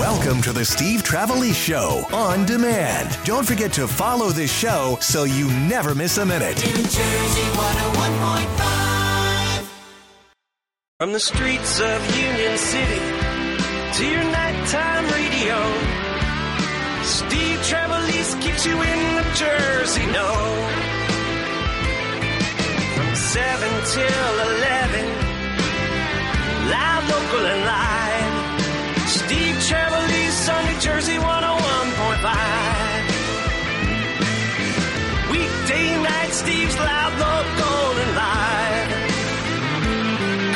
Welcome to the Steve Trevelise Show on demand. Don't forget to follow this show so you never miss a minute. New Jersey 101.5. From the streets of Union City to your nighttime radio, Steve Trevelise keeps you in the Jersey know. From 7 till 11. Live, local, and live. Steve Trevelise on New Jersey 101.5. Weekday night, Steve's live, local, and live.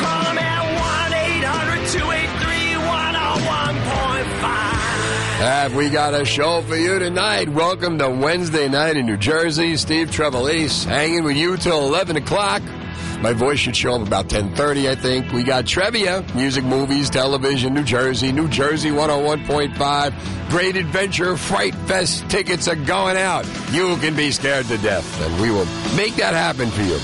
Call him at 1-800-283-101.5. We got a show for you tonight. Welcome to Wednesday night in New Jersey. Steve Trevelise hanging with you till 11 o'clock. My voice should show up about 10:30, I think. We got Trevia, music, movies, television, New Jersey 101.5, Great Adventure, Fright Fest tickets are going out. You can be scared to death, and we will make that happen for you.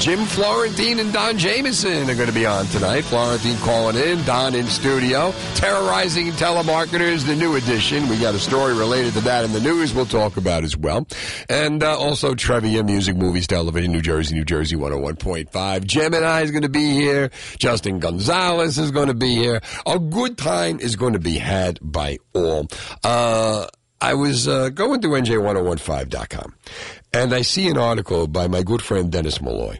Jim Florentine and Don Jamison are going to be on tonight. Florentine calling in, Don in studio. Terrorizing Telemarketers, the new edition. We got a story related to that in the news we'll talk about as well. And also Trevia, music, movies, television, New Jersey 101.5. Gemini is going to be here. Justin Gonzalez is going to be here. A good time is going to be had by all. I was going to NJ1015.com, and I see an article by my good friend Dennis Malloy,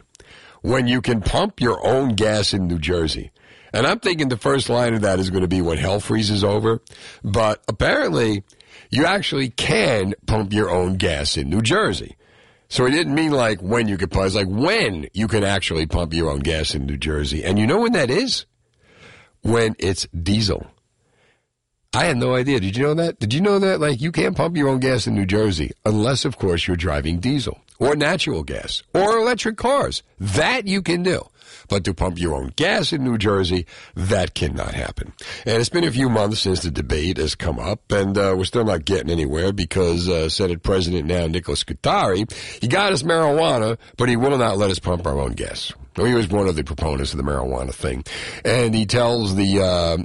when you can pump your own gas in New Jersey. And I'm thinking the first line of that is going to be when hell freezes over. But apparently, you actually can pump your own gas in New Jersey. So it didn't mean like when you could pump. It's like when you can actually pump your own gas in New Jersey. And you know when that is? When it's diesel. I had no idea. Did you know that? Did you know that, like, you can't pump your own gas in New Jersey unless, of course, you're driving diesel or natural gas or electric cars? That you can do. But to pump your own gas in New Jersey, that cannot happen. And it's been a few months since the debate has come up, and we're still not getting anywhere because Senate President now, Nicholas Scutari, he got us marijuana, but he will not let us pump our own gas. He was one of the proponents of the marijuana thing. And he tells the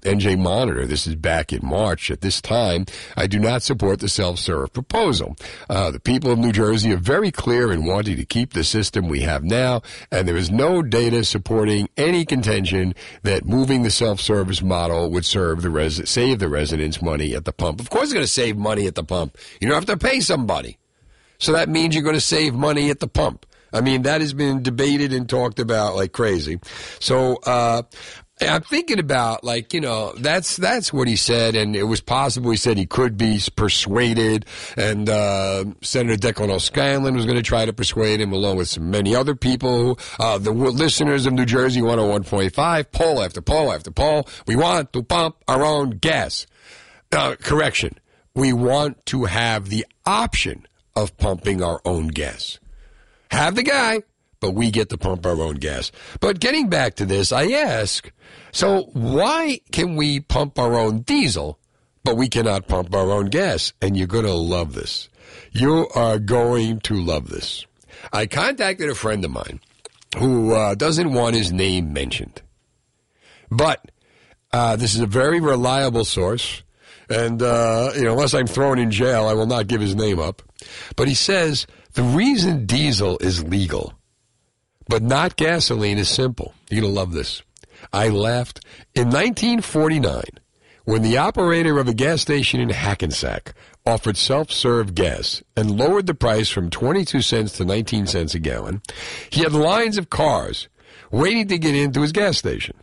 NJ Monitor, this is back in March, at this time, I do not support the self-serve proposal. The people of New Jersey are very clear in wanting to keep the system we have now, and there is no data supporting any contention that moving the self-service model would save the residents money at the pump. Of course it's going to save money at the pump. You don't have to pay somebody. So that means you're going to save money at the pump. I mean, that has been debated and talked about like crazy. So I'm thinking about, like, you know, that's what he said, and it was possible he said he could be persuaded, and Senator Declan O'Scanlan was going to try to persuade him along with many other people, the listeners of New Jersey 101.5, poll after poll after poll, we want to pump our own gas. Correction, we want to have the option of pumping our own gas. Have the guy, but we get to pump our own gas. But getting back to this, I ask, so why can we pump our own diesel, but we cannot pump our own gas? And you're going to love this. You are going to love this. I contacted a friend of mine who doesn't want his name mentioned. But this is a very reliable source. And, you know, unless I'm thrown in jail, I will not give his name up. But he says, the reason diesel is legal, but not gasoline, is simple. You're going to love this. I laughed. In 1949, when the operator of a gas station in Hackensack offered self-serve gas and lowered the price from 22 cents to 19 cents a gallon, he had lines of cars waiting to get into his gas station.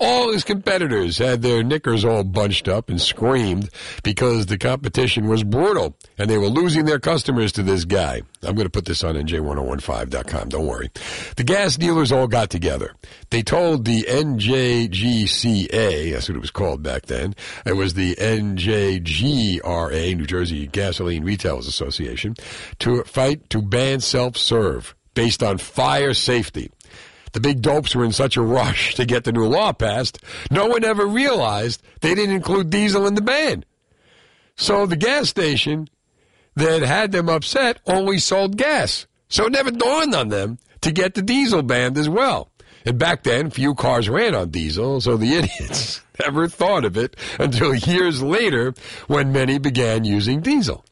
All his competitors had their knickers all bunched up and screamed because the competition was brutal, and they were losing their customers to this guy. I'm going to put this on NJ1015.com, don't worry. The gas dealers all got together. They told the NJGCA, that's what it was called back then, it was the NJGRA, New Jersey Gasoline Retailers Association, to fight to ban self-serve based on fire safety. The big dopes were in such a rush to get the new law passed, no one ever realized they didn't include diesel in the ban. So the gas station that had them upset only sold gas. So it never dawned on them to get the diesel banned as well. And back then, few cars ran on diesel, so the idiots ever thought of it until years later when many began using diesel.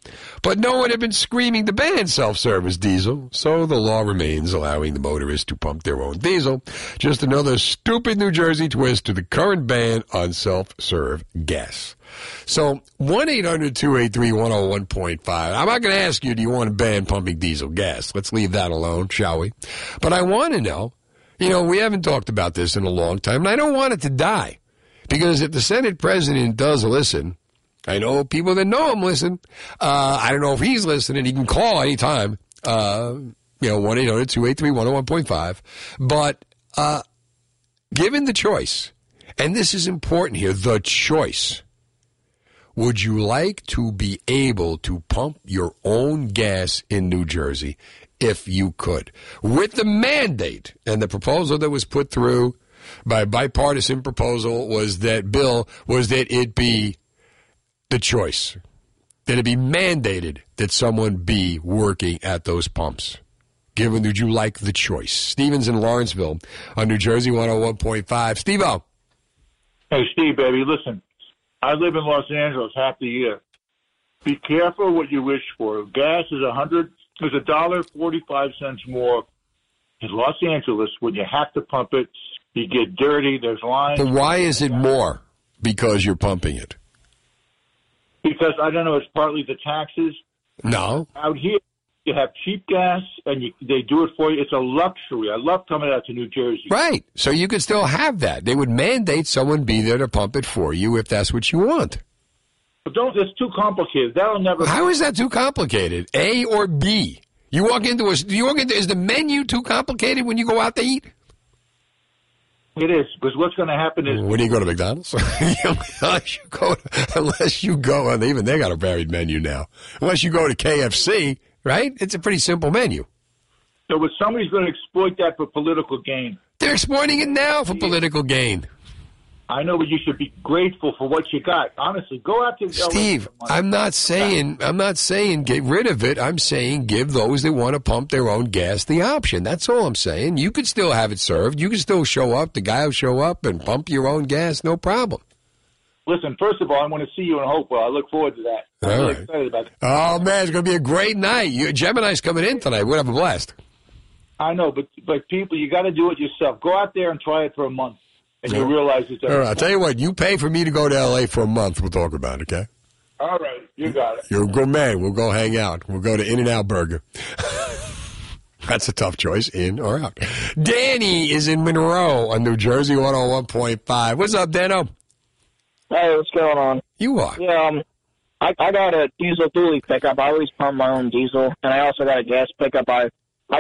But no one had been screaming to ban self-service diesel, so the law remains, allowing the motorists to pump their own diesel. Just another stupid New Jersey twist to the current ban on self-serve gas. So 1-800-283-101.5. I'm not going to ask you, do you want to ban pumping diesel gas? Let's leave that alone, shall we? But I want to know, you know, we haven't talked about this in a long time, and I don't want it to die. Because if the Senate president does listen, I know people that know him listen. I don't know if he's listening. He can call anytime, 1-800-283-101.5. But given the choice, and this is important here, the choice, would you like to be able to pump your own gas in New Jersey if you could? With the mandate and the proposal that was put through by bipartisan proposal was that it be the choice, that it be mandated that someone be working at those pumps. Given, would you like the choice? Stevens in Lawrenceville on New Jersey 101.5. Steve-O. Hey, Steve, baby, listen. I live in Los Angeles half the year. Be careful what you wish for. Gas is $1.45 more in Los Angeles when you have to pump it. You get dirty. There's lines. But why is it more? Because you're pumping it. Because, I don't know, it's partly the taxes. No. Out here, you have cheap gas, and they do it for you. It's a luxury. I love coming out to New Jersey. Right. So you could still have that. They would mandate someone be there to pump it for you if that's what you want. But don't. It's too complicated. That'll never. How is that too complicated? A or B? Is the menu too complicated when you go out to eat? It is, because what's going to happen is... When do you go to McDonald's? unless you go, and even they got a varied menu now. Unless you go to KFC, right? It's a pretty simple menu. So, but somebody's going to exploit that for political gain. They're exploiting it now for political gain. I know, but you should be grateful for what you got. Honestly, go out to... Steve, I'm not saying get rid of it. I'm saying give those that want to pump their own gas the option. That's all I'm saying. You could still have it served. You can still show up. The guy will show up and pump your own gas, no problem. Listen, first of all, I want to see you in Hopewell. I look forward to that. I'm really excited about it. Oh, man, it's going to be a great night. Gemini's coming in tonight. We'll have a blast. I know, but people, you got to do it yourself. Go out there and try it for a month. And you realize it's... All right, I'll tell you what. You pay for me to go to L.A. for a month. We'll talk about it, okay? All right. You got it. You're a good man. We'll go hang out. We'll go to In-N-Out Burger. That's a tough choice, in or out. Danny is in Monroe on New Jersey 101.5. What's up, Dano? Hey, what's going on? You are. Yeah, I got a diesel dually pickup. I always pump my own diesel, and I also got a gas pickup. I've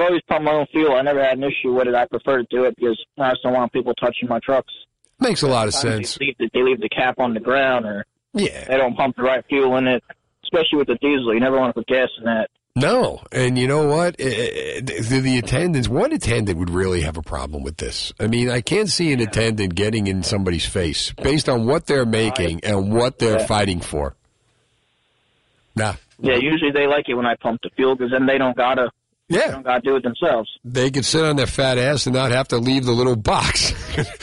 always pumped my own fuel. I never had an issue with it. I prefer to do it because I just don't want people touching my trucks. Makes a lot of sense. They leave the cap on the ground, or they don't pump the right fuel in it, especially with the diesel. You never want to put gas in that. No, and you know what? The attendants, one attendant would really have a problem with this. I mean, I can't see an attendant getting in somebody's face based on what they're making and what they're fighting for. Nah. Yeah, usually they like it when I pump the fuel because then they don't got to. Yeah. They don't got to do it themselves. They could sit on their fat ass and not have to leave the little box.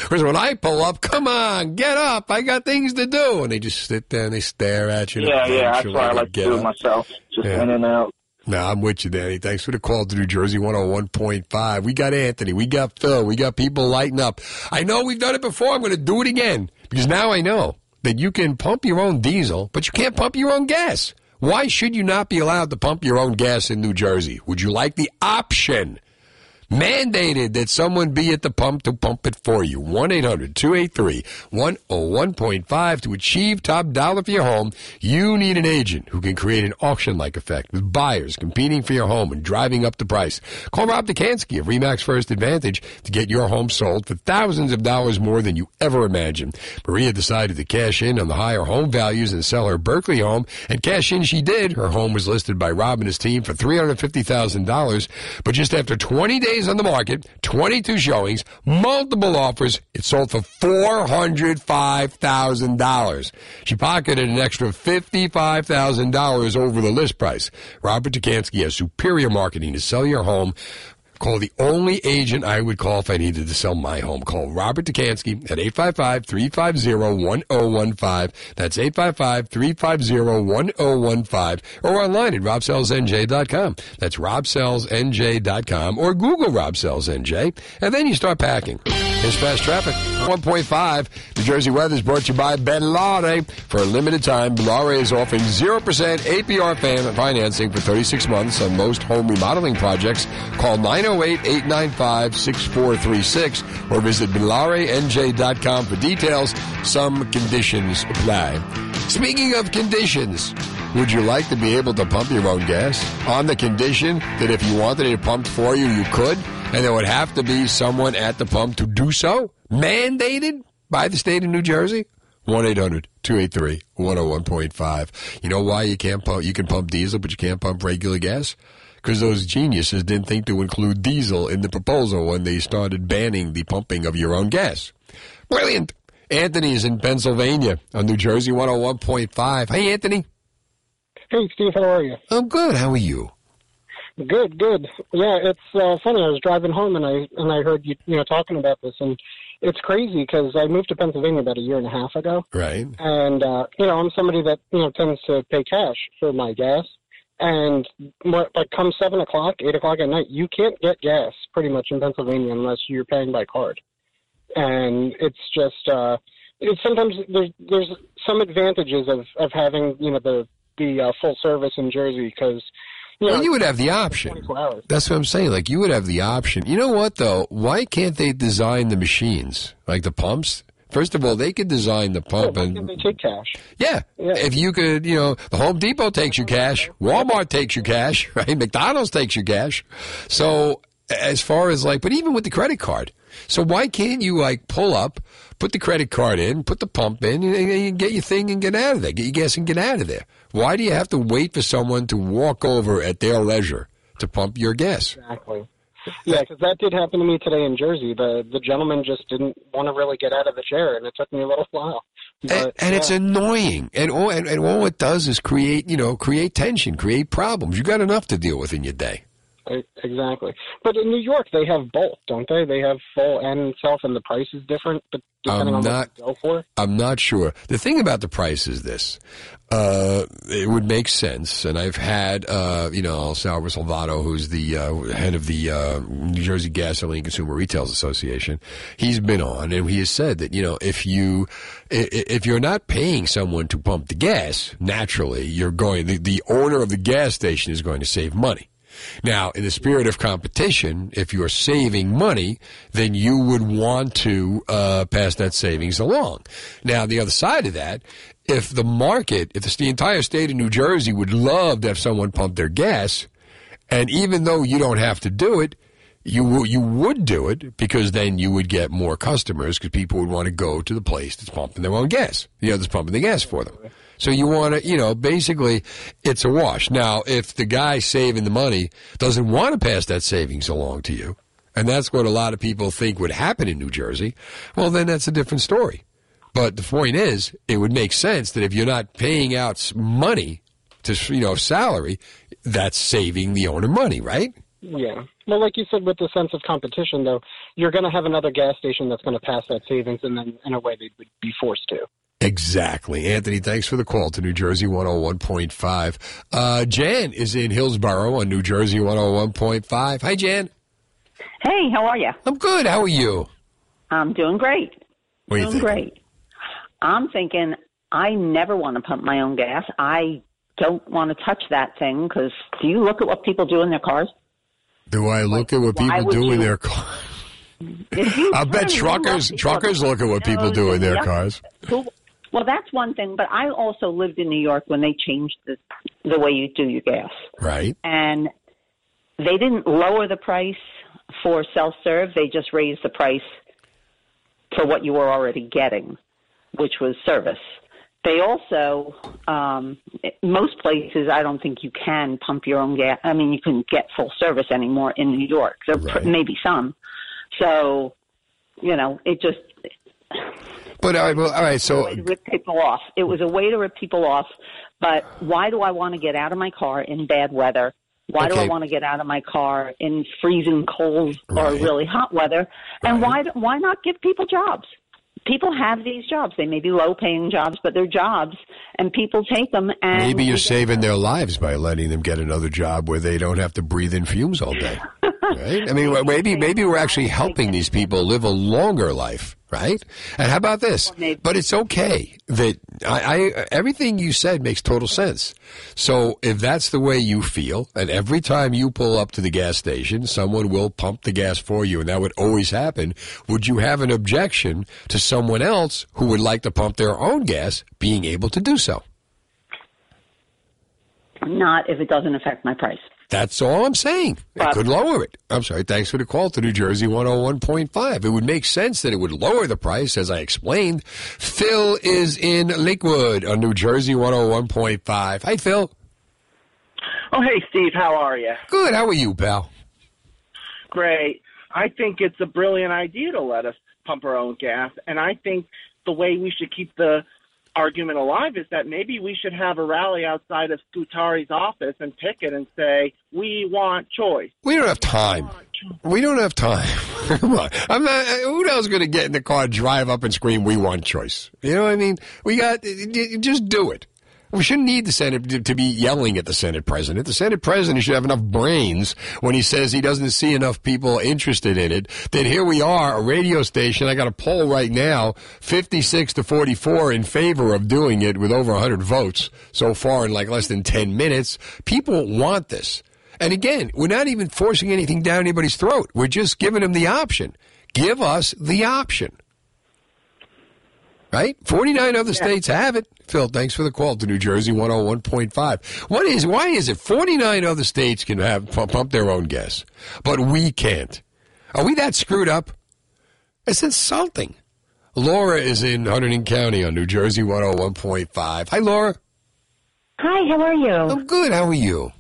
Whereas when I pull up, come on, get up. I got things to do. And they just sit there and they stare at you. Yeah, that's why I like to do it myself. Just in and out. No, I'm with you, Danny. Thanks for the call to New Jersey 101.5. We got Anthony. We got Phil. We got people lighting up. I know we've done it before. I'm going to do it again. Because now I know that you can pump your own diesel, but you can't pump your own gas. Why should you not be allowed to pump your own gas in New Jersey? Would you like the option? Mandated that someone be at the pump to pump it for you. 1-800-283-101.5. To achieve top dollar for your home, you need an agent who can create an auction-like effect with buyers competing for your home and driving up the price. Call Rob Dukansky of REMAX First Advantage to get your home sold for thousands of dollars more than you ever imagined. Maria decided to cash in on the higher home values and sell her Berkeley home, and cash in she did. Her home was listed by Rob and his team for $350,000, but just after 20 days on the market, 22 showings, multiple offers, it sold for $405,000. She pocketed an extra $55,000 over the list price. Robert Dukansky has superior marketing to sell your home. Call the only agent I would call if I needed to sell my home. Call Robert Dukansky at 855-350-1015. That's 855-350-1015. Or online at RobSellsNJ.com. That's RobSellsNJ.com. Or Google RobSellsNJ. And then you start packing. Here's Fast Traffic 1.5. New Jersey weather is brought to you by Ben Laure. For a limited time, Laure is offering 0% APR financing for 36 months on most home remodeling projects. Call 908-895-6436 or visit BelareNJ.com for details. Some conditions apply. Speaking of conditions, would you like to be able to pump your own gas on the condition that if you wanted it pumped for you, you could, and there would have to be someone at the pump to do so, mandated by the state of New Jersey? 1-800-283-101.5. You know why you can't pump? You can pump diesel, but you can't pump regular gas? Because those geniuses didn't think to include diesel in the proposal when they started banning the pumping of your own gas. Brilliant. Anthony's in Pennsylvania on New Jersey 101.5. Hey, Anthony. Hey, Steve. How are you? I'm good. How are you? Good, good. Yeah, it's funny. I was driving home and I heard you talking about this, and it's crazy because I moved to Pennsylvania about a year and a half ago. Right. And I'm somebody that tends to pay cash for my gas, and come 7 o'clock, 8 o'clock at night, you can't get gas pretty much in Pennsylvania unless you're paying by card, and it's just sometimes there's some advantages of having the full service in Jersey because. You would have the option. That's what I'm saying. Like, you would have the option. You know what, though? Why can't they design the machines, like the pumps? First of all, they could design the pump. Yeah, and they take cash. Yeah. If you could, the Home Depot takes you cash. Walmart takes you cash, right? McDonald's takes you cash. So as far as like, but even with the credit card. So why can't you, like, pull up, put the credit card in, put the pump in, and get your thing and get out of there, get your gas and get out of there? Why do you have to wait for someone to walk over at their leisure to pump your gas? Exactly. Yeah, because that did happen to me today in Jersey. The gentleman just didn't want to really get out of the chair, and it took me a little while. But, and it's annoying. And all it does is create tension, create problems. You got enough to deal with in your day. Exactly. But in New York, they have both, don't they? They have full and self, and the price is different but depending on what you go for. I'm not sure. The thing about the price is this. It would make sense, and I've had, Salvador Salvato, who's the head of the New Jersey Gasoline Consumer Retailers Association, he's been on, and he has said that, if you're not paying someone to pump the gas, naturally, the owner of the gas station is going to save money. Now, in the spirit of competition, if you're saving money, then you would want to pass that savings along. Now, the other side of that, if the entire state of New Jersey would love to have someone pump their gas, and even though you don't have to do it, you would do it because then you would get more customers because people would want to go to the place that's pumping their own gas. The other's pumping the gas for them. So you want to, basically it's a wash. Now, if the guy saving the money doesn't want to pass that savings along to you, and that's what a lot of people think would happen in New Jersey, well, then that's a different story. But the point is, it would make sense that if you're not paying out money to, salary, that's saving the owner money, right? Yeah. Well, like you said, with the sense of competition, though, you're going to have another gas station that's going to pass that savings, and then in a way they would be forced to. Exactly. Anthony, thanks for the call to New Jersey 101.5. Jan is in Hillsborough on New Jersey 101.5. Hi, Jan. Hey, how are you? I'm good. How are you? I'm doing great. What are you thinking? Great. I'm thinking I never want to pump my own gas. I don't want to touch that thing because do you look at what people do in their cars? Do I look at what people do in their cars? I bet truckers look at what people do in their cars. Well, that's one thing, but I also lived in New York when they changed the way you do your gas. Right. And they didn't lower the price for self-serve. They just raised the price for what you were already getting, which was service. They also, most places, I don't think you can pump your own gas. I mean, you can get full service anymore in New York. There may be some. So, it just... But all right, so rip people off. It was a way to rip people off. But why do I want to get out of my car in bad weather Why do I want to get out of my car in freezing cold or really hot weather? And why not give people jobs? People have these jobs. They may be low-paying jobs, but they're jobs, and people take them. And maybe you're saving their lives by letting them get another job where they don't have to breathe in fumes all day, right? I mean, maybe we're actually helping these people live a longer life, right? And how about this? But it's okay that everything you said makes total sense. So if that's the way you feel, and every time you pull up to the gas station, someone will pump the gas for you, and that would always happen, would you have an objection to someone else who would like to pump their own gas being able to do so? Not if it doesn't affect my price. That's all I'm saying. It could lower it. I'm sorry. Thanks for the call to New Jersey 101.5. It would make sense that it would lower the price, as I explained. Phil is in Lakewood on New Jersey 101.5. Hi, Phil. Oh, hey, Steve. How are you? Good. How are you, pal? Great. I think it's a brilliant idea to let us pump our own gas, and I think the way we should keep the argument alive is that maybe we should have a rally outside of Scutari's office and picket and say, we want choice. We don't have time. We don't have time. Come on. I'm not, who the hell's going to get in the car, drive up and scream, we want choice? You know what I mean? We got, just do it. We shouldn't need the Senate to be yelling at the Senate president. The Senate president should have enough brains when he says he doesn't see enough people interested in it. Then here we are, a radio station. I got a poll right now, 56 to 44 in favor of doing it with over 100 votes so far in like less than 10 minutes. People want this. And again, we're not even forcing anything down anybody's throat. We're just giving them the option. Give us the option. Right? 49 other states have it. Phil, thanks for the call to New Jersey 101.5. Why is it 49 other states can have pump their own gas, but we can't? Are we that screwed up? It's insulting. Laura is in Hunterdon County on New Jersey 101.5. Hi, Laura. Hi, how are you? I'm good. How are you?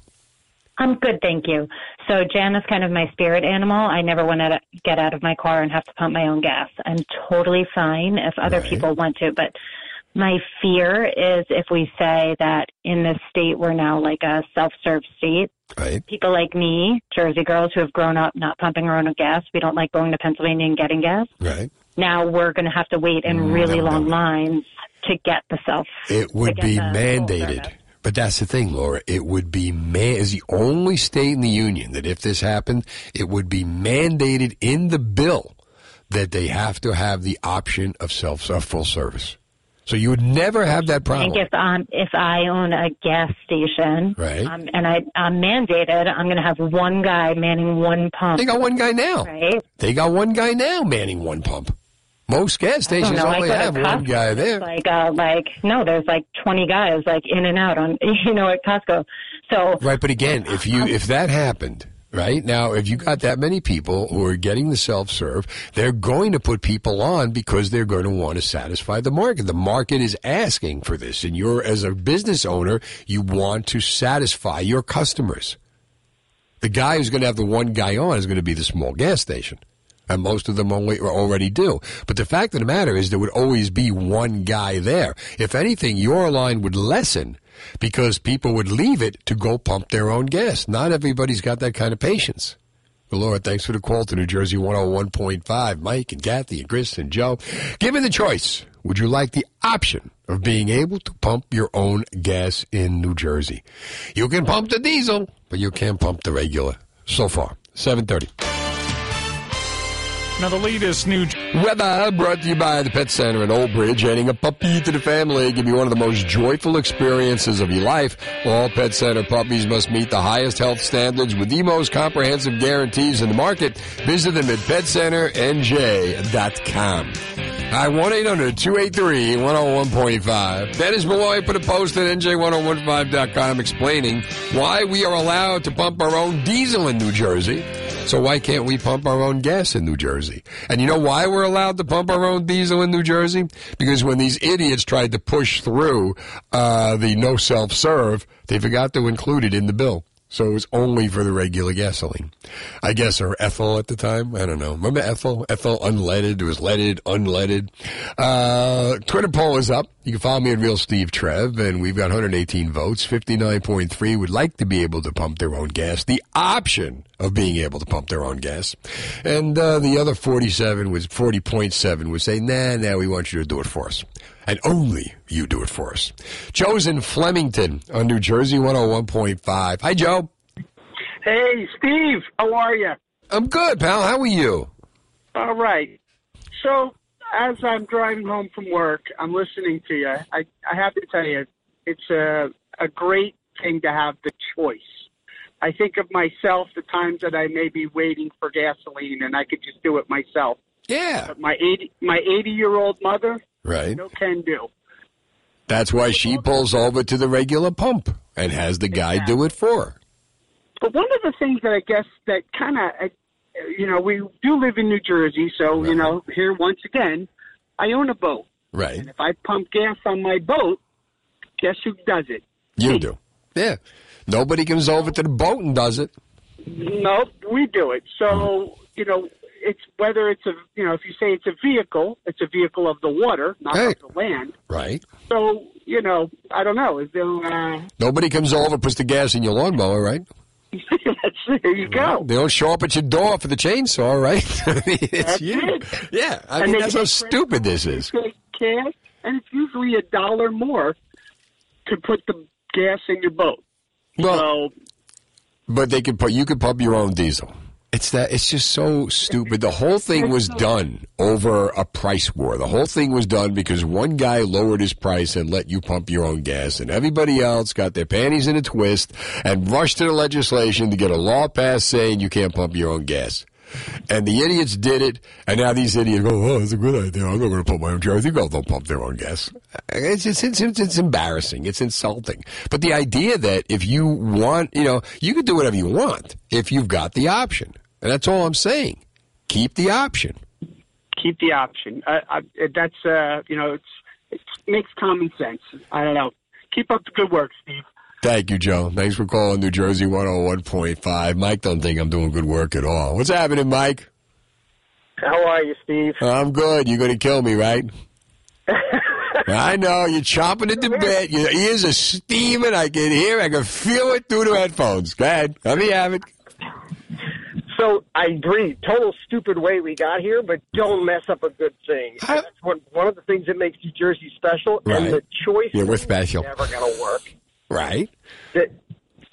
I'm good, thank you. So Jan is kind of my spirit animal. I never want to get out of my car and have to pump my own gas. I'm totally fine if other people want to. But my fear is if we say that in this state we're now like a self-serve state, people like me, Jersey girls who have grown up not pumping our own gas, we don't like going to Pennsylvania and getting gas. Right. Now we're going to have to wait in really long lines to get the self. It would be mandated. But that's the thing, Laura. It would be is the only state in the union that if this happened, it would be mandated in the bill that they have to have the option of full service. So you would never have that problem. I think if I own a gas station and I'm mandated, I'm going to have one guy manning one pump. They got one guy now. Right? They got one guy now manning one pump. Most gas stations only have one guy there. No, there's like 20 guys like in and out on at Costco. So but again, if that happened right now, if you got that many people who are getting the self-serve, they're going to put people on because they're going to want to satisfy the market. The market is asking for this, and you're as a business owner, you want to satisfy your customers. The guy who's going to have the one guy on is going to be the small gas station. And most of them already do. But the fact of the matter is there would always be one guy there. If anything, your line would lessen because people would leave it to go pump their own gas. Not everybody's got that kind of patience. Well, Laura, thanks for the call to New Jersey 101.5. Mike and Kathy and Chris and Joe. Given the choice, would you like the option of being able to pump your own gas in New Jersey? You can pump the diesel, but you can't pump the regular. So far, 7:30. Now, the latest new weather brought to you by the Pet Center in Old Bridge. Adding a puppy to the family can be one of the most joyful experiences of your life. All Pet Center puppies must meet the highest health standards with the most comprehensive guarantees in the market. Visit them at PetCenterNJ.com. 1-800-283-101.5. Dennis Malloy put a post at NJ1015.com explaining why we are allowed to pump our own diesel in New Jersey. So why can't we pump our own gas in New Jersey? And you know why we're allowed to pump our own diesel in New Jersey? Because when these idiots tried to push through the no self-serve, they forgot to include it in the bill. So it was only for the regular gasoline, I guess, or ethyl at the time. I don't know. Remember ethyl? Ethyl unleaded. It was leaded, unleaded. Twitter poll is up. You can follow me at Real Steve Trev, and we've got 118 votes. 59.3 would like to be able to pump their own gas, the option of being able to pump their own gas. And the other 40.7 would say, nah, we want you to do it for us. And only you do it for us. Joe's in Flemington on New Jersey 101.5. Hi, Joe. Hey, Steve. How are you? I'm good, pal. How are you? All right. So as I'm driving home from work, I'm listening to you. I have to tell you, it's a great thing to have the choice. I think of myself the times that I may be waiting for gasoline, and I could just do it myself. Yeah. But my 80-year-old mother... Right. No can do. That's why she pulls over to the regular pump and has the guy do it for her. But one of the things that I guess that kind of, we do live in New Jersey, so, right. Here once again, I own a boat. Right. And if I pump gas on my boat, guess who does it? You do. Yeah. Nobody comes over to the boat and does it. Nope, we do it. So, it's whether it's if you say it's a vehicle of the water, not of the land. Right. So, I don't know. Is there, nobody comes over, puts the gas in your lawnmower, right? There you go. They don't show up at your door for the chainsaw, right? That's you. It. Yeah. I mean, that's how stupid this is. Cash, and it's usually $1 more to put the gas in your boat. Well, but you could pump your own diesel. It's just so stupid. The whole thing was done over a price war. The whole thing was done because one guy lowered his price and let you pump your own gas, and everybody else got their panties in a twist and rushed to the legislation to get a law passed saying you can't pump your own gas. And the idiots did it, and now these idiots go, oh, that's a good idea. I'm not going to pump my own gas. You go, they'll pump their own gas. It's embarrassing. It's insulting. But the idea that if you want, you can do whatever you want if you've got the option. And that's all I'm saying. Keep the option. Keep the option. That's, it makes common sense. I don't know. Keep up the good work, Steve. Thank you, Joe. Thanks for calling New Jersey 101.5. Mike don't think I'm doing good work at all. What's happening, Mike? How are you, Steve? I'm good. You're going to kill me, right? I know. You're chomping at the bit. Your ears are steaming. I can hear it. I can feel it through the headphones. Go ahead. Let me have it. So I agree, total stupid way we got here, but don't mess up a good thing. That's one of the things that makes New Jersey special, right. And the choice we're special. Is never going to work. Right.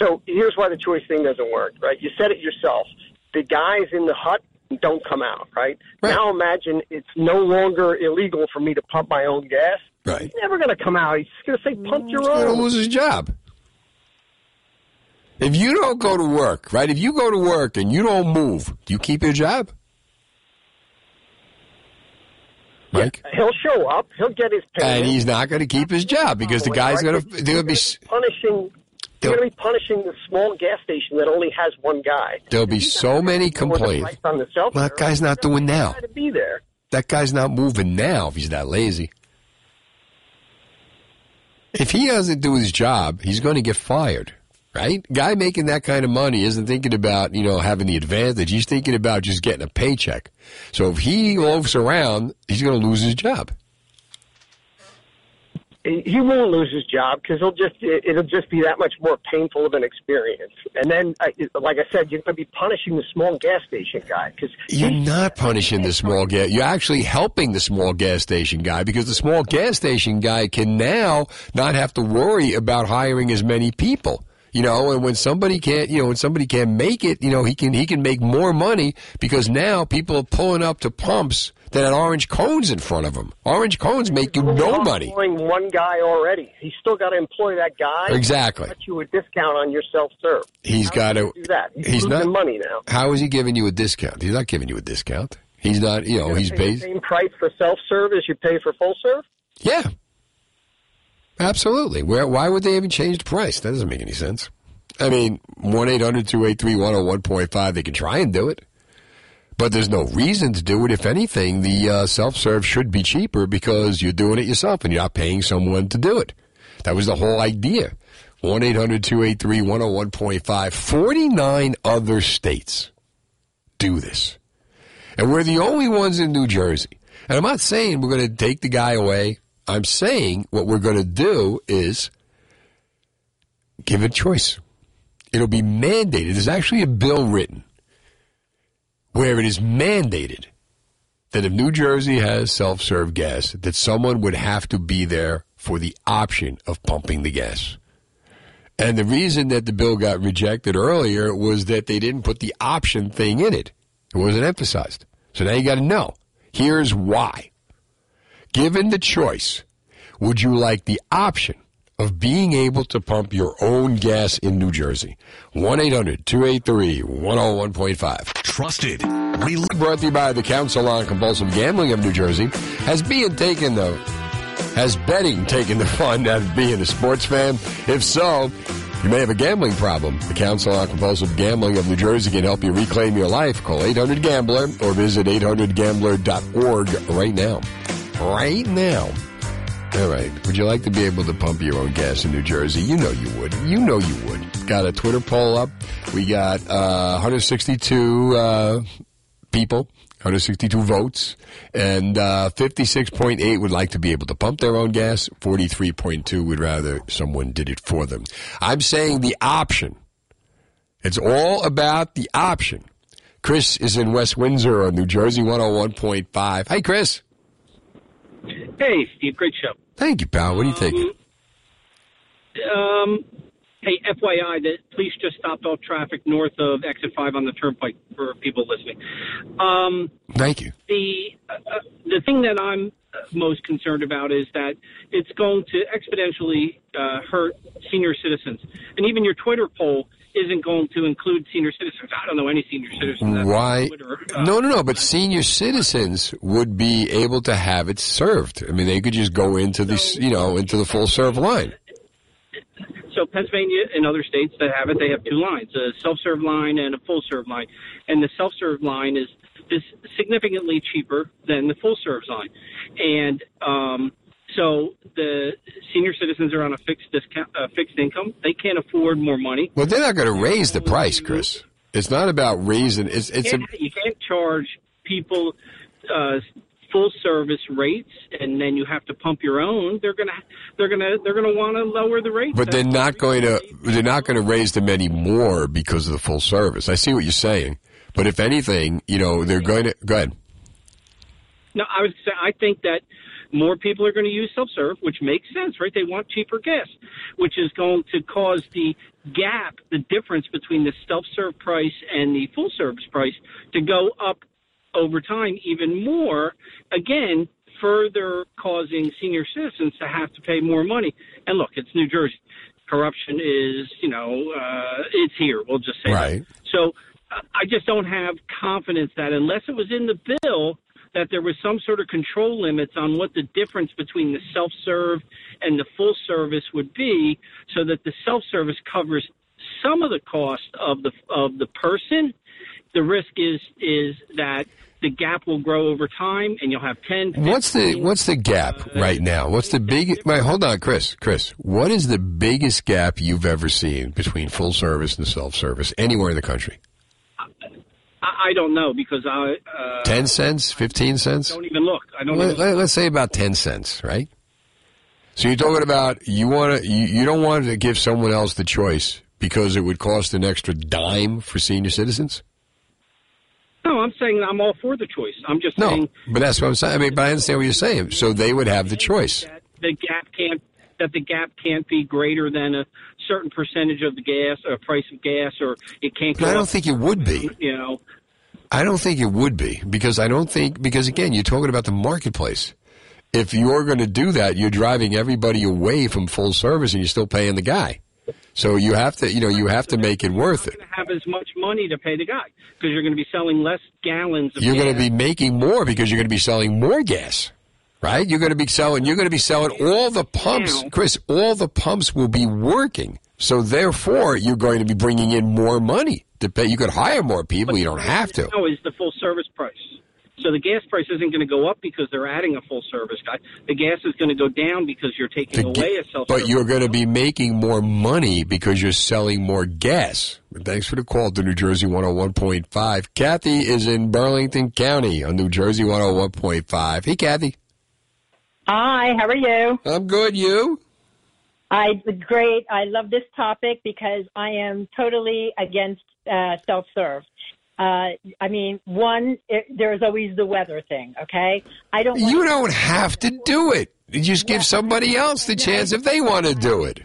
So here's why the choice thing doesn't work, right? You said it yourself. The guys in the hut don't come out, right? Now imagine it's no longer illegal for me to pump my own gas. Right. He's never going to come out. He's going to say, pump your own. He's going to lose his job. If you don't go to work, right, if you go to work and you don't move, do you keep your job? Mike? Yeah, he'll show up. He'll get his pay. And he's not going to keep his job because the guy's going to They're going to be punishing the small gas station that only has one guy. There'll be so many complaints. Well, that guy's not doing now. To be there. That guy's not moving now if he's that lazy. If he doesn't do his job, he's going to get fired. Right? Guy making that kind of money isn't thinking about, having the advantage. He's thinking about just getting a paycheck. So if he loafs around, he's going to lose his job. He won't lose his job because it'll just be that much more painful of an experience. And then, like I said, you're going to be punishing the small gas station guy. Because you're not punishing the small gas. You're actually helping the small gas station guy because the small gas station guy can now not have to worry about hiring as many people. And when somebody can't make it, he can make more money because now people are pulling up to pumps that had orange cones in front of them. Orange cones make you no money. He's employing one guy already. He's still got to employ that guy. Exactly. He's got you a discount on your self-serve. He's got to do that. He's not losing money now. How is he giving you a discount? He's not giving you a discount. He's not. He's paid the same price for self-serve as you pay for full serve. Yeah. Absolutely. Why would they even change the price? That doesn't make any sense. I mean, 1-800-283-101.5, they can try and do it. But there's no reason to do it. If anything, the self-serve should be cheaper because you're doing it yourself and you're not paying someone to do it. That was the whole idea. 1-800-283-101.5. 49 other states do this. And we're the only ones in New Jersey. And I'm not saying we're going to take the guy away. I'm saying what we're going to do is give it choice. It'll be mandated. There's actually a bill written where it is mandated that if New Jersey has self-serve gas, that someone would have to be there for the option of pumping the gas. And the reason that the bill got rejected earlier was that they didn't put the option thing in it. It wasn't emphasized. So now you got to know. Here's why. Given the choice, would you like the option of being able to pump your own gas in New Jersey? 1-800-283-101.5. Trusted. Brought to you by the Council on Compulsive Gambling of New Jersey. Has betting taken the fun out of being a sports fan? If so, you may have a gambling problem. The Council on Compulsive Gambling of New Jersey can help you reclaim your life. Call 800-GAMBLER or visit 800gambler.org right now. Right now. All right. Would you like to be able to pump your own gas in New Jersey? You know you would. You know you would. Got a Twitter poll up. We got 162 people. 162 votes, and 56.8 would like to be able to pump their own gas. 43.2 would rather someone did it for them. I'm saying the option. It's all about the option. Chris is in West Windsor on New Jersey 101.5. Hey, Chris. Hey, Steve. Great show. Thank you, pal. What do you think? Hey, FYI, the police just stopped all traffic north of Exit 5 on the Turnpike for people listening. Thank you. The thing that I'm most concerned about is that it's going to exponentially hurt senior citizens. And even your Twitter poll isn't going to include senior citizens. I don't know any senior citizens. That why? Twitter, no. But senior citizens would be able to have it served. I mean, they could just go into into the full serve line. So Pennsylvania and other states that have it, they have two lines, a self-serve line and a full-serve line. And the self-serve line is significantly cheaper than the full-serve line. And so the senior citizens are on a fixed income. They can't afford more money. Well, they're not going to raise the price, Chris. It's not about raising. You can't charge people full service rates, and then you have to pump your own. They're gonna want to lower the rates. But they're not going to raise them any more because of the full service. I see what you're saying, but if anything, they're going to go ahead. No, I would say I think that more people are going to use self-serve, which makes sense, right? They want cheaper gas, which is going to cause the gap, the difference between the self-serve price and the full service price, to go up over time even more, again, further causing senior citizens to have to pay more money. And look, it's New Jersey. Corruption is, it's here. We'll just say right. That. So I just don't have confidence that unless it was in the bill that there was some sort of control limits on what the difference between the self-serve and the full service would be, so that the self-service covers some of the cost of the person. The risk is that the gap will grow over time, and you'll have 10. What's the gap right now? What's the big? Wait, hold on, Chris. Chris, what is the biggest gap you've ever seen between full service and self service anywhere in the country? I don't know, because 10 cents, 15 cents. Don't even look. I don't. Let's say about 10 cents, right? So you're talking about you don't want to give someone else the choice because it would cost an extra dime for senior citizens. No, I'm saying I'm all for the choice. I'm just saying. No, but that's what I'm saying. I mean, but I understand what you're saying. So they would have the choice. The gap can't be greater than a certain percentage of the gas, or price of gas, or it can't. But I don't think it would be. I don't think it would be, because again, you're talking about the marketplace. If you're going to do that, you're driving everybody away from full service, and you're still paying the guy. So you have to, make it worth it. You're not going to have as much money to pay the guy because you're going to be selling less gallons of gas. You're going to be making more because you're going to be selling more gas, right? You're going to be selling all the pumps. Chris, all the pumps will be working. So therefore, you're going to be bringing in more money to pay. You could hire more people. You don't have to. No, is the full service price. So the gas price isn't going to go up because they're adding a full service guy. The gas is going to go down because you're taking away a self-service. But you're going to be making more money because you're selling more gas. Thanks for the call to New Jersey 101.5. Kathy is in Burlington County on New Jersey 101.5. Hey, Kathy. Hi, how are you? I'm good. You? Great. I love this topic because I am totally against self-serve. I mean, there's always the weather thing, okay? You don't have to do it. You just give somebody else the chance if they want to do it.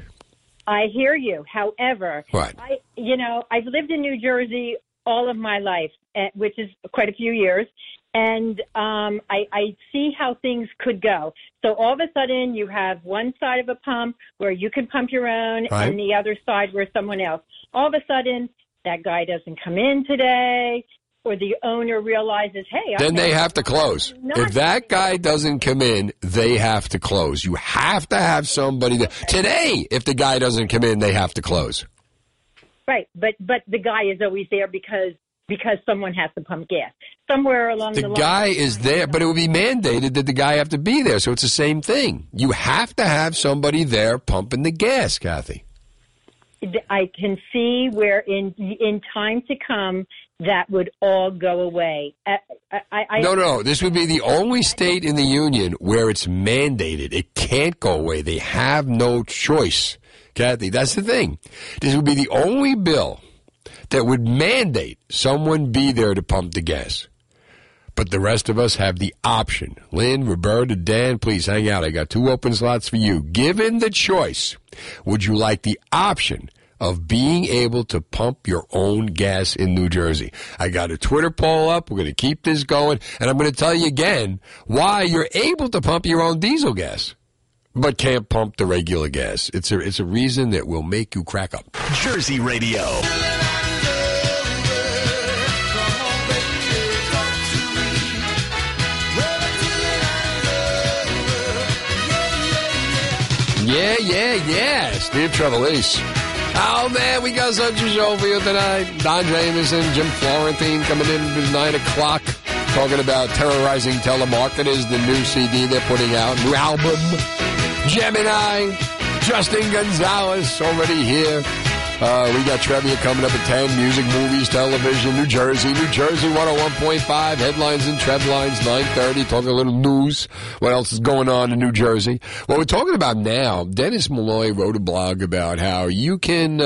I hear you. However, I've lived in New Jersey all of my life, which is quite a few years, and I see how things could go. So all of a sudden you have one side of a pump where you can pump your own and the other side where someone else. All of a sudden that guy doesn't come in today, or the owner realizes, hey. Then they have to close. If that guy doesn't come in, they have to close. You have to have somebody there. Today, if the guy doesn't come in, they have to close. Right, but the guy is always there because someone has to pump gas. Somewhere along the line. The guy is there, but it would be mandated that the guy have to be there, so it's the same thing. You have to have somebody there pumping the gas, Kathy. I can see where in time to come that would all go away. No. This would be the only state in the union where it's mandated. It can't go away. They have no choice. Kathy, that's the thing. This would be the only bill that would mandate someone be there to pump the gas. But the rest of us have the option. Lynn, Roberta, Dan, please hang out. I got two open slots for you. Given the choice, would you like the option of being able to pump your own gas in New Jersey? I got a Twitter poll up. We're going to keep this going. And I'm going to tell you again why you're able to pump your own diesel gas, but can't pump the regular gas. It's a reason that will make you crack up. Jersey Radio. Yeah. Steve Trevelise. Oh, man, we got such a show for you tonight. Don Jamison, Jim Florentine coming in at 9 o'clock, talking about Terrorizing Telemarketers, the new CD they're putting out, new album. Gemini, Justin Gonzalez already here. We got Trevia coming up at 10, music, movies, television, New Jersey 101.5, headlines and treadlines, 9:30, talking a little news, what else is going on in New Jersey. What we're talking about now, Dennis Malloy wrote a blog about how you can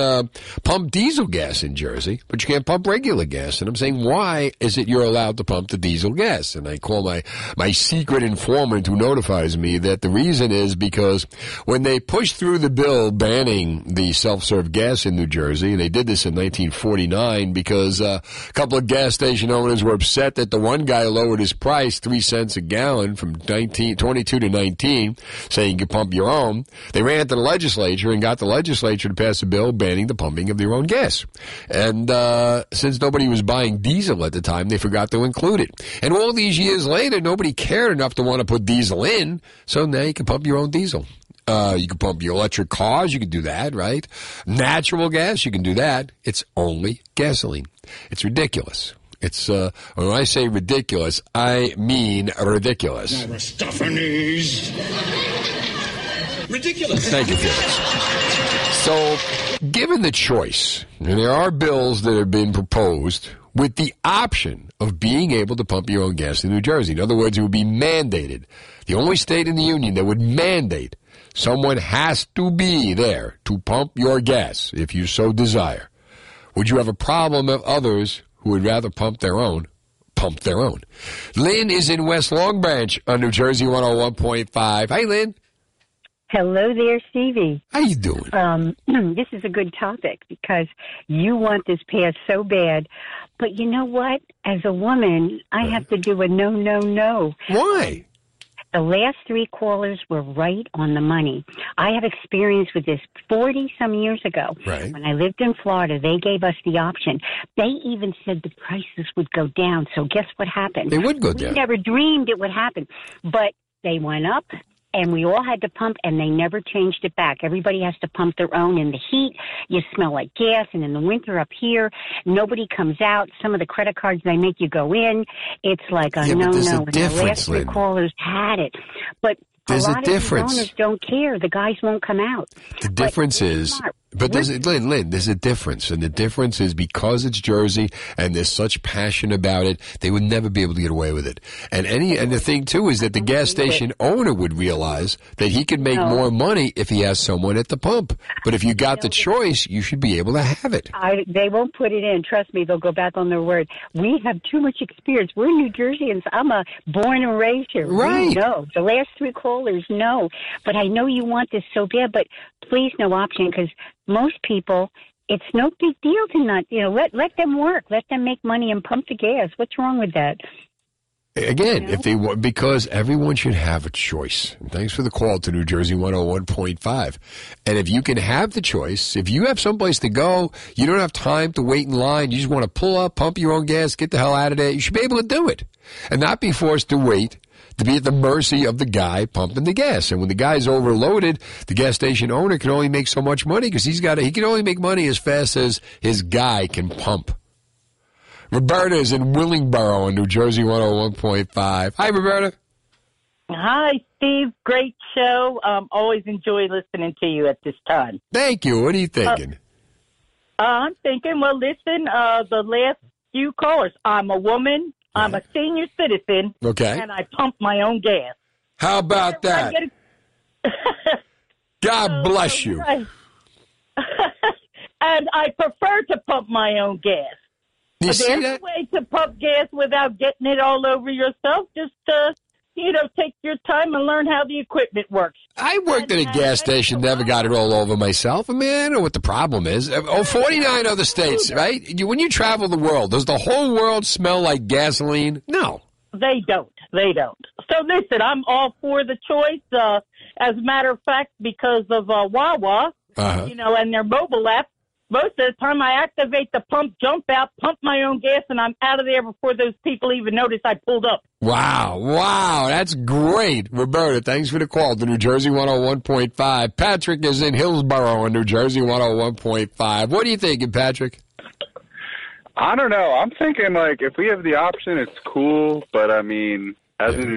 pump diesel gas in Jersey, but you can't pump regular gas. And I'm saying, why is it you're allowed to pump the diesel gas? And I call my secret informant who notifies me that the reason is because when they pushed through the bill banning the self-serve gas in New Jersey, and they did this in 1949 because a couple of gas station owners were upset that the one guy lowered his price 3 cents a gallon from 22 to 19, saying you can pump your own. They ran to the legislature and got the legislature to pass a bill banning the pumping of their own gas. And since nobody was buying diesel at the time, they forgot to include it. And all these years later, nobody cared enough to want to put diesel in, so now you can pump your own diesel. You can pump your electric cars. You can do that, right? Natural gas. You can do that. It's only gasoline. It's ridiculous. It's when I say ridiculous, I mean ridiculous. Aristophanes. Ridiculous. Thank you, Felix. So, given the choice, and there are bills that have been proposed with the option of being able to pump your own gas in New Jersey. In other words, it would be mandated. The only state in the union that would mandate someone has to be there to pump your gas if you so desire. Would you have a problem if others who would rather pump their own, pump their own? Lynn is in West Long Branch on New Jersey 101.5. Hi, Lynn. Hello there, Stevie. How you doing? This is a good topic because you want this passed so bad. But you know what? As a woman, I have to do a no, no, no. Why? The last three callers were right on the money. I have experience with this 40-some years ago. Right. When I lived in Florida, they gave us the option. They even said the prices would go down. So guess what happened? They would go down. We never dreamed it would happen. But they went up. and we all had to pump, and they never changed it back. Everybody has to pump their own. In the heat, you smell like gas, and in the winter up here, nobody comes out. Some of the credit cards, they make you go in. It's like a no-no. And the last three callers had it. But there's a difference. Owners don't care. The guys won't come out. The difference is, but there's, Lynn, there's a difference. And the difference is because it's Jersey and there's such passion about it, they would never be able to get away with it. And the thing, too, is that the gas station owner would realize that he could make more money if he has someone at the pump. But if you got the choice, you should be able to have it. They won't put it in. Trust me, they'll go back on their word. We have too much experience. We're New Jerseyans. I'm a born and raised here. Right. No, the last three callers, no. But I know you want this so bad, but please, no option, because most people, it's no big deal to not, let them work. Let them make money and pump the gas. What's wrong with that? Again, because everyone should have a choice. And thanks for the call to New Jersey 101.5. And if you can have the choice, if you have someplace to go, you don't have time to wait in line, you just want to pull up, pump your own gas, get the hell out of there, you should be able to do it and not be forced to wait, to be at the mercy of the guy pumping the gas. And when the guy's overloaded, the gas station owner can only make so much money because he can only make money as fast as his guy can pump. Roberta is in Willingboro on New Jersey 101.5. Hi, Roberta. Hi, Steve. Great show. Always enjoy listening to you at this time. Thank you. What are you thinking? I'm thinking, well, listen, the last few callers, I'm a woman. I'm a senior citizen, and I pump my own gas. How about that? God bless you. And I prefer to pump my own gas. You see that? There's a way to pump gas without getting it all over yourself. Just take your time and learn how the equipment works. I worked at a gas station, never got it all over myself. I mean, I know what the problem is. 49 other states, right? When you travel the world, does the whole world smell like gasoline? No. They don't. So listen, I'm all for the choice. As a matter of fact, because of Wawa, and their mobile app, most of the time I activate the pump, jump out, pump my own gas, and I'm out of there before those people even notice I pulled up. Wow, that's great. Roberta, thanks for the call to New Jersey 101.5. Patrick is in Hillsborough on New Jersey 101.5. What are you thinking, Patrick? I don't know. I'm thinking, if we have the option, it's cool, but, as a New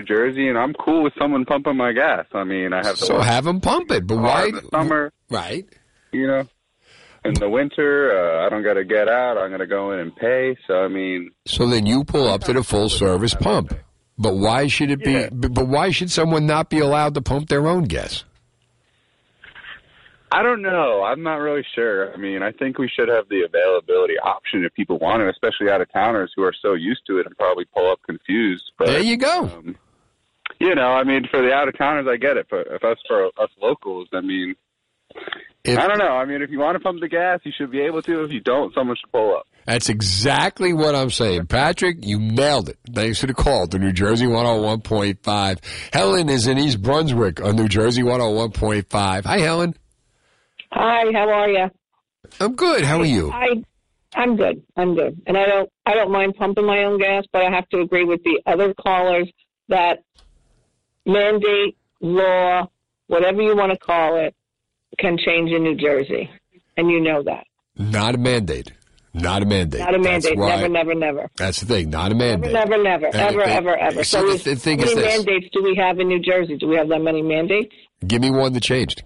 Jerseyan, I'm cool with someone pumping my gas. I have to have them pump it, but why? In the summer. Right. In the winter, I don't got to get out. I'm going to go in and pay. So then you pull up to the full-service pump. But why should it be? Yeah. But why should someone not be allowed to pump their own gas? I don't know. I'm not really sure. I think we should have the availability option if people want it, especially out-of-towners who are so used to it and probably pull up confused. But, there you go. For the out-of-towners, I get it. But for us locals, I don't know. If you want to pump the gas, you should be able to. If you don't, someone should pull up. That's exactly what I'm saying. Patrick, you nailed it. Thanks for the call to New Jersey 101.5. Helen is in East Brunswick on New Jersey 101.5. Hi, Helen. Hi, how are you? I'm good. How are you? I'm good. I'm good. And I don't mind pumping my own gas, but I have to agree with the other callers that mandate, law, whatever you want to call it, can change in New Jersey, and you know that. Not a mandate. Not a mandate. Not a mandate. Never, never, never. That's the thing. Not a mandate. Never, never, never. Ever. So the thing is this. How many mandates do we have in New Jersey? Do we have that many mandates? Give me one that changed.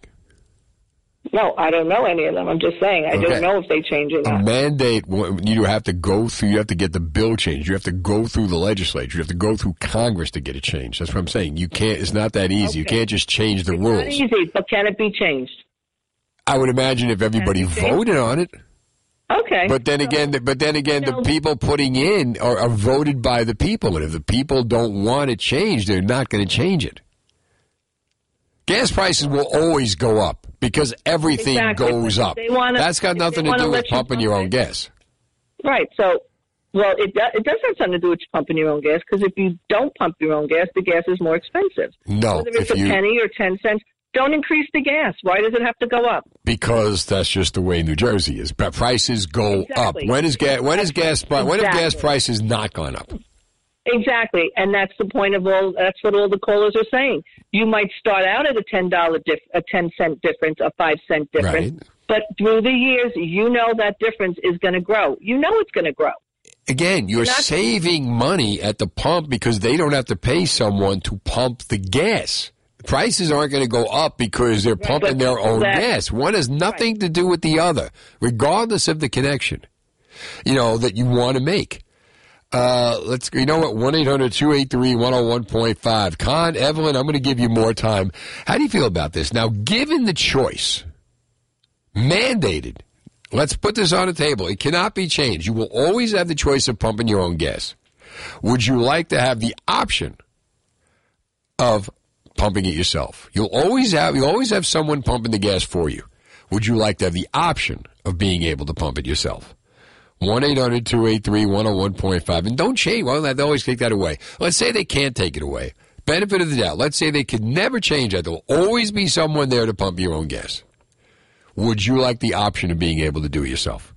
No, I don't know any of them. I'm just saying. I don't know if they change it. A mandate, you have to go through, you have to get the bill changed. You have to go through the legislature. You have to go through Congress to get it changed. That's what I'm saying. You can't, it's not that easy. Okay. You can't just change the rules. It's not easy, but can it be changed? I would imagine if everybody voted on it. Okay. But then again, the people putting in are voted by the people. And if the people don't want it changed, they're not going to change it. Gas prices will always go up because everything goes up. That's got nothing to do with pumping your own gas. Right. So, it does have something to do with pumping your own gas, because if you don't pump your own gas, the gas is more expensive. No. Whether it's penny or 10 cents. Don't increase the gas. Why does it have to go up? Because that's just the way New Jersey is. But prices go up. When is gas? When have gas prices not gone up? Exactly. And that's the point of all, that's what all the callers are saying. You might start out at a $10 a 10 cent difference, a 5 cent difference, right. But through the years, you know that difference is going to grow. You know it's going to grow. Again, you're saving money at the pump because they don't have to pay someone to pump the gas. Prices aren't going to go up because they're pumping their own gas. One has nothing to do with the other, regardless of the connection, you know, that you want to make. Let's, you know what, 1-800-283-101.5. Con, Evelyn, I'm going to give you more time. How do you feel about this? Now, given the choice, mandated, let's put this on the table. It cannot be changed. You will always have the choice of pumping your own gas. Would you like to have the option of pumping it yourself? You'll always have someone pumping the gas for you. Would you like to have the option of being able to pump it yourself? 1-800-283-101.5. And don't change. Well, they always take that away. Let's say they can't take it away. Benefit of the doubt. Let's say they could never change that. There will always be someone there to pump your own gas. Would you like the option of being able to do it yourself?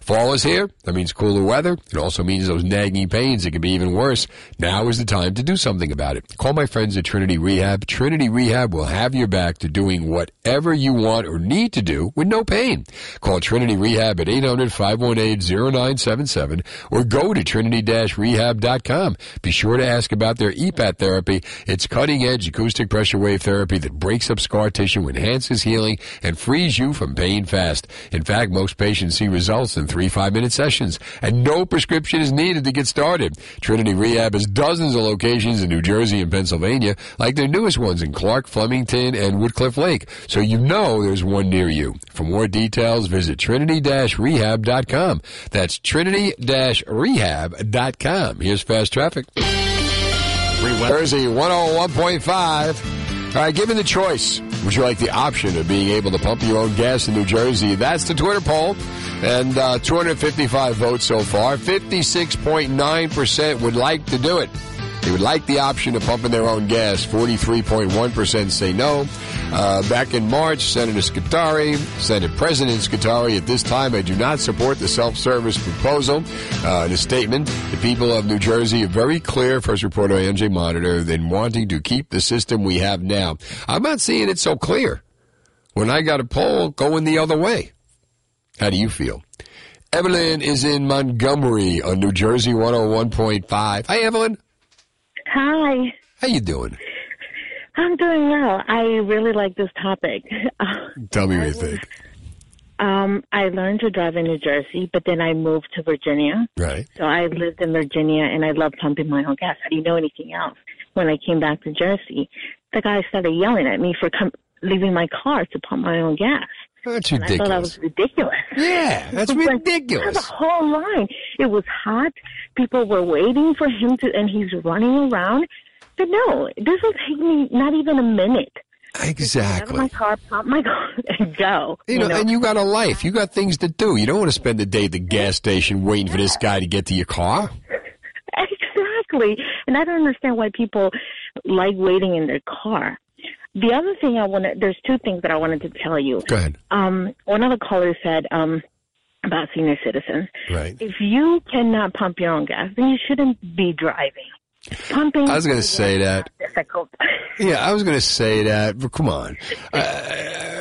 Fall is here. That means cooler weather. It also means those nagging pains. It can be even worse. Now is the time to do something about it. Call my friends at Trinity Rehab. Trinity Rehab will have your back to doing whatever you want or need to do with no pain. Call Trinity Rehab at 800-518-0977 or go to trinity-rehab.com. Be sure to ask about their EPAT therapy. It's cutting-edge acoustic pressure wave therapy that breaks up scar tissue, enhances healing, and frees you from pain fast. In fact, most patients see results in 3 5-minute sessions, and no prescription is needed to get started. Trinity Rehab has dozens of locations in New Jersey and Pennsylvania, like their newest ones in Clark, Flemington, and Woodcliff Lake, so you know there's one near you. For more details, visit trinity-rehab.com. That's trinity-rehab.com. Here's Fast Traffic. Jersey 101.5. All right, given the choice, would you like the option of being able to pump your own gas in New Jersey? That's the Twitter poll, and 255 votes so far. 56.9% would like to do it. They would like the option of pumping their own gas. 43.1% say no. Back in March, President Scutari, at this time, I do not support the self-service proposal. In a statement, the people of New Jersey are very clear, first reported by NJ Monitor, than wanting to keep the system we have now. I'm not seeing it so clear. When I got a poll going the other way. How do you feel? Evelyn is in Montgomery on New Jersey 101.5. Hi, Evelyn. Hi. How you doing? I'm doing well. I really like this topic. Tell me what you think. I learned to drive in New Jersey, but then I moved to Virginia. Right. So I lived in Virginia, and I loved pumping my own gas. I didn't know anything else. When I came back to Jersey, the guy started yelling at me for leaving my car to pump my own gas. That's ridiculous. And I thought I was ridiculous. Yeah, that's ridiculous. The whole line. It was hot. People were waiting for him to, and he's running around. But no, this will take me not even a minute. Exactly. My car, pump my car, and go. You know, and you got a life. You got things to do. You don't want to spend the day at the gas station waiting for this guy to get to your car. Exactly. And I don't understand why people like waiting in their car. The other thing there's two things that I wanted to tell you. Go ahead. One of the callers said about senior citizens. Right. If you cannot pump your own gas, then you shouldn't be driving. Pumping. I was going to say that. Difficult. Yeah, I was going to say that. But come on,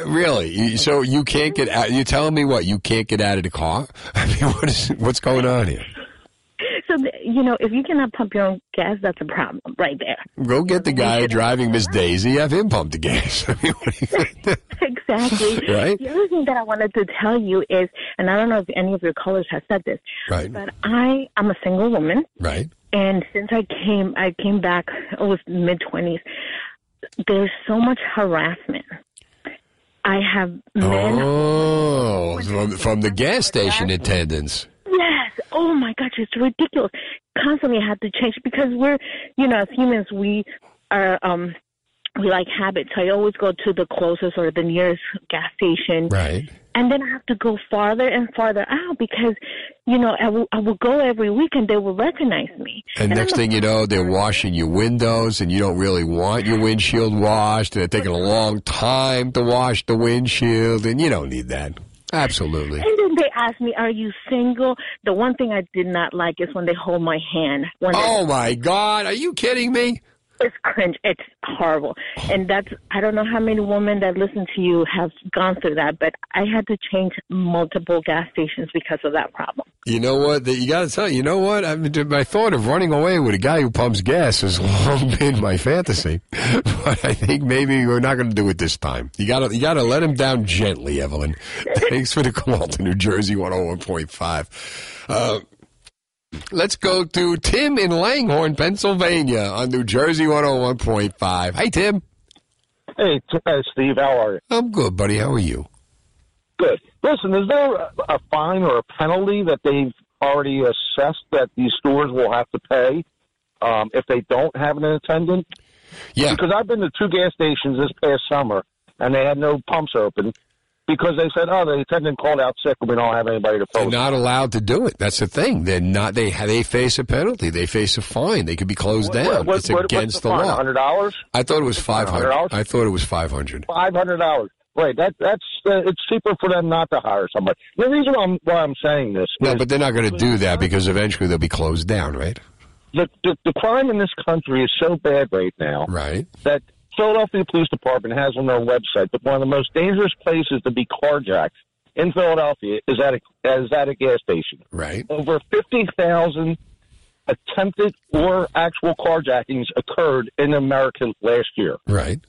really? So you can't get out? You're telling me what? You can't get out of the car? I mean, what's going on here? So, if you cannot pump your own gas, that's a problem right there. Go get the guy driving Miss Daisy, have him pump the gas. I mean, exactly. Right? The other thing that I wanted to tell you is, and I don't know if any of your callers have said this, right. But I'm a single woman. Right. And since I came back, I was mid-20s, there's so much harassment. I have men. Oh, from the gas station attendants. Yes. Oh, my gosh, it's ridiculous. Constantly have to change because we're, as humans, we are, we like habits. I always go to the closest or the nearest gas station. Right. And then I have to go farther and farther out because, I will go every week and they will recognize me. And next thing you know, they're washing your windows and you don't really want your windshield washed. They're taking a long time to wash the windshield and you don't need that. Absolutely. And then they ask me, are you single? The one thing I did not like is when they hold my hand. Oh, my God. Are you kidding me? It's cringe. It's horrible. And that's, I don't know how many women that listen to you have gone through that, but I had to change multiple gas stations because of that problem. You know what? You got to tell you, know what? I mean, my thought of running away with a guy who pumps gas has long been my fantasy. But I think maybe we're not going to do it this time. You got to let him down gently, Evelyn. Thanks for the call to New Jersey 101.5. Let's go to Tim in Langhorne, Pennsylvania on New Jersey 101.5. Hi, Tim. Hey, Steve. How are you? I'm good, buddy. How are you? Good. Listen, is there a fine or a penalty that they've already assessed that these stores will have to pay if they don't have an attendant? Yeah. Because I've been to two gas stations this past summer, and they had no pumps open. Because they said, oh, the attendant called out sick and we don't have anybody to post. They're not allowed to do it. That's the thing. They're not. They face a penalty. They face a fine. They could be closed down. It's against the law. $100? I thought it was $500. I thought it was $500. $500. Right. That's it's cheaper for them not to hire somebody. The reason why I'm saying this. No, but they're not going to do that because eventually they'll be closed down, right? The crime in this country is so bad right now. Right. That Philadelphia Police Department has on their website that one of the most dangerous places to be carjacked in Philadelphia is at a gas station. Right. Over 50,000 attempted or actual carjackings occurred in America last year. Right.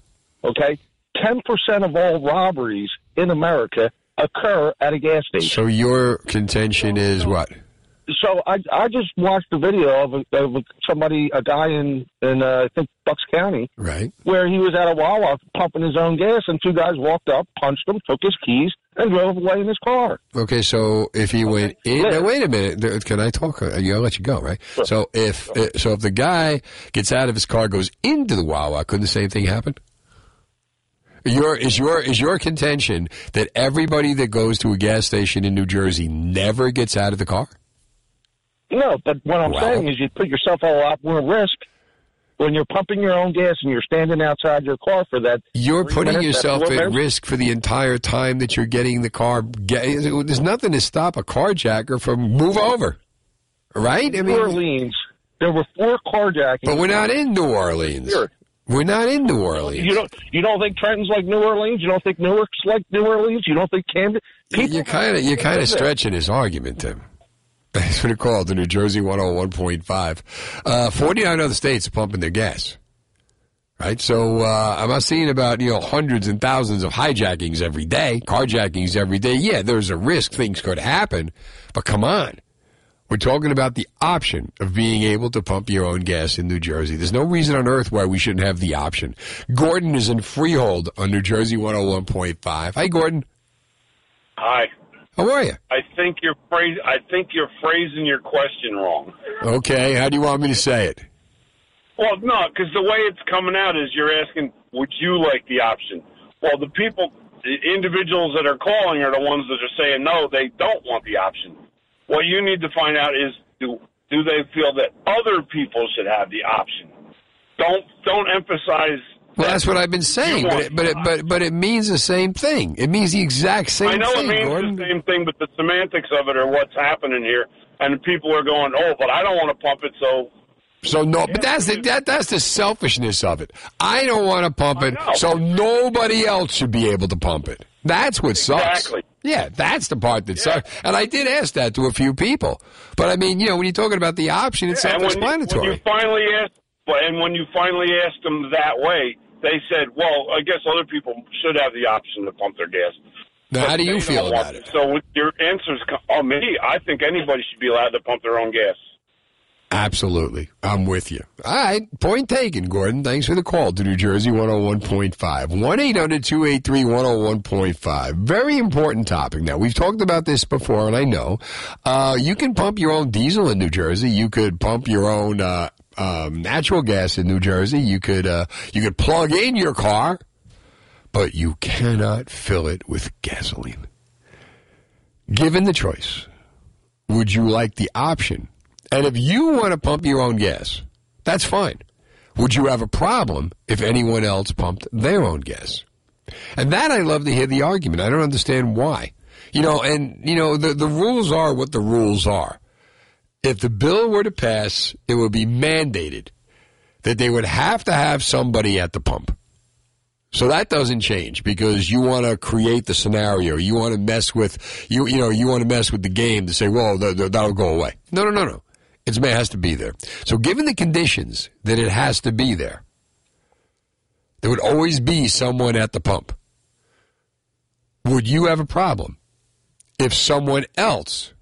Okay? 10% of all robberies in America occur at a gas station. So your contention is what? So I just watched the video of somebody, a guy in I think Bucks County, right, where he was at a Wawa pumping his own gas, and two guys walked up, punched him, took his keys, and drove away in his car. Okay, so if he went in, now wait a minute, can I talk? I'll let you go, right? Sure. So if the guy gets out of his car, goes into the Wawa, couldn't the same thing happen? Is your contention that everybody that goes to a gas station in New Jersey never gets out of the car? No, but what I'm saying is you put yourself at a lot more risk when you're pumping your own gas and you're standing outside your car for that. You're putting yourself at risk for the entire time that you're getting the car. There's nothing to stop a carjacker from move over, right? I mean, New Orleans, there were four carjackings. But we're not in New Orleans. We're not in New Orleans. You don't think Trenton's like New Orleans? You don't think Newark's like New Orleans? You don't think Camden? You're kind of stretching his argument, Tim. Thanks for the call to New Jersey 101.5. 49 other states are pumping their gas, right? So I'm not seeing about, hundreds and thousands of hijackings every day, carjackings every day. Yeah, there's a risk things could happen, but come on. We're talking about the option of being able to pump your own gas in New Jersey. There's no reason on earth why we shouldn't have the option. Gordon is in Freehold on New Jersey 101.5. Hi, Gordon. Hi. How are you? I think you're phrasing your question wrong. Okay, how do you want me to say it? Well, no, because the way it's coming out is you're asking, would you like the option? Well, the individuals that are calling are the ones that are saying, no, they don't want the option. What you need to find out is, do they feel that other people should have the option? Don't emphasize. Well, that's what I've been saying, but it means the same thing. It means the exact same thing. I know it means the same thing, but the semantics of it are what's happening here, and people are going, "Oh, but I don't want to pump it." So no, but that's the selfishness of it. I don't want to pump it, so nobody else should be able to pump it. That's what sucks. Exactly. Yeah, that's the part that sucks. And I did ask that to a few people, but I mean, when you're talking about the option, it's self-explanatory. And when you finally asked them that way, they said, well, I guess other people should have the option to pump their gas. Now, how do you feel about it? So your answers on me, I think anybody should be allowed to pump their own gas. Absolutely. I'm with you. All right. Point taken, Gordon. Thanks for the call to New Jersey 101.5. 1-800-283-101.5. Very important topic. Now, we've talked about this before, and I know. You can pump your own diesel in New Jersey. You could pump your own natural gas in New Jersey. You could plug in your car, but you cannot fill it with gasoline. Given the choice, would you like the option? And if you want to pump your own gas, that's fine. Would you have a problem if anyone else pumped their own gas? And that I love to hear the argument. I don't understand why. You know, and, you know, the rules are what the rules are. If the bill were to pass, it would be mandated that they would have to have somebody at the pump. So that doesn't change because you want to create the scenario. You want to mess with you want to mess with the game to say, well, that'll go away. No. It has to be there. So given the conditions that it has to be there, there would always be someone at the pump. Would you have a problem if someone else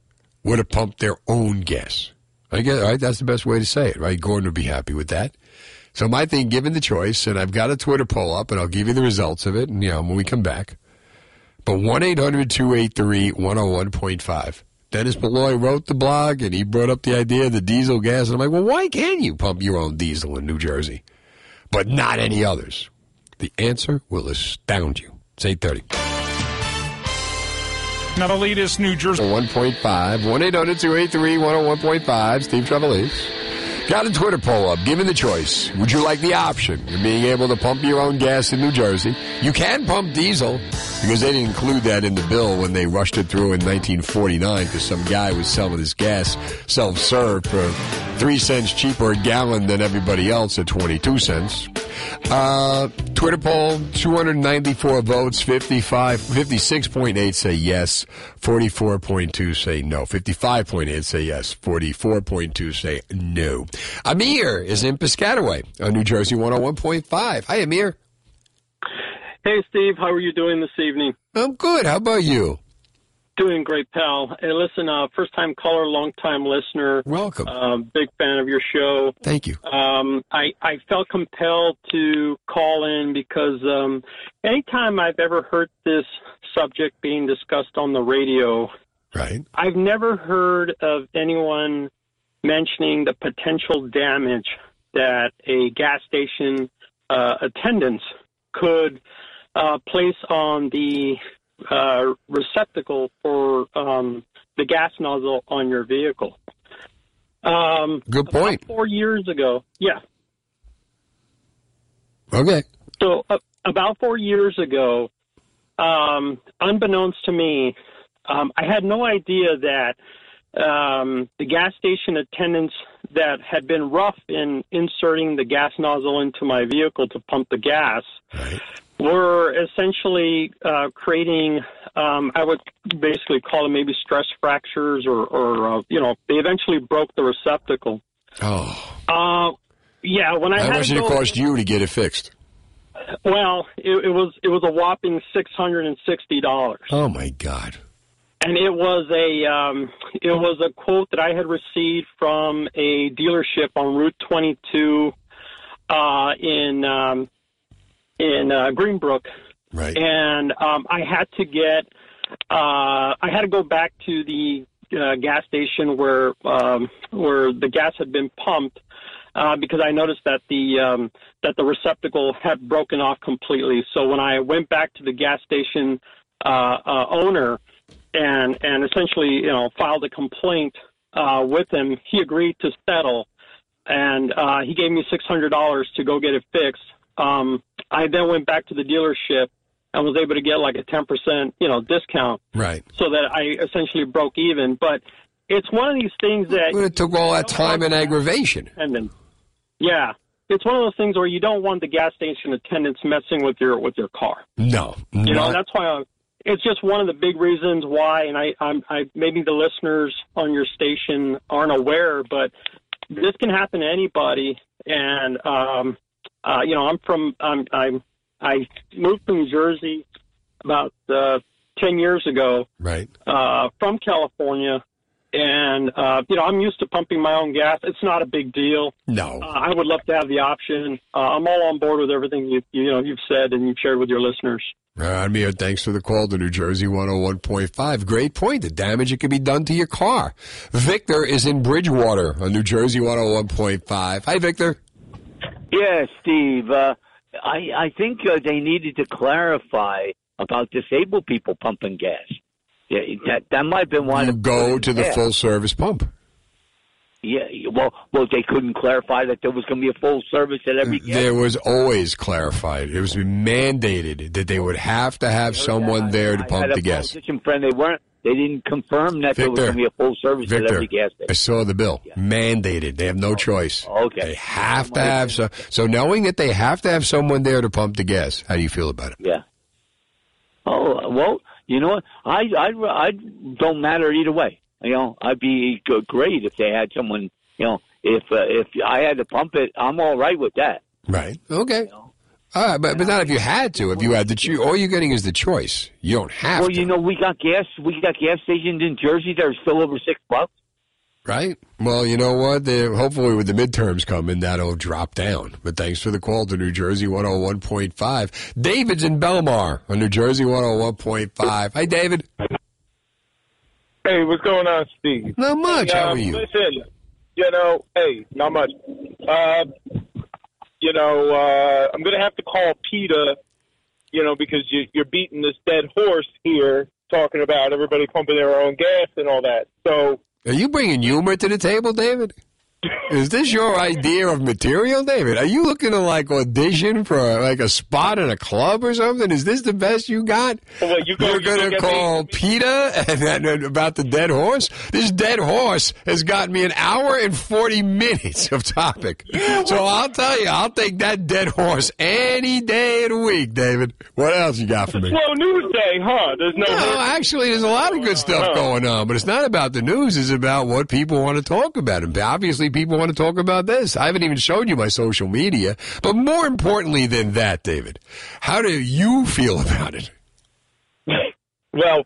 would have pumped their own gas? I guess, right? That's the best way to say it, right? Gordon would be happy with that. So my thing, given the choice, and I've got a Twitter poll up, and I'll give you the results of it, and you know, when we come back. But 1-800-283-101.5. Dennis Malloy wrote the blog, and he brought up the idea of the diesel gas. And I'm like, well, why can't you pump your own diesel in New Jersey, but not any others? The answer will astound you. It's 8:30. Not elitist, New Jersey. 1.5, 1-800-283-101.5, Steve Trevelise. Got a Twitter poll up, given the choice. Would you like the option of being able to pump your own gas in New Jersey? You can pump diesel, because they didn't include that in the bill when they rushed it through in 1949, because some guy was selling his gas self-serve for 3 cents cheaper a gallon than everybody else at 22 cents. Twitter poll, 294 votes, 56.8 say yes, 44.2 say no, 55.8 say yes, 44.2 say no. Amir is in Piscataway on New Jersey 101.5. Hi, Amir. Hey, Steve. How are you doing this evening? I'm good. How about you? Doing great, pal. Hey, listen, first-time caller, long-time listener. Welcome. Big fan of your show. Thank you. I felt compelled to call in because anytime I've ever heard this subject being discussed on the radio, right, I've never heard of anyone mentioning the potential damage that a gas station attendant could place on the receptacle for the gas nozzle on your vehicle. Good point. 4 years ago. Yeah. Okay. So about 4 years ago, unbeknownst to me, I had no idea that the gas station attendants that had been rough in inserting the gas nozzle into my vehicle to pump the gas, right, were essentially creating, I would basically call them maybe stress fractures, or you know, they eventually broke the receptacle. Oh. Yeah, when I had much did it cost you to get it fixed? Well, it was a whopping $660. Oh my God. And it was a quote that I had received from a dealership on Route 22 in Greenbrook, right? And I had to go back to the gas station where the gas had been pumped because I noticed that the receptacle had broken off completely. So when I went back to the gas station owner and essentially, you know, filed a complaint with him, he agreed to settle, and he gave me $600 to go get it fixed. I then went back to the dealership and was able to get like a 10%, you know, discount. Right. So that I essentially broke even. But it's one of these things that... It took all that time and aggravation. Yeah. It's one of those things where you don't want the gas station attendants messing with your car. No. You know, that's why it's just one of the big reasons why, and I maybe the listeners on your station aren't aware, but this can happen to anybody. And... you know, I moved from New Jersey about 10 years ago, right, from California, and you know, I'm used to pumping my own gas. It's not a big deal. No, I would love to have the option. I'm all on board with everything you've said and you've shared with your listeners. Amir, thanks for the call to New Jersey 101.5. Great point. The damage it could be done to your car. Victor is in Bridgewater on New Jersey 101.5. Hi, Victor. Yeah, Steve, I think they needed to clarify about disabled people pumping gas. Yeah, that might have been one. You go to the full-service pump. Yeah, well, they couldn't clarify that there was going to be a full service at every game. There was always clarified. It was mandated that they would have to have someone there to pump the gas. They didn't confirm that there was going to be a full service at every gas station. I saw the bill. Yeah. Mandated. They have no choice. Okay. They have to have so. So knowing that they have to have someone there to pump the gas, how do you feel about it? Yeah. Oh well, you know what? I don't matter either way. You know, I'd be great if they had someone. You know, if I had to pump it, I'm all right with that. Right. Okay. You know? But not if you had to. If you had the choice, all you're getting is the choice. You don't have to. Well, you know, we got gas stations in Jersey that are still over $6. Right. Well, you know what? Hopefully when the midterms come in, that'll drop down. But thanks for the call to New Jersey 101.5. David's in Belmar on New Jersey 101.5. Hi, David. Hey, what's going on, Steve? Not much. How are you? Listen, you know, hey, not much. You know, I'm going to have to call PETA, you know, because you're beating this dead horse here talking about everybody pumping their own gas and all that. So, are you bringing humor to the table, David? Is this your idea of material, David? Are you looking to, like, audition for, like, a spot in a club or something? Is this the best you got? Well, you're going to call PETA and about the dead horse? This dead horse has got me an hour and 40 minutes of topic. So I'll tell you, I'll take that dead horse any day of the week, David. What else you got for me? Slow news day, huh? There's no, actually, there's a lot of good stuff going on, but it's not about the news. It's about what people want to talk about. And obviously, people want to talk about this. I haven't even showed you my social media. But more importantly than that, David, how do you feel about it? Well,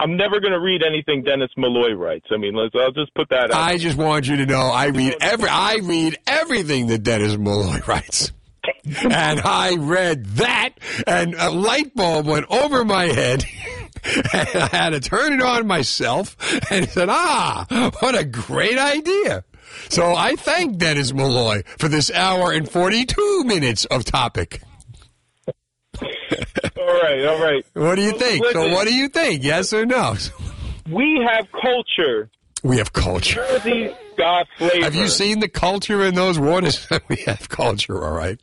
I'm never going to read anything Dennis Malloy writes. I mean, I'll just put that out. I just want you to know I read everything that Dennis Malloy writes. And I read that, and a light bulb went over my head. And I had to turn it on myself and said, what a great idea. So I thank Dennis Malloy for this hour and 42 minutes of topic. All right. What do you think? Listen, so what do you think? Yes or no? We have culture. We have culture. Jersey's got flavor. Have you seen the culture in those waters? We have culture, all right.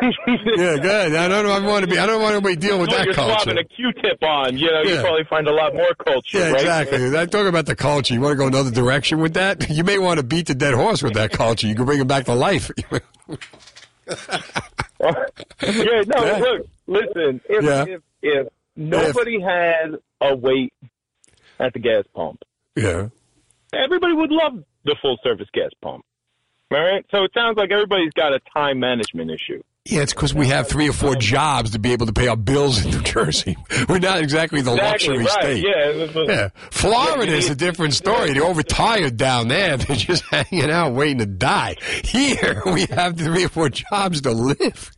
Yeah, good. I don't want to be dealing with that culture. You're swabbing a Q-tip on. You know, yeah. You probably find a lot more culture. Yeah, right? Exactly. I'm talking about the culture. You want to go another direction with that? You may want to beat the dead horse with that culture. You can bring him back to life. Look, listen. If nobody had a wait at the gas pump, everybody would love the full-service gas pump. All right? So it sounds like everybody's got a time management issue. Yeah, it's because we have 3 or 4 jobs to be able to pay our bills in New Jersey. We're not exactly the luxury state. Yeah. Florida is a different story. They're overtired down there. They're just hanging out waiting to die. Here, we have 3 or 4 jobs to live.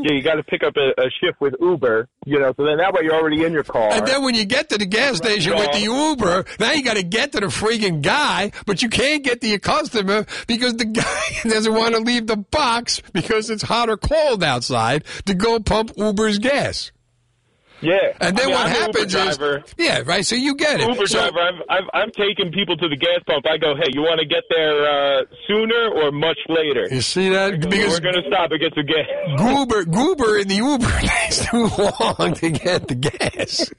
Yeah, you got to pick up a shift with Uber, you know, so then that way you're already in your car. And then when you get to the gas station with the Uber, now you got to get to the freaking guy, but you can't get to your customer because the guy doesn't want to leave the box because it's hot or cold outside to go pump Uber's gas. Yeah. And then what happens is... Yeah, right, so you get it. Uber driver, I'm taking people to the gas pump. I go, hey, you want to get there sooner or much later? You see that? Because we're going to stop and get the gas. Goober in the Uber takes too long to get the gas.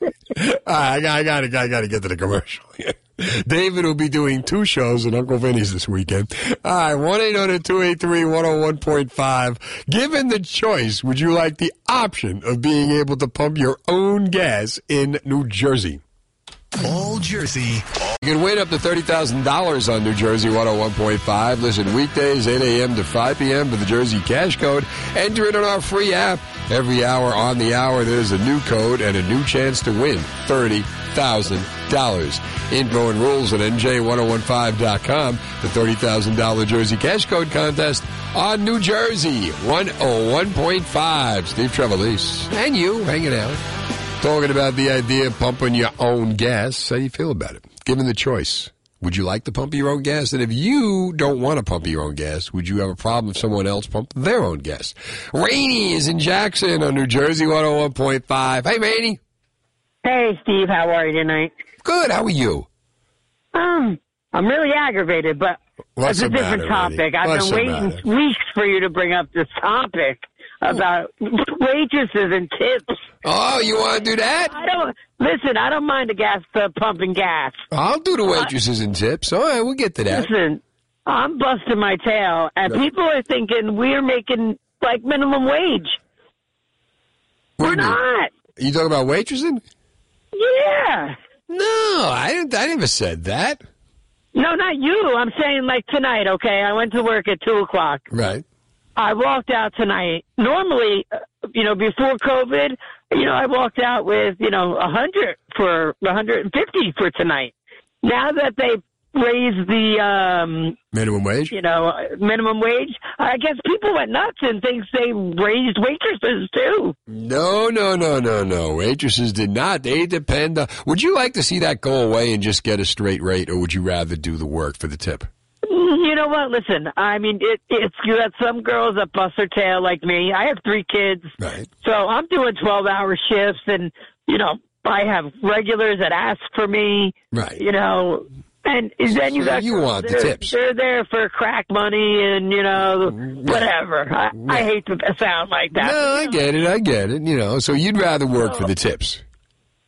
I got to get to the commercial here. David will be doing 2 shows at Uncle Vinny's this weekend. All right, 1-800-283-101.5. Given the choice, would you like the option of being able to pump your own gas in New Jersey? All Jersey. You can win up to $30,000 on New Jersey 101.5. Listen weekdays, 8 a.m. to 5 p.m. with the Jersey cash code. Enter it on our free app. Every hour on the hour, there's a new code and a new chance to win $30,000. Info and rules at NJ1015.com. The $30,000 Jersey cash code contest on New Jersey 101.5. Steve Trevelise and you hanging out. Talking about the idea of pumping your own gas. How do you feel about it? Given the choice, would you like to pump your own gas? And if you don't want to pump your own gas, would you have a problem if someone else pumped their own gas? Rainey is in Jackson on New Jersey 101.5. Hey, Rainey. Hey, Steve. How are you tonight? Good. How are you? I'm really aggravated, but it's a different topic. I've been waiting weeks for you to bring up this topic about waitresses and tips. Oh, you want to do that? I don't. Listen, I don't mind the gas pumping gas. I'll do the waitresses and tips. All right, we'll get to that. Listen, I'm busting my tail, and people are thinking we're making like minimum wage. We're not. Are you talking about waitressing? Yeah. No, I never said that. No, not you. I'm saying like tonight, okay? I went to work at 2 o'clock. Right. I walked out tonight. Normally, you know, before COVID, you know, I walked out with, you know, 100 for 150 for tonight. Now that they raised the minimum wage, you know, minimum wage, I guess people went nuts and think they raised waitresses too. No. Waitresses did not. They depend on. Would you like to see that go away and just get a straight rate, or would you rather do the work for the tip? You know what? Listen, I mean, it's you have some girls that bust their tail like me. I have 3 kids, right? So I'm doing 12-hour shifts, and you know, I have regulars that ask for me, right? You know, and then you got you want the tips. They're there for crack money and you know whatever. Right. I hate to sound like that. No, I get it. You know, so you'd rather work for the tips.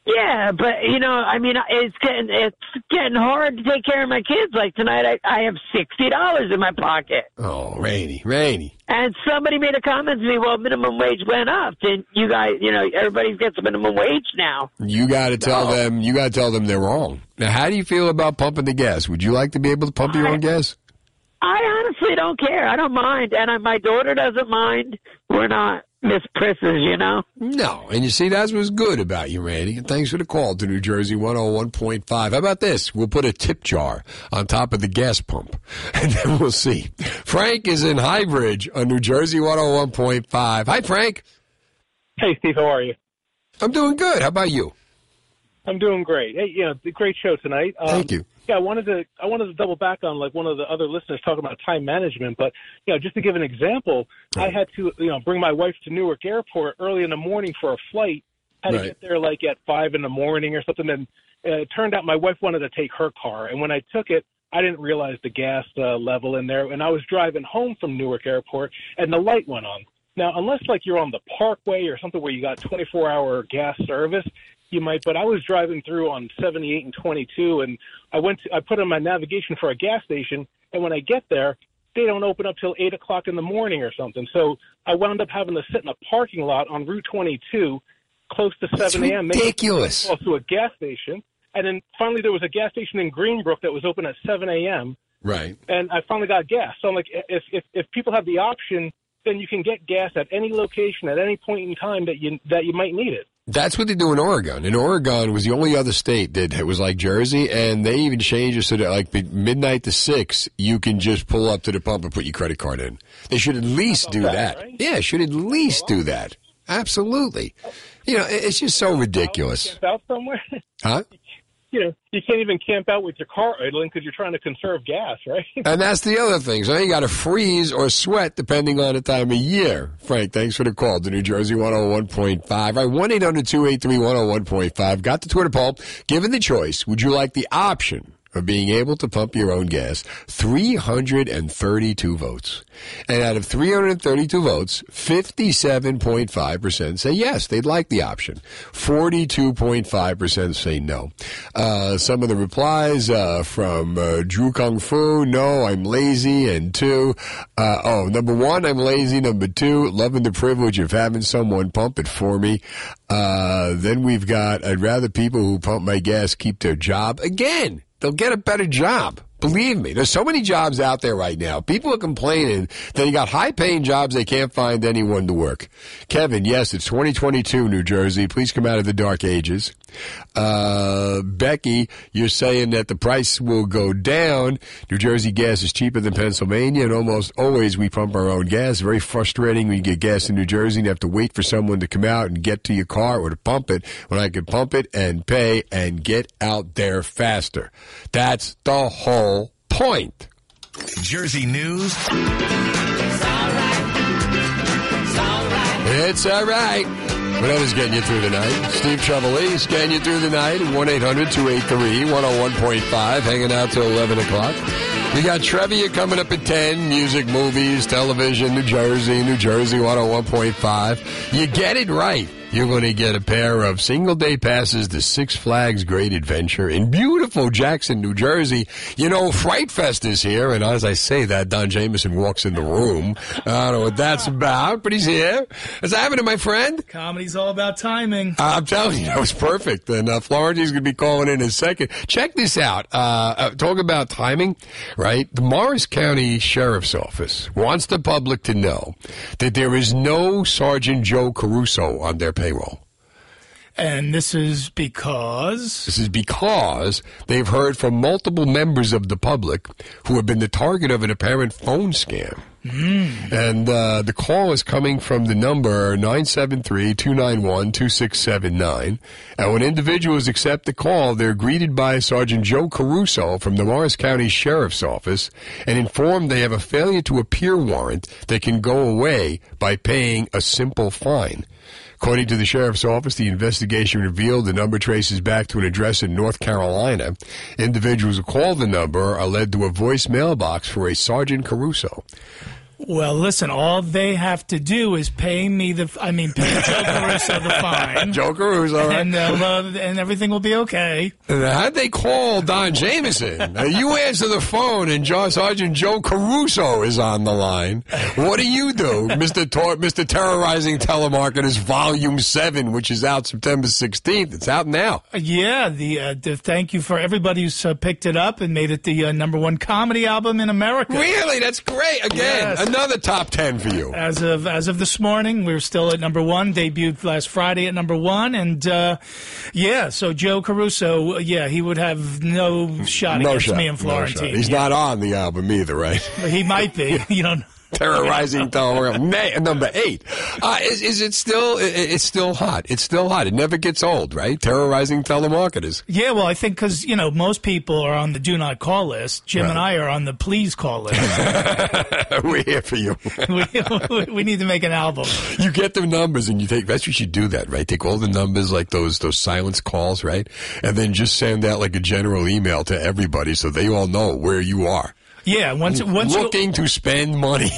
Yeah, but, you know, I mean, it's getting hard to take care of my kids. Like, tonight I have $60 in my pocket. Oh, Rainy. And somebody made a comment to me, well, minimum wage went up. And you guys, you know, everybody gets a minimum wage now. You got to tell them, they're wrong. Now, how do you feel about pumping the gas? Would you like to be able to pump your own gas? I honestly don't care. I don't mind. And my daughter doesn't mind. We're not Miss Prisses, you know? No. And you see, that's what's good about you, Randy. And thanks for the call to New Jersey 101.5. How about this? We'll put a tip jar on top of the gas pump, and then we'll see. Frank is in Highbridge on New Jersey 101.5. Hi, Frank. Hey, Steve. How are you? I'm doing good. How about you? I'm doing great. Hey, you know, great show tonight. Thank you. Yeah, I wanted to double back on like one of the other listeners talking about time management, but you know, just to give an example, I had to bring my wife to Newark Airport early in the morning for a flight. Had to get there like at 5 a.m. or something. And it turned out my wife wanted to take her car, and when I took it, I didn't realize the gas level in there. And I was driving home from Newark Airport, and the light went on. Now, unless like you're on the Parkway or something where you got 24-hour gas service. You might, but I was driving through on 78 and 22, and I put on my navigation for a gas station, and when I get there, they don't open up till 8 o'clock in the morning or something. So I wound up having to sit in a parking lot on Route 22, close to 7 a.m. Ridiculous. Also a gas station, and then finally there was a gas station in Greenbrook that was open at 7 a.m. Right. And I finally got gas. So I'm like, if people have the option, then you can get gas at any location at any point in time that you might need it. That's what they do in Oregon. And Oregon was the only other state that was like Jersey, and they even changed it so that like midnight to 6, you can just pull up to the pump and put your credit card in. They should at least do that. Right? Yeah, should at least do that. Absolutely. You know, it's just so ridiculous. Camp out somewhere? Huh? You know, you can't even camp out with your car idling because you're trying to conserve gas, right? And that's the other thing. So you got to freeze or sweat depending on the time of year. Frank, thanks for the call to New Jersey 101.5. All right, 1-800-283-101.5. Got the Twitter poll. Given the choice, would you like the option of being able to pump your own gas? 332 votes. And out of 332 votes, 57.5% say yes, they'd like the option. 42.5% say no. Some of the replies from Drew Kung Fu, no, I'm lazy, and 2, number 1, I'm lazy, number 2, loving the privilege of having someone pump it for me. Then we've got, I'd rather people who pump my gas keep their job. Again, they'll get a better job. Believe me, there's so many jobs out there right now. People are complaining that you got high-paying jobs they can't find anyone to work. Kevin, yes, it's 2022, New Jersey. Please come out of the dark ages. Becky, you're saying that the price will go down. New Jersey gas is cheaper than Pennsylvania, and almost always we pump our own gas. Very frustrating when you get gas in New Jersey and you have to wait for someone to come out and get to your car or to pump it, when I could pump it and pay and get out there faster. That's the whole point. Jersey news. It's all right. It's all right. Whatever's getting you through the night. Steve Trevelise getting you through the night at 1-800-283-101.5, hanging out till 11 o'clock. We got Trevia coming up at 10, music, movies, television, New Jersey 101.5. You get it right. You're going to get a pair of single-day passes to Six Flags Great Adventure in beautiful Jackson, New Jersey. You know, Fright Fest is here, and as I say that, Don Jamison walks in the room. I don't know what that's about, but he's here. Is that happening, my friend? Comedy's all about timing. I'm telling you, that was perfect. And Florentine's going to be calling in a second. Check this out. Talk about timing, right? The Morris County Sheriff's Office wants the public to know that there is no Sergeant Joe Caruso on their payroll. And this is because? This is because they've heard from multiple members of the public who have been the target of an apparent phone scam. Mm. And the call is coming from the number 973-291-2679. And when individuals accept the call, they're greeted by Sergeant Joe Caruso from the Morris County Sheriff's Office and informed they have a failure to appear warrant that can go away by paying a simple fine. According to the sheriff's office, the investigation revealed the number traces back to an address in North Carolina. Individuals who call the number are led to a voice mailbox for a Sergeant Caruso. Well, listen, all they have to do is pay Joe Caruso the fine. Joe Caruso, right? And everything will be okay. How'd they call Don Jamison? Now, you answer the phone and Sergeant Joe Caruso is on the line. What do you do, Mr. Terrorizing Telemarketers Volume 7, which is out September 16th. It's out now. Yeah, the thank you for everybody who's picked it up and made it the number one comedy album in America. Really? That's great. Again, yes. Another top 10 for you. As of this morning, we're still at number one. Debuted last Friday at number one, and so Joe Caruso, he would have no shot against me and Florentine. No, he's not on the album either, right? He might be. You don't know. Terrorizing Telemarketers, number 8. It's still hot. It's still hot. It never gets old, right? Terrorizing Telemarketers. Yeah, well, I think because, most people are on the do not call list. Jim and I are on the please call list. We're here for you. we need to make an album. You get the numbers and that's what you do that, right? Take all the numbers like those silence calls, right? And then just send out like a general email to everybody so they all know where you are. Yeah, once looking to spend money.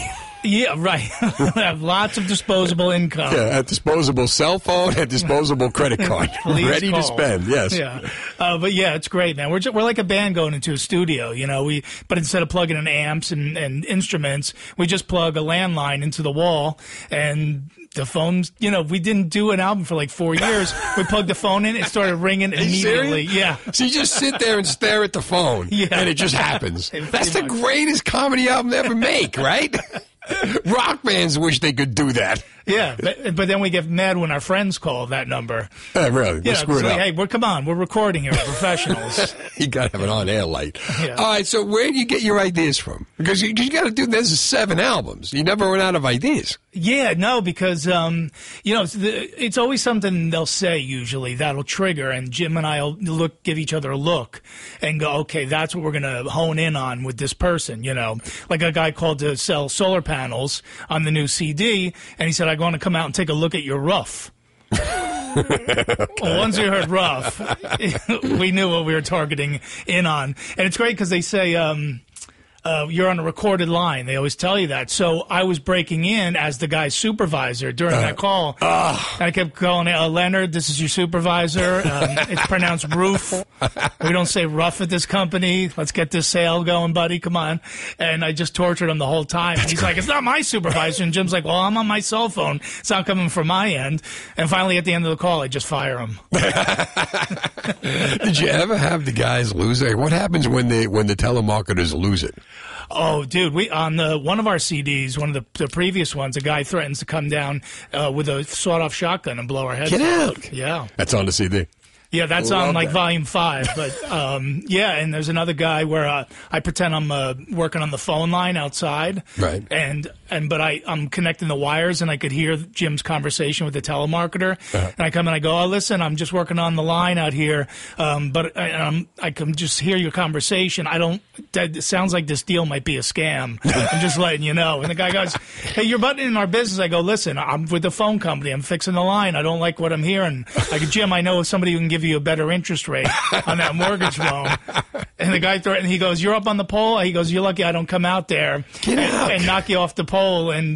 Yeah, right. Have lots of disposable income. Yeah, a disposable cell phone, a disposable credit card. Ready to spend, yes. Yeah. But it's great, man. We're like a band going into a studio, but instead of plugging in amps and instruments, we just plug a landline into the wall and the phones, we didn't do an album for like 4 years. We plugged the phone in, it started ringing immediately. Serious? Yeah. So you just sit there and stare at the phone, and it just happens. That's the greatest comedy album to ever make, right? Rock bands wish they could do that. Yeah, but then we get mad when our friends call that number. Oh, really? We're screwed up. Hey, come on, we're recording here. We're professionals. You got to have an on-air light. Yeah. All right, so where do you get your ideas from? Because you got to do this 7 albums. You never run out of ideas. Yeah, no, because, it's always something they'll say usually that'll trigger, and Jim and I will give each other a look and go, okay, that's what we're going to hone in on with this person, Like a guy called to sell solar panels on the new CD, and he said, I'm going to come out and take a look at your roof. Okay. Well, once we heard rough, we knew what we were targeting in on. And it's great because they say you're on a recorded line. They always tell you that. So I was breaking in as the guy's supervisor during that call. And I kept calling, Leonard, this is your supervisor. It's pronounced roof. We don't say rough at this company. Let's get this sale going, buddy. Come on. And I just tortured him the whole time. And he's like, it's not my supervisor. And Jim's like, well, I'm on my cell phone. It's not coming from my end. And finally, at the end of the call, I just fire him. Did you ever have the guys lose it? What happens when the telemarketers lose it? Oh, dude, we on one of our CDs, one of the previous ones, a guy threatens to come down with a sawed-off shotgun and blow our heads off. Get out. Yeah. That's on the CD. Yeah, that's on like volume 5. But yeah, and there's another guy where I pretend I'm working on the phone line outside, right? And but I'm connecting the wires, and I could hear Jim's conversation with the telemarketer. Uh-huh. And I come and I go, oh, listen, I'm just working on the line out here, but I can just hear your conversation. It sounds like this deal might be a scam. I'm just letting you know. And the guy goes, hey, you're butting in our business. I go, listen, I'm with the phone company. I'm fixing the line. I don't like what I'm hearing. I go, Jim, I know somebody who can give you a better interest rate on that mortgage loan. And the guy threatened, he goes, you're up on the pole? He goes, you're lucky I don't come out there and knock you off the pole and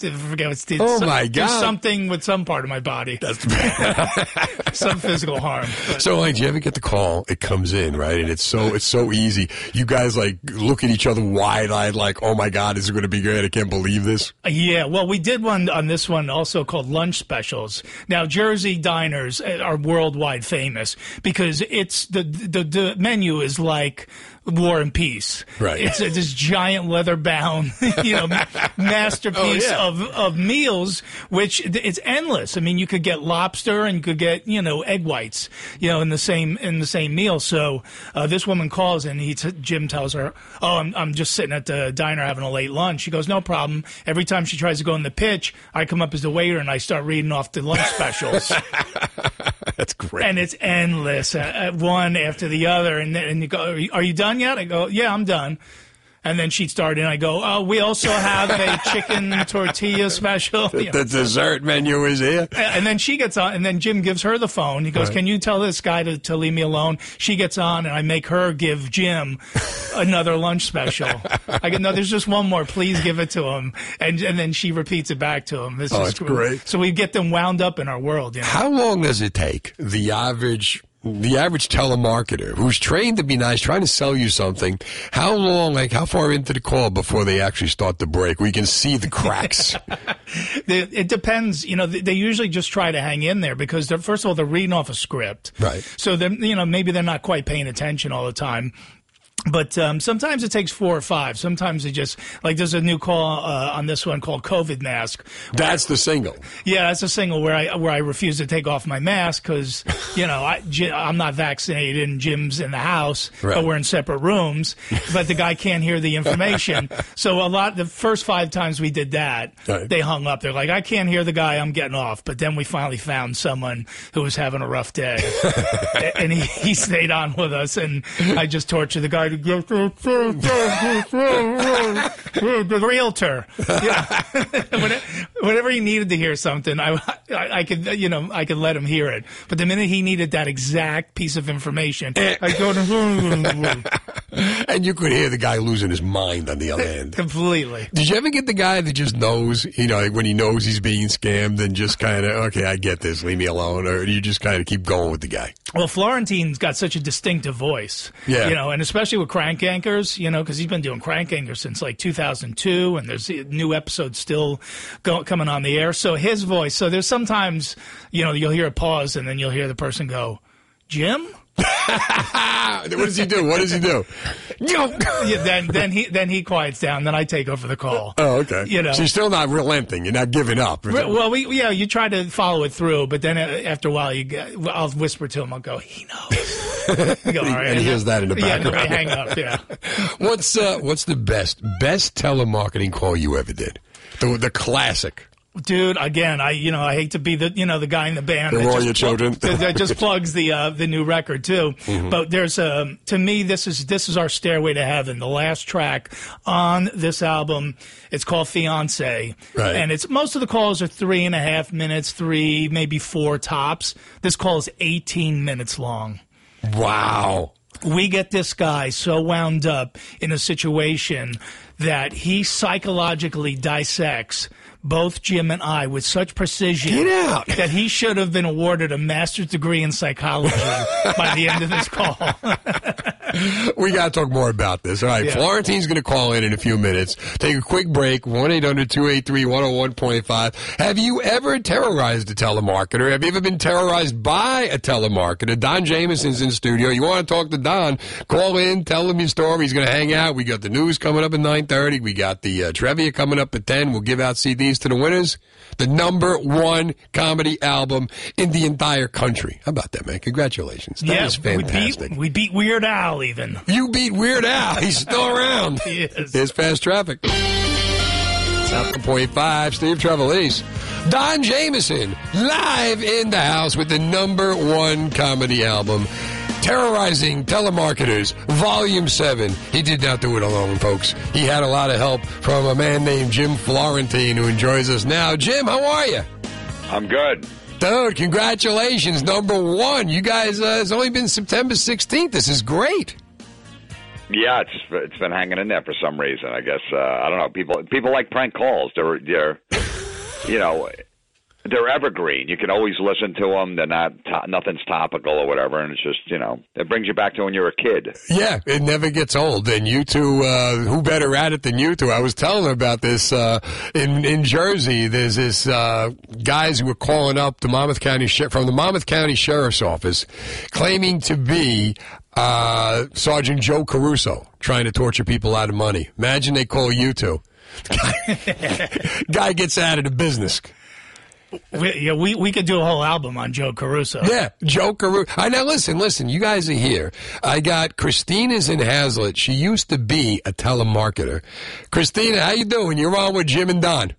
forget what Steve. Oh, my God. Do something with some part of my body. That's bad. Some physical harm. But. So, like, do you ever get the call? It comes in, right? And it's so easy. You guys, like, look at each other wide-eyed like, oh, my God, is it going to be great? I can't believe this. Yeah. Well, we did one on this one also called Lunch Specials. Now, Jersey diners are worldwide famous because it's the menu is like War and Peace. Right. It's this giant leather-bound, masterpiece of meals, which it's endless. I mean, you could get lobster and you could get, egg whites, in the same meal. So this woman calls and Jim tells her, oh, I'm just sitting at the diner having a late lunch. She goes, no problem. Every time she tries to go in the pitch, I come up as the waiter and I start reading off the lunch specials. That's great. And it's endless, one after the other. And you go, are you done yet? I go, yeah, I'm done. And then she'd start, and I go, oh, we also have a chicken tortilla special. The dessert menu is here. And then she gets on, and then Jim gives her the phone. He goes, right. Can you tell this guy to leave me alone? She gets on, and I make her give Jim another lunch special. I go, no, there's just one more. Please give it to him. And then she repeats it back to him. This is great. So we get them wound up in our world. How long does it take the average telemarketer who's trained to be nice, trying to sell you something, how long, like how far into the call before they actually start to break? We can see the cracks. It depends. They usually just try to hang in there because, first of all, they're reading off a script. Right. So, maybe they're not quite paying attention all the time. But sometimes it takes 4 or 5. Sometimes they just, like there's a new call on this one called COVID Mask. That's the single. Yeah, that's a single where I refuse to take off my mask because, I'm not vaccinated and Jim's in the house, right. But we're in separate rooms. But the guy can't hear the information. So the first 5 times we did that, right. They hung up. They're like, I can't hear the guy. I'm getting off. But then we finally found someone who was having a rough day. And he stayed on with us. And I just tortured the guy. The realtor. Yeah. Whenever he needed to hear something, I could, I could let him hear it. But the minute he needed that exact piece of information, I go to. And you could hear the guy losing his mind on the other end. Completely. Did you ever get the guy that just knows, when he knows he's being scammed and just kind of, okay, I get this, leave me alone, or do you just kind of keep going with the guy? Well, Florentine's got such a distinctive voice, yeah. And especially with Crank Anchors, because he's been doing Crank Anchors since like 2002, and there's new episodes still coming on the air. So his voice, so there's sometimes, you'll hear a pause, and then you'll hear the person go, Jim? What does he do? Yeah, then he quiets down. Then I take over the call. Oh, okay. So you're still not relenting. You're not giving up. Well, you try to follow it through, but then after a while, I'll whisper to him. I'll go, he knows. All right. And he hears that in the background. Yeah, hang up. Yeah. What's the best telemarketing call you ever did? The classic. Dude, again, I hate to be the guy in the band that just plugs the new record too. Mm-hmm. But there's to me this is our Stairway to Heaven, the last track on this album. It's called Fiance, right. And it's most of the calls are 3.5 minutes, 3 maybe 4 tops. This call is 18 minutes long. Wow. We get this guy so wound up in a situation that he psychologically dissects both Jim and I with such precision that he should have been awarded a master's degree in psychology by the end of this call. We got to talk more about this. All right, yeah. Florentine's going to call in a few minutes. Take a quick break, 1-800-283-101.5. Have you ever terrorized a telemarketer? Have you ever been terrorized by a telemarketer? Don Jamison's in studio. You want to talk to Don, call in, tell him your story. He's going to hang out. We got the news coming up at 9:30. We got the Trevia coming up at 10. We'll give out CDs to the winners. The #1 comedy album in the entire country. How about that, man? Congratulations. That is fantastic. We beat Weird Al, even. You beat Weird Al. He's still around. He is. There's Fast Traffic. South 1.5, Steve Trevelise. Don Jamison, live in the house with the #1 comedy album, Terrorizing Telemarketers, Volume 7. He did not do it alone, folks. He had a lot of help from a man named Jim Florentine, who enjoys us now. Jim, how are you? I'm good. Dude, congratulations, #1. You guys, it's only been September 16th. This is great. Yeah, it's been hanging in there for some reason, I guess. I don't know. People like prank calls. They're you know... They're evergreen. You can always listen to them. They're not nothing's topical or whatever, and it's just, you know, it brings you back to when you were a kid. Yeah, it never gets old. And you two, who better at it than you two? I was telling them about this in Jersey. There's this guys who were calling up the Monmouth County from the Monmouth County Sheriff's Office, claiming to be Sergeant Joe Caruso, trying to torture people out of money. Imagine they call you two. Guy gets out of the business. We could do a whole album on Joe Caruso. Yeah, Joe Caruso. Now, listen, you guys are here. I got Christina's in Hazlitt. She used to be a telemarketer. Christina, how you doing? You're on with Jim and Don.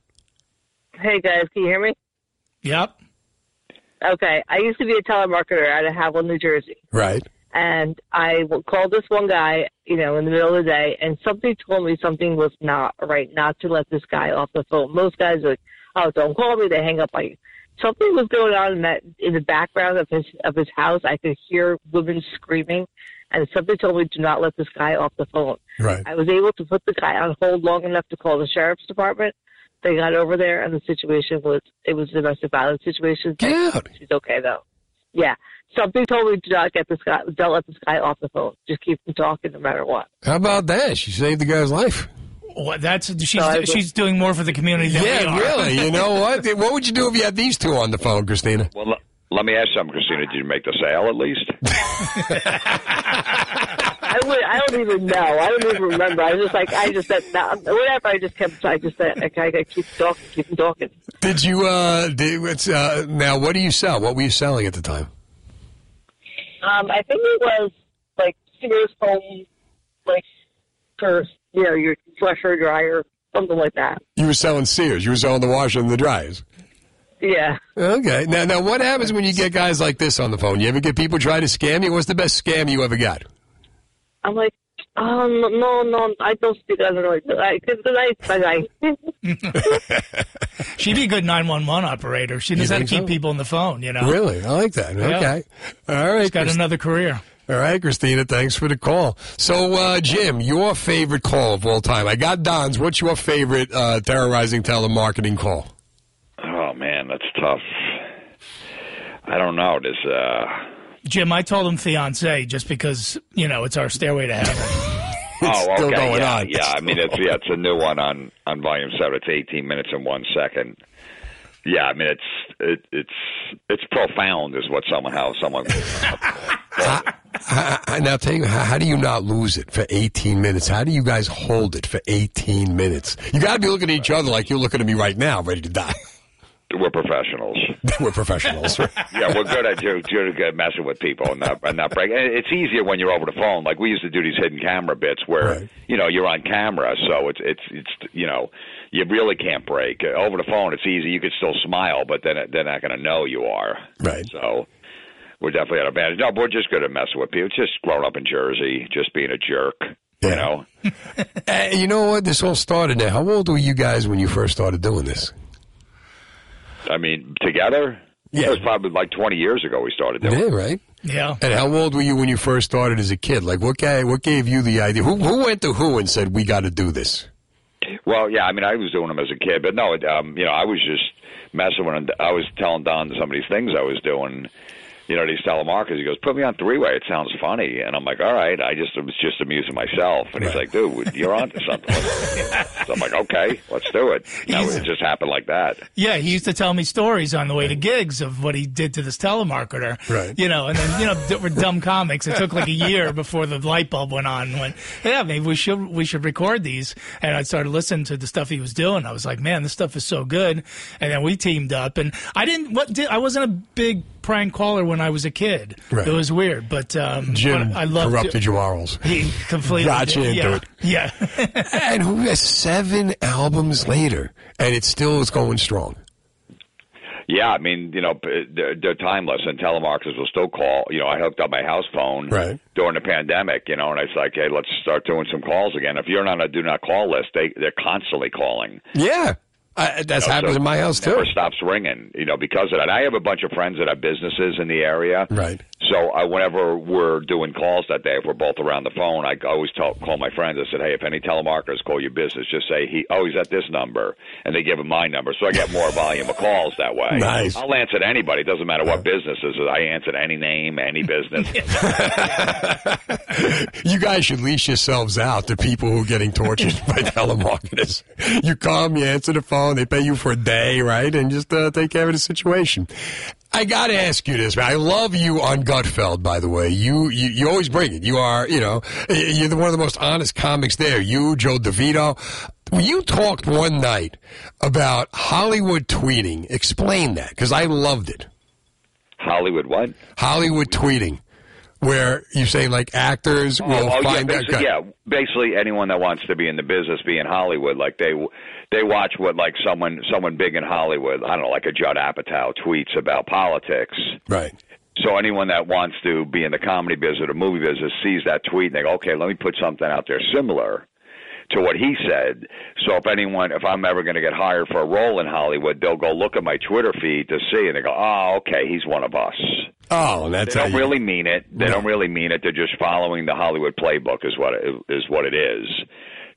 Hey, guys, can you hear me? Yep. Okay, I used to be a telemarketer out of Havel, New Jersey. Right. And I called this one guy, you know, in the middle of the day, and somebody told me something was not right, not to let this guy off the phone. Most guys are like, oh, don't call me. They hang up on you. Something was going on in the background of his house. I could hear women screaming, and somebody told me, do not let this guy off the phone. Right. I was able to put the guy on hold long enough to call the sheriff's department. They got over there, and the situation was a domestic violence situation. She's okay, though. Yeah. Something told me, do not get this guy, don't let this guy off the phone. Just keep him talking no matter what. How about that? She saved the guy's life. What, she's doing more for the community than we are. Yeah, really. You know what? What would you do if you had these two on the phone, Christina? Well, let me ask something, Christina. Did you make the sale at least? I don't even know. I don't even remember. I was just like, I just said, nah, whatever. I just said, okay, I got to keep talking. Did you, now what do you sell? What were you selling at the time? I think it was like serious home, like for, you know, your washer, dryer, something like that. You were selling Sears. You were selling the washer and the dryers. Yeah. Okay. Now, what happens when you get guys like this on the phone? You ever get people try to scam you? What's the best scam you ever got? I'm like, oh, no, I don't speak. I don't know. Good night. She'd be a good 911 operator. She knows how to keep people on the phone, you know. Really? I like that. Yeah. Okay. All right. She's got another career. All right, Christina, thanks for the call. So, Jim, your favorite call of all time. I got Don's. What's your favorite terrorizing telemarketing call? Oh, man, that's tough. I don't know. Jim, I told him fiancé just because, you know, it's our stairway to heaven. It's still going on. Yeah, I mean, it's a new one on Volume 7. It's 18 minutes and 1 second. Yeah, I mean, it's profound is what someone. Now, tell you, how do you not lose it for 18 minutes? How do you guys hold it for 18 minutes? You got to be looking at each other like you're looking at me right now, ready to die. We're professionals. Right? Yeah, we're good at messing with people and not breaking. It's easier when you're over the phone. Like we used to do these hidden camera bits where you know you're on camera, so it's you know you really can't break over the phone. It's easy. You could still smile, but then they're not going to know you are. Right. So we're definitely at an advantage. No, but we're just good at messing with people. It's just growing up in Jersey, just being a jerk. Yeah. You know. You know what? This all started now. How old were you guys when you first started doing this? I mean, together? Yeah. It was probably like 20 years ago we started doing it. Yeah, right? Yeah. And how old were you when you first started as a kid? Like, what gave you the idea? Who went to who and said, we got to do this? Well, yeah, I mean, I was doing them as a kid. But, no, I was just messing with them. I was telling Don some of these things I was doing. you know, these telemarketers. He goes, put me on three-way. It sounds funny. And I'm like, all right. I was just amusing myself. And he's like, dude, you're on to something. So I'm like, okay, let's do it. Now it just happened like that. Yeah, he used to tell me stories on the way to gigs of what he did to this telemarketer. Right. You know, and then, you know, we're dumb comics. It took like a year before the light bulb went on and went, yeah, maybe we should record these. And I started listening to the stuff he was doing. I was like, man, this stuff is so good. And then we teamed up. And I wasn't a big prank caller when I was a kid. Right. It was weird, but Jim I loved corrupted your morals. He completely got you into it. Yeah. And who has 7 albums later, and it still is going strong. Yeah, I mean, you know, they're timeless, and telemarketers will still call. You know, I hooked up my house phone during the pandemic, you know, and it's like, hey, let's start doing some calls again. If you're not on a do not call list, they're constantly calling. Yeah. That's happened in my house, too. It never stops ringing, you know, because of that. I have a bunch of friends that have businesses in the area. Right. So whenever we're doing calls that day, if we're both around the phone, I always call my friends. I said, hey, if any telemarketers call your business, just say, he's at this number, and they give him my number. So I get more volume of calls that way. Nice. I'll answer to anybody. It doesn't matter what business it is. I answer to any name, any business. You guys should leash yourselves out to people who are getting tortured by telemarketers. You come, you answer the phone. They pay you for a day, right? And just take care of the situation. I got to ask you this, man. I love you on Gutfeld, by the way. You always bring it. You are, you know, you're one of the most honest comics there. You, Joe DeVito. You talked one night about Hollywood tweeting. Explain that, because I loved it. Hollywood what? Hollywood tweeting. Where you say, like, actors will find out. Yeah, basically anyone that wants to be in the business, be in Hollywood. Like, they watch what, like, someone big in Hollywood, I don't know, like a Judd Apatow tweets about politics. Right. So anyone that wants to be in the comedy business or movie business sees that tweet and they go, okay, let me put something out there similar to what he said. So if I'm ever going to get hired for a role in Hollywood, they'll go look at my Twitter feed to see, and they go, oh, okay, he's one of us. Oh, that's how they don't really mean it. They don't really mean it. They're just following the Hollywood playbook is what it is.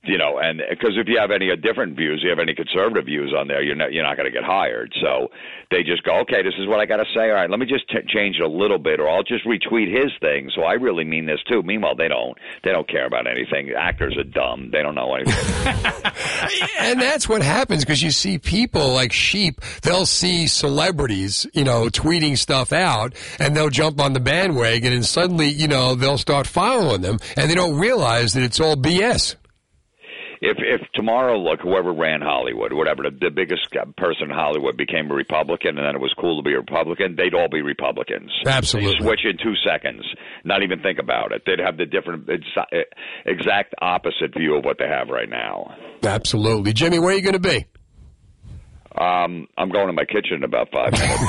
You know, and because if you have any different views, you have any conservative views on there, you're not going to get hired. So they just go, okay, this is what I got to say. All right, let me just change it a little bit, or I'll just retweet his thing. So I really mean this too. Meanwhile, they don't care about anything. Actors are dumb; they don't know anything. And that's what happens, because you see people like sheep. They'll see celebrities, you know, tweeting stuff out, and they'll jump on the bandwagon, and suddenly, you know, they'll start following them, and they don't realize that it's all BS. If tomorrow, look, whoever ran Hollywood, whatever, the biggest person in Hollywood became a Republican, and then it was cool to be a Republican, they'd all be Republicans. Absolutely. They'd switch in 2 seconds, not even think about it. They'd have the different, exact opposite view of what they have right now. Absolutely. Jimmy, where are you going to be? I'm going to my kitchen in about 5 minutes.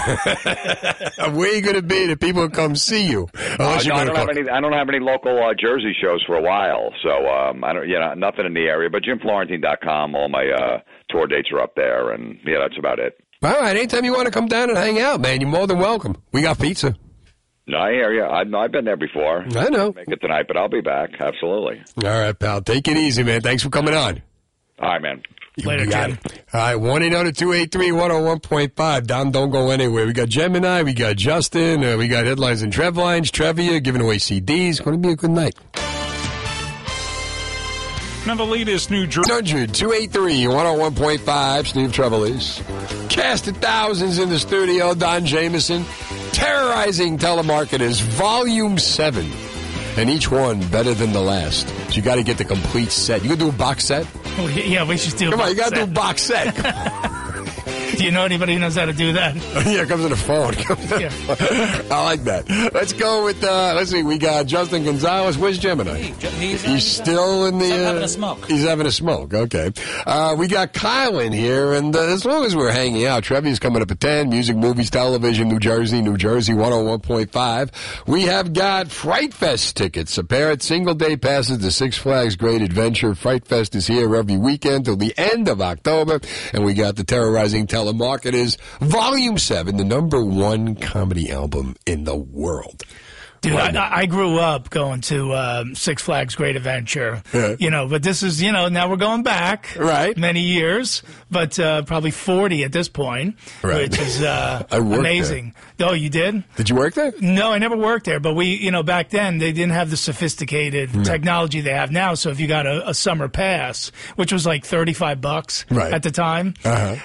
Where are you going to be? The people come see you. I don't have any local Jersey shows for a while, so nothing in the area. But JimFlorentine.com, all my tour dates are up there, and yeah, that's about it. All right, anytime you want to come down and hang out, man, you're more than welcome. We got pizza. No, I hear you. I've been there before. I know. Make it tonight, but I'll be back. Absolutely. All right, pal. Take it easy, man. Thanks for coming on. All right, man. Later, got Jim. It. All right, 1-800-283-101.5. Don, don't go anywhere. We got Gemini, we got Justin, we got Headlines and Trevlines, Trevia, giving away CDs. Going to be a good night. Now the latest New Jersey. 1-800-283-101.5, Steve Trevelise. Cast of thousands in the studio, Don Jamison. Terrorizing Telemarketers, Volume 7. And each one better than the last. So you got to get the complete set. You can do a box set? Yeah, we should do a box set. Come on, you got to do a box set. Do you know anybody who knows how to do that? Yeah, it comes on the phone. I like that. Let's go with, let's see, we got Justin Gonzalez. Where's Gemini? He's still in the... He's having a smoke. He's having a smoke, okay. We got Kyle in here, and as long as we're hanging out, Trevi's coming up at 10, music, movies, television, New Jersey, 101.5. We have got Fright Fest tickets, a pair of single-day passes to Six Flags Great Adventure. Fright Fest is here every weekend till the end of October, and we got the Terrorizing Telemarketers, Volume 7, the number 1 comedy album in the world. Dude, I grew up going to Six Flags Great Adventure, you know, but this is, you know, now we're going back many years, but probably 40 at this point, which is amazing. There. Oh, you did? Did you work there? No, I never worked there, but we, you know, back then they didn't have the sophisticated technology they have now, so if you got a summer pass, which was like $35 at the time,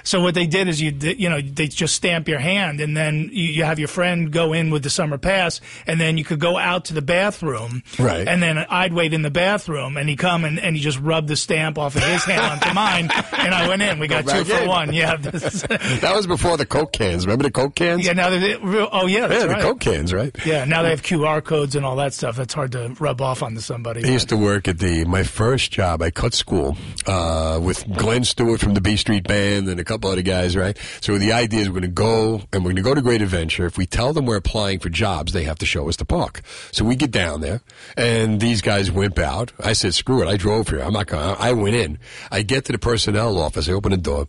so what they did is you know, they just stamp your hand, and then you have your friend go in with the summer pass, and then you could go out to the bathroom, and then I'd wait in the bathroom, and he'd come and he just rubbed the stamp off of his hand onto mine, and I went in. We got 2 for 1. Yeah, that was before the Coke cans. Remember the Coke cans? Yeah, now that's the Coke cans, right? Yeah, now they have QR codes and all that stuff. It's hard to rub off onto somebody. I used to work at my first job. I cut school with Glenn Stewart from the B Street Band and a couple other guys, right? So the idea is we're going to go to Great Adventure. If we tell them we're applying for jobs, they have to show us the park. So we get down there, and these guys wimp out. I said, screw it. I drove here. I'm not going. I went in. I get to the personnel office. I open the door,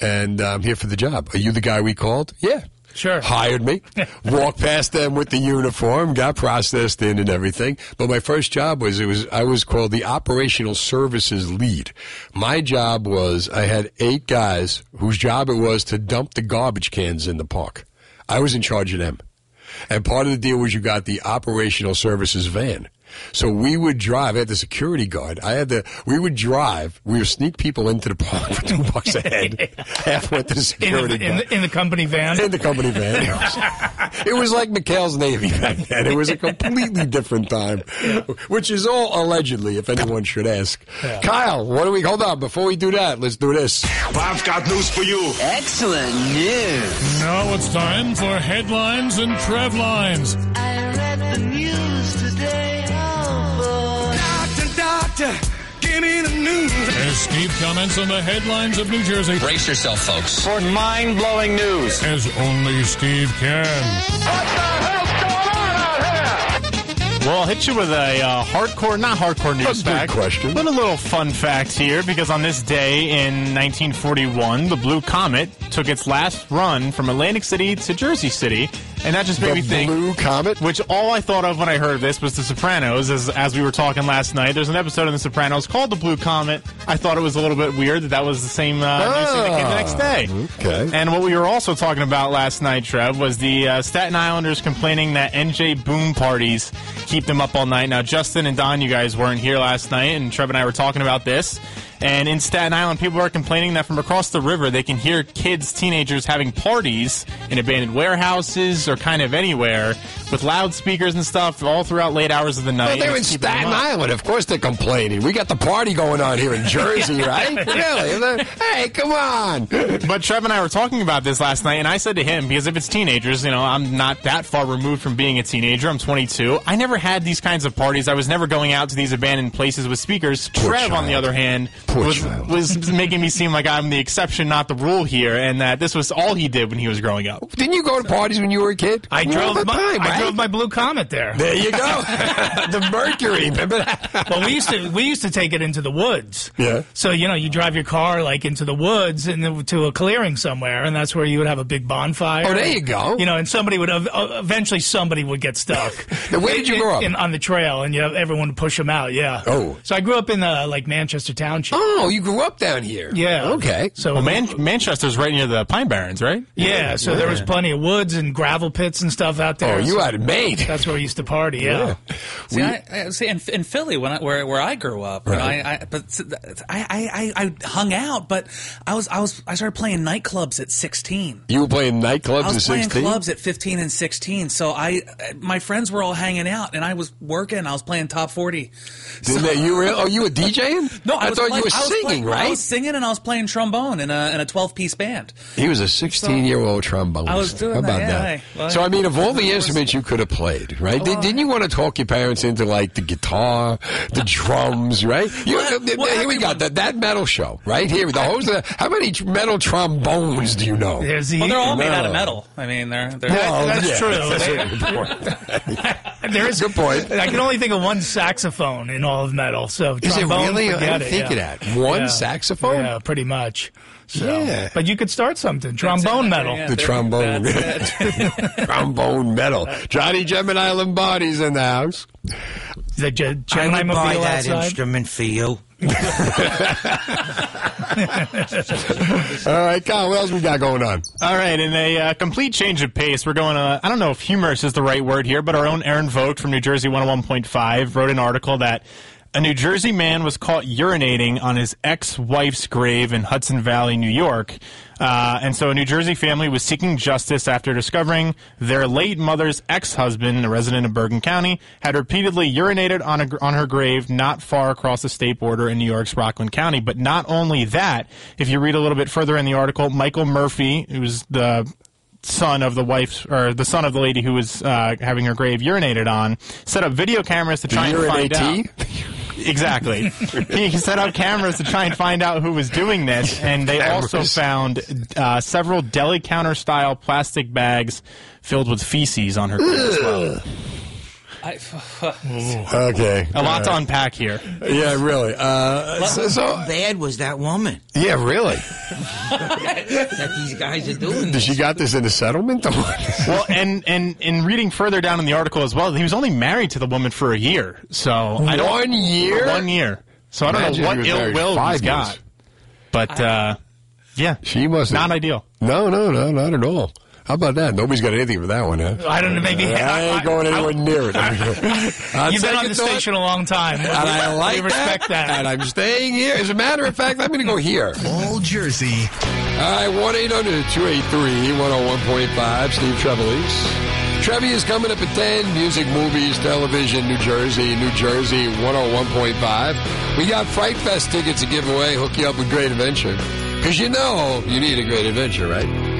and I'm here for the job. Are you the guy we called? Yeah. Sure. Hired me, walked past them with the uniform, got processed in and everything. But my first job I was called the operational services lead. My job was I had 8 guys whose job it was to dump the garbage cans in the park. I was in charge of them. And part of the deal was you got the operational services van. So we would drive. I had the security guard. We would drive. We would sneak people into the park for $2 a head. Half went to the security guard. In the company van? In the company van. It was like McHale's Navy back then. It was a completely different time, which is all allegedly, if anyone should ask. Yeah. Kyle, hold on. Before we do that, let's do this. I've got news for you. Excellent news. Now it's time for headlines and Trev lines. I read the news today. Give me the news. As Steve comments on the headlines of New Jersey. Brace yourself, folks, for mind-blowing news. As only Steve can. What the hell's going on out here? Well, I'll hit you with a not hardcore news fact. Good question. But a little fun fact here, because on this day in 1941, the Blue Comet took its last run from Atlantic City to Jersey City. And that just made me think. The Blue Comet? Which all I thought of when I heard of this was The Sopranos. As we were talking last night, there's an episode of The Sopranos called The Blue Comet. I thought it was a little bit weird that was the same news thing that came the next day. Okay. And what we were also talking about last night, Trev, was the Staten Islanders complaining that NJ boom parties keep them up all night. Now, Justin and Don, you guys weren't here last night, and Trev and I were talking about this. And in Staten Island, people are complaining that from across the river, they can hear teenagers having parties in abandoned warehouses or kind of anywhere with loudspeakers and stuff all throughout late hours of the night. Well, they're in Staten Island. Of course they're complaining. We got the party going on here in Jersey, right? Really? Hey, come on. But Trev and I were talking about this last night, and I said to him, because if it's teenagers, you know, I'm not that far removed from being a teenager. I'm 22. I never had these kinds of parties. I was never going out to these abandoned places with speakers. Trev, on the other hand... was making me seem like I'm the exception, not the rule here, and that this was all he did when he was growing up. Didn't you go to parties when you were a kid? I drove my Blue Comet there. There you go. The Mercury, remember that? Well, we used to take it into the woods. Yeah. So, you know, you drive your car, like, into the woods and to a clearing somewhere, and that's where you would have a big bonfire. Oh, there you go. You know, and somebody would, eventually somebody would get stuck. Where did you grow up? On the trail, and you know, everyone would push them out, yeah. Oh. So I grew up in, like, Manchester Township. Oh, you grew up down here. Yeah. Okay. So Manchester's right near the Pine Barrens, right? Yeah. So there was plenty of woods and gravel pits and stuff out there. Oh, you had it made. That's where we used to party. Yeah. In Philly, where I grew up, I hung out, but I started playing nightclubs at 16. You were playing nightclubs at 16? I was playing clubs at 15 and 16. So my friends were all hanging out, and I was working. I was playing Top 40. You were DJing? No, I thought you were singing, right? I was singing and I was playing trombone in a 12-piece band. He was a 16-year-old trombonist. I was doing that. Well, so, I mean, of all the instruments you could have played, right? Didn't you want to talk your parents into, like, the guitar, the drums, right? Here we got that metal show, right? Here, the host of how many metal trombones do you know? They're all made out of metal. I mean, that's true. That's There is a good point. I can only think of one saxophone in all of metal. So is it really? I'm thinking that one saxophone. Yeah, pretty much. So, yeah, but you could start something. Trombone metal. Yeah, the trombone. Trombone metal. Johnny Gemini Lombardi's in the house. The Gemini mobile outside. I would buy that instrument for you. All right, Kyle, what else we got going on? All right, in a complete change of pace, we're going to, I don't know if humorous is the right word here, but our own Aaron Vogt from New Jersey 101.5 wrote an article that a New Jersey man was caught urinating on his ex-wife's grave in Hudson Valley, New York. And so a New Jersey family was seeking justice after discovering their late mother's ex-husband, a resident of Bergen County, had repeatedly urinated on her grave not far across the state border in New York's Rockland County. But not only that, if you read a little bit further in the article, Michael Murphy, who's the son of the wife, or the son of the lady who was having her grave urinated on, set up video cameras to try and find out. Exactly. He set up cameras to try and find out who was doing this, and they also found several deli counter-style plastic bags filled with feces on her grave as well. Okay. A lot to unpack here. Yeah, really. How bad was that woman? Yeah, really. That these guys are doing this. She got this in a settlement? Well, and reading further down in the article as well, he was only married to the woman for a year. So 1 year? 1 year. So I don't know what ill will he's got. But, yeah. She must not ideal. No, not at all. How about that? Nobody's got anything for that one, huh? I don't know. Maybe I ain't going anywhere near it. You've been on the station a long time, and I like that. Respect that. And I'm staying here. As a matter of fact, I'm going to go here. All Jersey. All right, 1-800-283-101.5. Steve Trevelise. Trevi is coming up at 10. Music, movies, television, New Jersey. New Jersey 101.5. We got Fright Fest tickets to give away. Hook you up with Great Adventure, because you know you need a great adventure, right?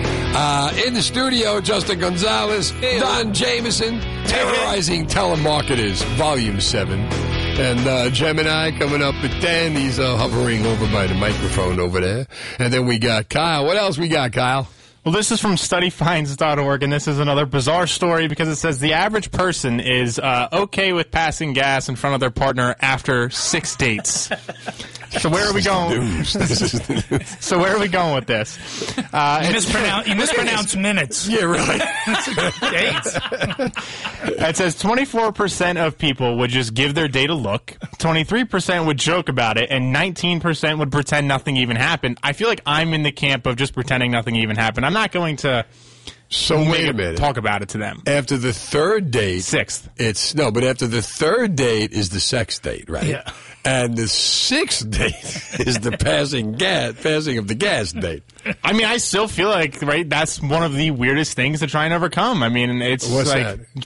In the studio, Justin Gonzalez, Don Jamison, Terrorizing Telemarketers, Volume 7. And Gemini coming up at 10. He's hovering over by the microphone over there. And then we got Kyle. What else we got, Kyle? Well, this is from studyfinds.org, and this is another bizarre story because it says the average person is okay with passing gas in front of their partner after 6 dates. So where are we going? So where are we going with this? You mispronounce minutes. Yeah, really. Dates. It says 24% of people would just give their date a look, 23% would joke about it, and 19% would pretend nothing even happened. I feel like I'm in the camp of just pretending nothing even happened. I'm not going to talk about it to them. After the third date. Sixth. After the third date is the sex date, right? Yeah. And the sixth date is the passing of the gas date. I mean, I still feel like, right, that's one of the weirdest things to try and overcome. I mean, it's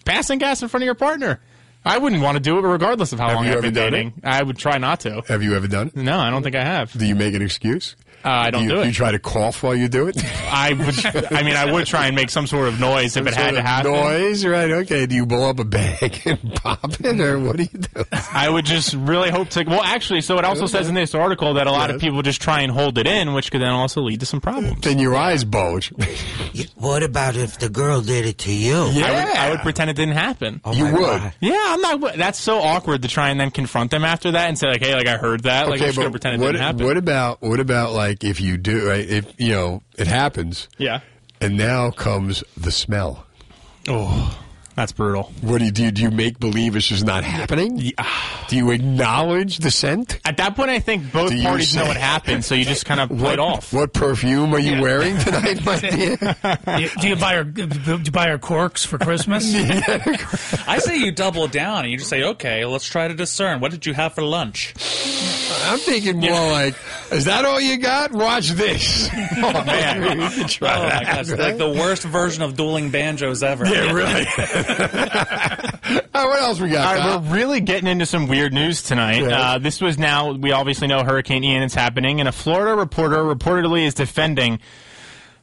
passing gas in front of your partner. I wouldn't want to do it regardless of how long I've been dating. I would try not to. Have you ever done it? No, I don't think I have. Do you make an excuse? I don't do it. You try to cough while you do it? I would try and make some sort of noise if it had to happen. Noise, right? Okay. Do you blow up a bag and pop it, or what do you do? I would just really hope to. Well, actually, so it also says in this article that a lot of people just try and hold it in, which could then also lead to some problems. Then your eyes bulge. What about if the girl did it to you? Yeah, I would pretend it didn't happen. Oh, you would? God. Yeah, I'm not. That's so awkward to try and then confront them after that and say, like, hey, like I heard that. Okay, like I'm just going to pretend it didn't happen. What about like? Like if you do, right? If you know it happens, yeah. And now comes the smell. Oh, that's brutal. What do you do? Do you make believe it's just not happening? Yeah. Do you acknowledge the scent? At that point, I think both parties know it happened, so you just kind of play it off. What perfume are you wearing tonight, my dear? Do you buy her corks for Christmas? I say you double down and you just say, okay, let's try to discern. What did you have for lunch? I'm thinking more like, is that all you got? Watch this. Oh, man. You should try that. My gosh. Right? Like the worst version of dueling banjos ever. Yeah, really. All right, what else we got? All right, we're really getting into some weird news tonight. Yeah. This was we obviously know Hurricane Ian is happening, and a Florida reporter reportedly is defending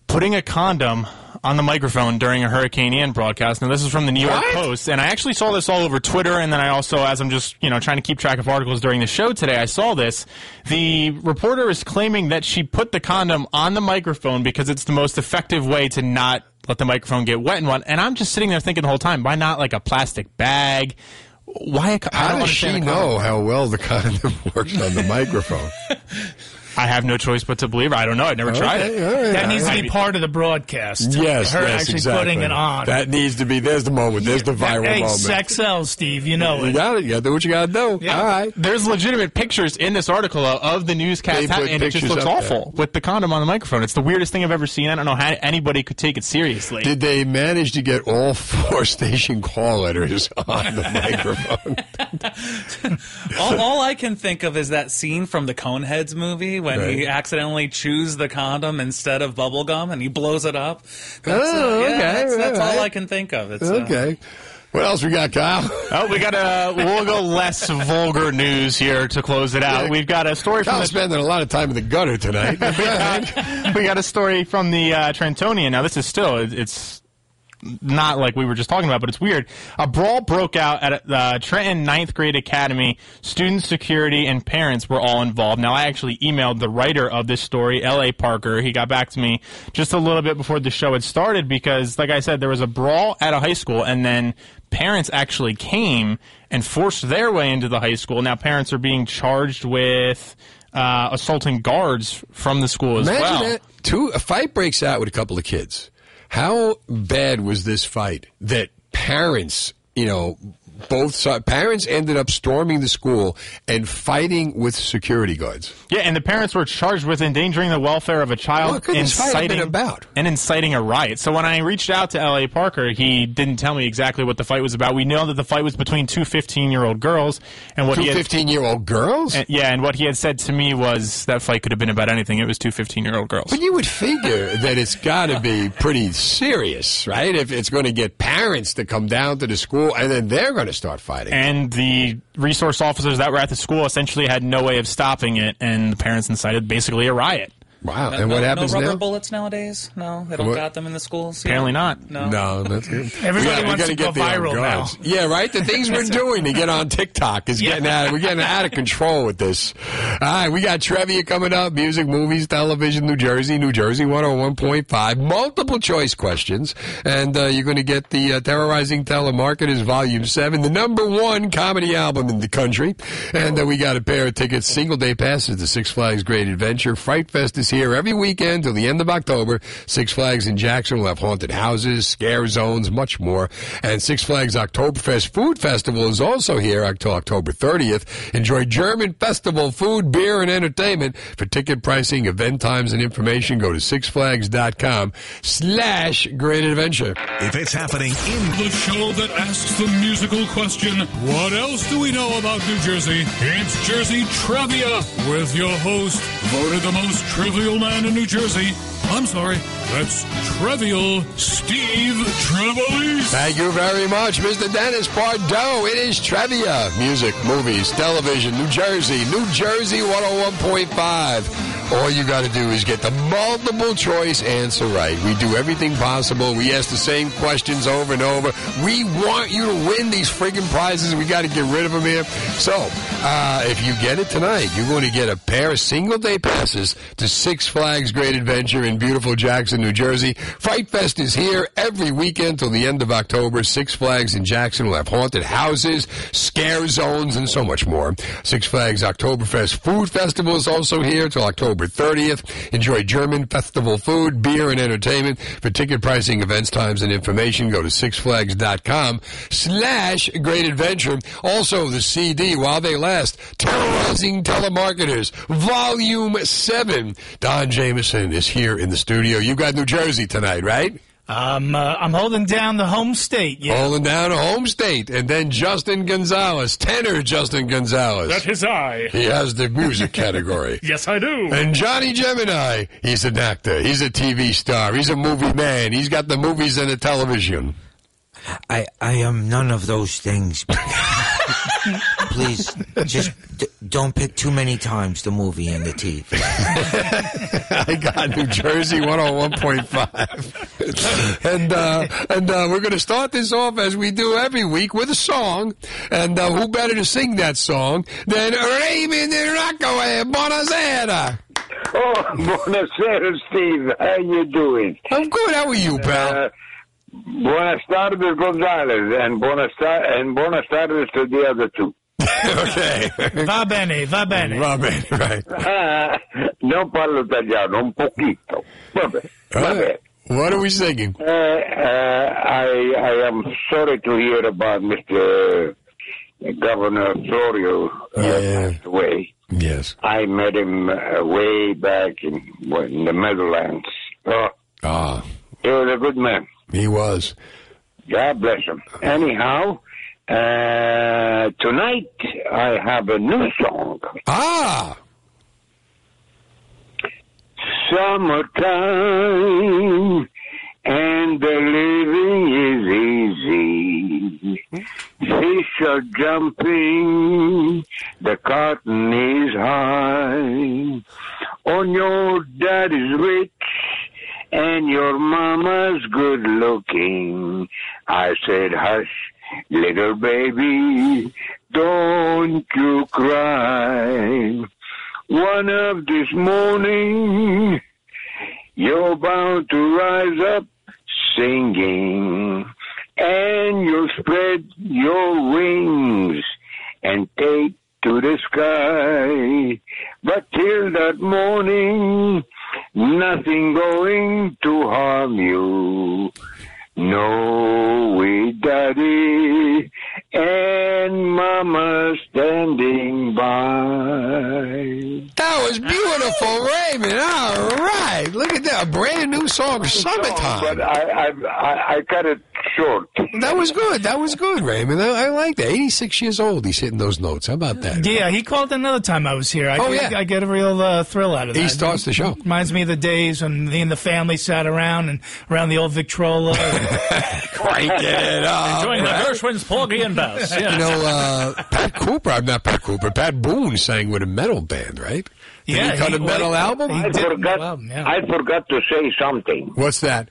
putting a condom on the microphone during a Hurricane Ian broadcast. Now, this is from the New York Post, and I actually saw this all over Twitter, and then I also, as I'm just trying to keep track of articles during the show today, I saw this. The reporter is claiming that she put the condom on the microphone because it's the most effective way to not let the microphone get wet in one. And I'm just sitting there thinking the whole time, why not like a plastic bag? Why? How does she know how well the condom works on the microphone? I have no choice but to believe her. I don't know. I never tried it. Right, that needs to be part of the broadcast. Yes, her actually exactly. Putting it on. That needs to be. There's the moment. There's the viral moment. Sex sells, Steve. You know it. You got it. You got to do what you got to do. Yeah. All right. There's legitimate pictures in this article of the newscast, and it just looks awful with the condom on the microphone. It's the weirdest thing I've ever seen. I don't know how anybody could take it seriously. Did they manage to get all four station call letters on the microphone? all I can think of is that scene from the Coneheads movie. When he accidentally chews the condom instead of bubble gum and he blows it up. That's all I can think of. What else we got, Kyle? Oh, we got we'll go less vulgar news here to close it out. Yeah. We've got a story Kyle's spending a lot of time in the gutter tonight. we got a story from the Trentonian. Now, this is still, it's not like we were just talking about, but it's weird. A brawl broke out at the Trenton 9th grade academy. Students, security, and parents were all involved. Now, I actually emailed the writer of this story, L.A. Parker. He got back to me just a little bit before the show had started because, like I said, there was a brawl at a high school, and then parents actually came and forced their way into the high school. Now, parents are being charged with assaulting guards from the school as well. Imagine that. A fight breaks out with a couple of kids. How bad was this fight that parents, parents ended up storming the school and fighting with security guards? Yeah, and the parents were charged with endangering the welfare of a child and inciting a riot. So when I reached out to L.A. Parker, he didn't tell me exactly what the fight was about. We know that the fight was between two 15-year-old girls. And what 15-year-old girls? And what he had said to me was that fight could have been about anything. It was two 15-year-old girls. But you would figure that it's got to be pretty serious, right? If it's going to get parents to come down to the school and then they're going to start fighting. And the resource officers that were at the school essentially had no way of stopping it, and the parents incited basically a riot. Wow. And what happens now? No rubber bullets nowadays? No? They don't got them in the schools? Apparently not. No, that's good. Everybody wants to go viral now. Yeah, right? The things we're doing to get on TikTok is we're getting out of control with this. All right, we got Trevia coming up. Music, movies, television, New Jersey 101.5. Multiple choice questions. And you're going to get the Terrorizing Telemarketers Volume 7, the #1 comedy album in the country. And we got a pair of tickets, single-day passes to Six Flags Great Adventure. Fright Fest is here every weekend till the end of October. Six Flags in Jackson will have haunted houses, scare zones, much more. And Six Flags Oktoberfest Food Festival is also here until October 30th. Enjoy German festival food, beer, and entertainment. For ticket pricing, event times, and information, go to sixflags.com/Great Adventure. If it's happening in the show that asks the musical question, what else do we know about New Jersey? It's Jersey Trivia with your host, voted the most trivial man in New Jersey. I'm sorry, that's trivial, Steve Trevelise. Thank you very much, Mr. Dennis Pardo. It is Trevia. Music, movies, television, New Jersey 101.5. All you got to do is get the multiple choice answer right. We do everything possible. We ask the same questions over and over. We want you to win these friggin' prizes. We got to get rid of them here. So, if you get it tonight, you're going to get a pair of single-day passes to Six Flags Great Adventure in beautiful Jackson, New Jersey. Fright Fest is here every weekend till the end of October. Six Flags in Jackson will have haunted houses, scare zones, and so much more. Six Flags Oktoberfest Food Festival is also here till October 30th. Enjoy German festival food, beer, and entertainment. For ticket pricing, events, times, and information, go to sixflags.com/Great Adventure. Also, the CD, while they last, Terrorizing Telemarketers, Volume 7. Don Jamison is here in the studio. You got New Jersey tonight, right? I'm holding down the home state. Yeah. Holding down a home state. And then Justin Gonzalez, tenor Justin Gonzalez. That is I. He has the music category. Yes, I do. And Johnny Gemini, he's an actor. He's a TV star. He's a movie man. He's got the movies and the television. I am none of those things. Please, just don't pick too many times the movie and the TV. I got New Jersey 101.5. And we're going to start this off, as we do every week, with a song. And who better to sing that song than Raymond and Rockaway Bonazera? Oh, buonasera, Steve. How you doing? I'm good. How are you, pal? Buenas tardes, Gonzalez, and buenas tardes to the other two. Okay. Va bene, va bene. Va bene, right. Non parlo italiano, un pochito. Va bene. What are we singing? I am sorry to hear about Mr. Governor Florio passed away. Yes. I met him way back in the Meadowlands. He was a good man. He was. God bless him. Anyhow, tonight I have a new song. Ah! Summertime, and the living is easy. Fish are jumping, the cotton is high. On your daddy's rich, and your mama's good looking. I said, hush, little baby, don't you cry. One of this morning, you're bound to rise up singing, and you'll spread your wings and take to the sky. But till that morning, nothing going to harm you. No way, Daddy, and Mama standing by. That was beautiful, Raymond. All right. Look at that. A brand new song, Summertime. But I cut it short. That was good. That was good, Raymond. I like that. 86 years old, he's hitting those notes. How about that? Yeah, he called another time I was here. I get a real thrill out of that. He starts the show. Reminds me of the days when he and the family sat around the old Victrola. Crank it up. Enjoying the Gershwin's Porgy and Bess. Yeah. You know, Pat Boone sang with a metal band, right? Yeah. Did he cut a metal album? I forgot to say something. What's that?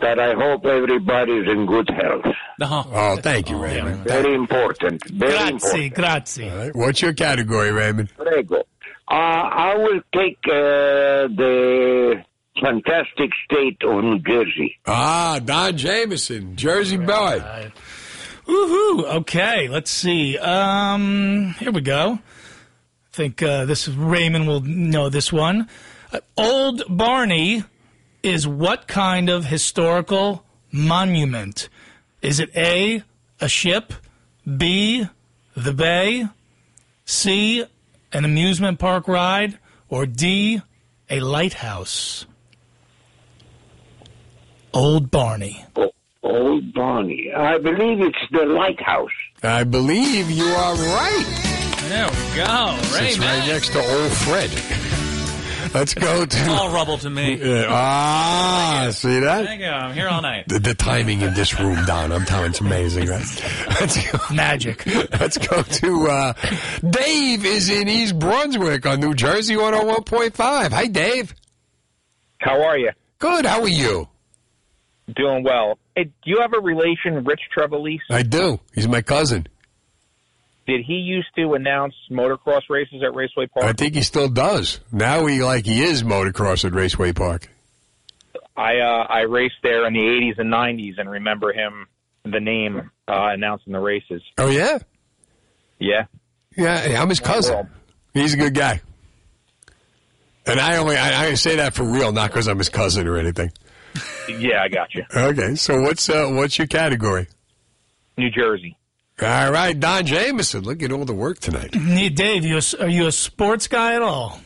That I hope everybody's in good health. Oh, thank you, Raymond. Yeah. Very important. Grazie. All right. What's your category, Raymond? Prego. I will take the fantastic state of New Jersey. Ah, Don Jamison, Jersey boy. Right. Woohoo! Okay, let's see. Here we go. I think this Raymond will know this one. Old Barney is what kind of historical monument? Is it A, ship, B, the bay, C, an amusement park ride, or D, a lighthouse? Old Barney. Old Barney. I believe it's the lighthouse. I believe you are right. There we go. It's right next to old Fred. Let's go to... It's all rubble to me. See that? Thank you. I'm here all night. The timing in this room, Don, I'm telling you, it's amazing, right? Magic. Let's go to... Dave is in East Brunswick on New Jersey 101.5. Hi, Dave. How are you? Good. How are you? Doing well. Hey, do you have a relation, Rich Trevelise? I do. He's my cousin. Did he used to announce motocross races at Raceway Park? I think he still does. Now he is motocross at Raceway Park. I raced there in the 80s and 90s and remember him, the name, announcing the races. Oh, yeah? Yeah. Yeah, I'm his cousin. Well, he's a good guy. And I say that for real, not because I'm his cousin or anything. Yeah, I got you. Okay, so what's your category? New Jersey. All right, Don Jamison, look at all the work tonight. Dave, are you a sports guy at all?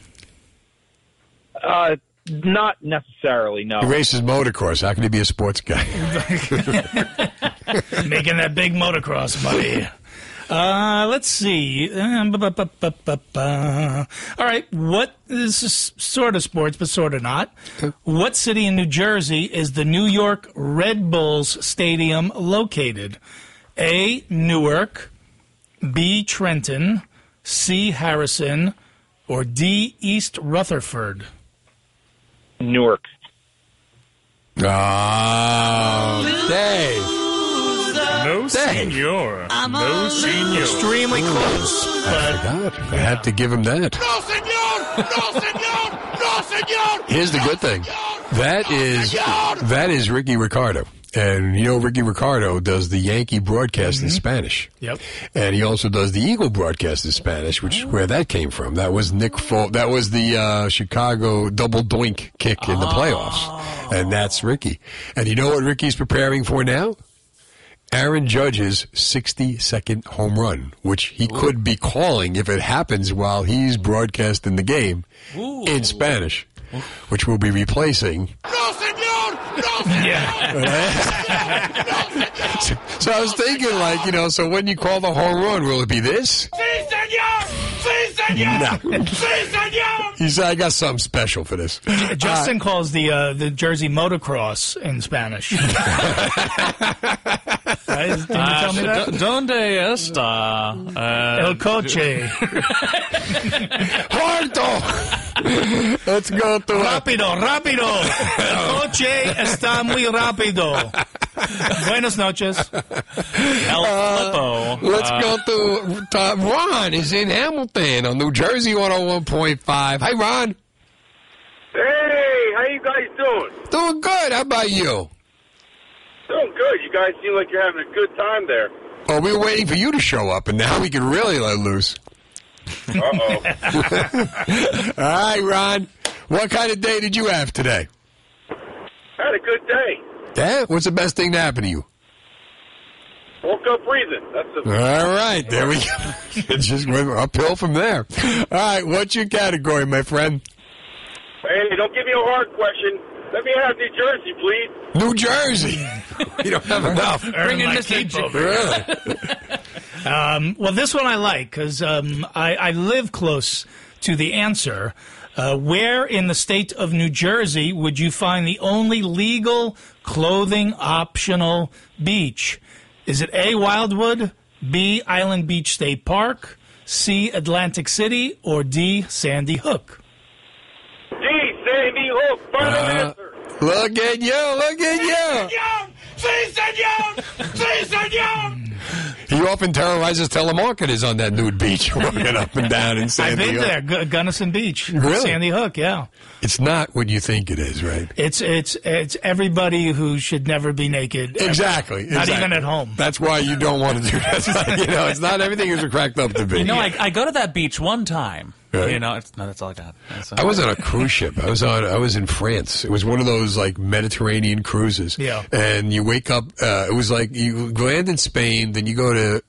Not necessarily, no. He races motocross. How can he be a sports guy? Making that big motocross money. Let's see. All right, this is sort of sports, but sort of not. What city in New Jersey is the New York Red Bulls Stadium located? A, Newark, B, Trenton, C, Harrison, or D, East Rutherford? Newark. Oh, Dave. No, senor. No, senor. Extremely close. I forgot. I have to give him that. No, senor! No, senor! No, senor! Here's the good thing. That is Ricky Ricardo. And, you know, Ricky Ricardo does the Yankee broadcast in Spanish. Yep. And he also does the Eagle broadcast in Spanish, which is where that came from. That was Nick Folk. That was the Chicago double doink kick in the playoffs. And that's Ricky. And you know what Ricky's preparing for now? Aaron Judge's 60-second home run, which he could be calling if it happens while he's broadcasting the game in Spanish, which will be replacing... Yeah. So I was thinking, like, you know, so when you call the home run, will it be this? Sí, señor! Sí, señor! No. Sí, señor! He said, I got something special for this. Justin calls the Jersey motocross in Spanish. Right? Didn't you tell me that? Donde está? El coche. Puerto! Let's go to... Rápido, rápido! El coche está muy rápido. Buenas noches. El let's go to Ron is in Hamilton on New Jersey 101.5. Hi, Ron. Hey, how you guys doing? Doing good. How about you? Doing good. You guys seem like you're having a good time there. Oh, we were waiting for you to show up, and now we can really let loose. Uh-oh. All right, Ron. What kind of day did you have today? I had a good day. Yeah? What's the best thing to happen to you? Woke up breathing. That's the all right. There we go. It just went uphill from there. All right. What's your category, my friend? Hey, don't give me a hard question. Let me have New Jersey, please. New Jersey? You don't have enough. Bring in Mr. Jeep. Really? Well, this one I like because I live close to the answer. Where in the state of New Jersey would you find the only legal clothing-optional beach? Is it A, Wildwood, B, Island Beach State Park, C, Atlantic City, or D, Sandy Hook? D, Sandy Hook. Final answer. Look at you. Look at you. Please and young. Please and young. He often terrorizes telemarketers on that nude beach, walking up and down in Sandy Hook. I've been there, Gunnison Beach, really? Sandy Hook, yeah. It's not what you think it is, right? It's everybody who should never be naked. Exactly. Ever. Not even at home. That's why you don't want to do that. You know, it's not everything is cracked up to be. You know, I go to that beach one time. Right. You know, that's all I got. I was on a cruise ship. I was in France. It was one of those like Mediterranean cruises. Yeah. And you wake up. It was like you land in Spain, then you go to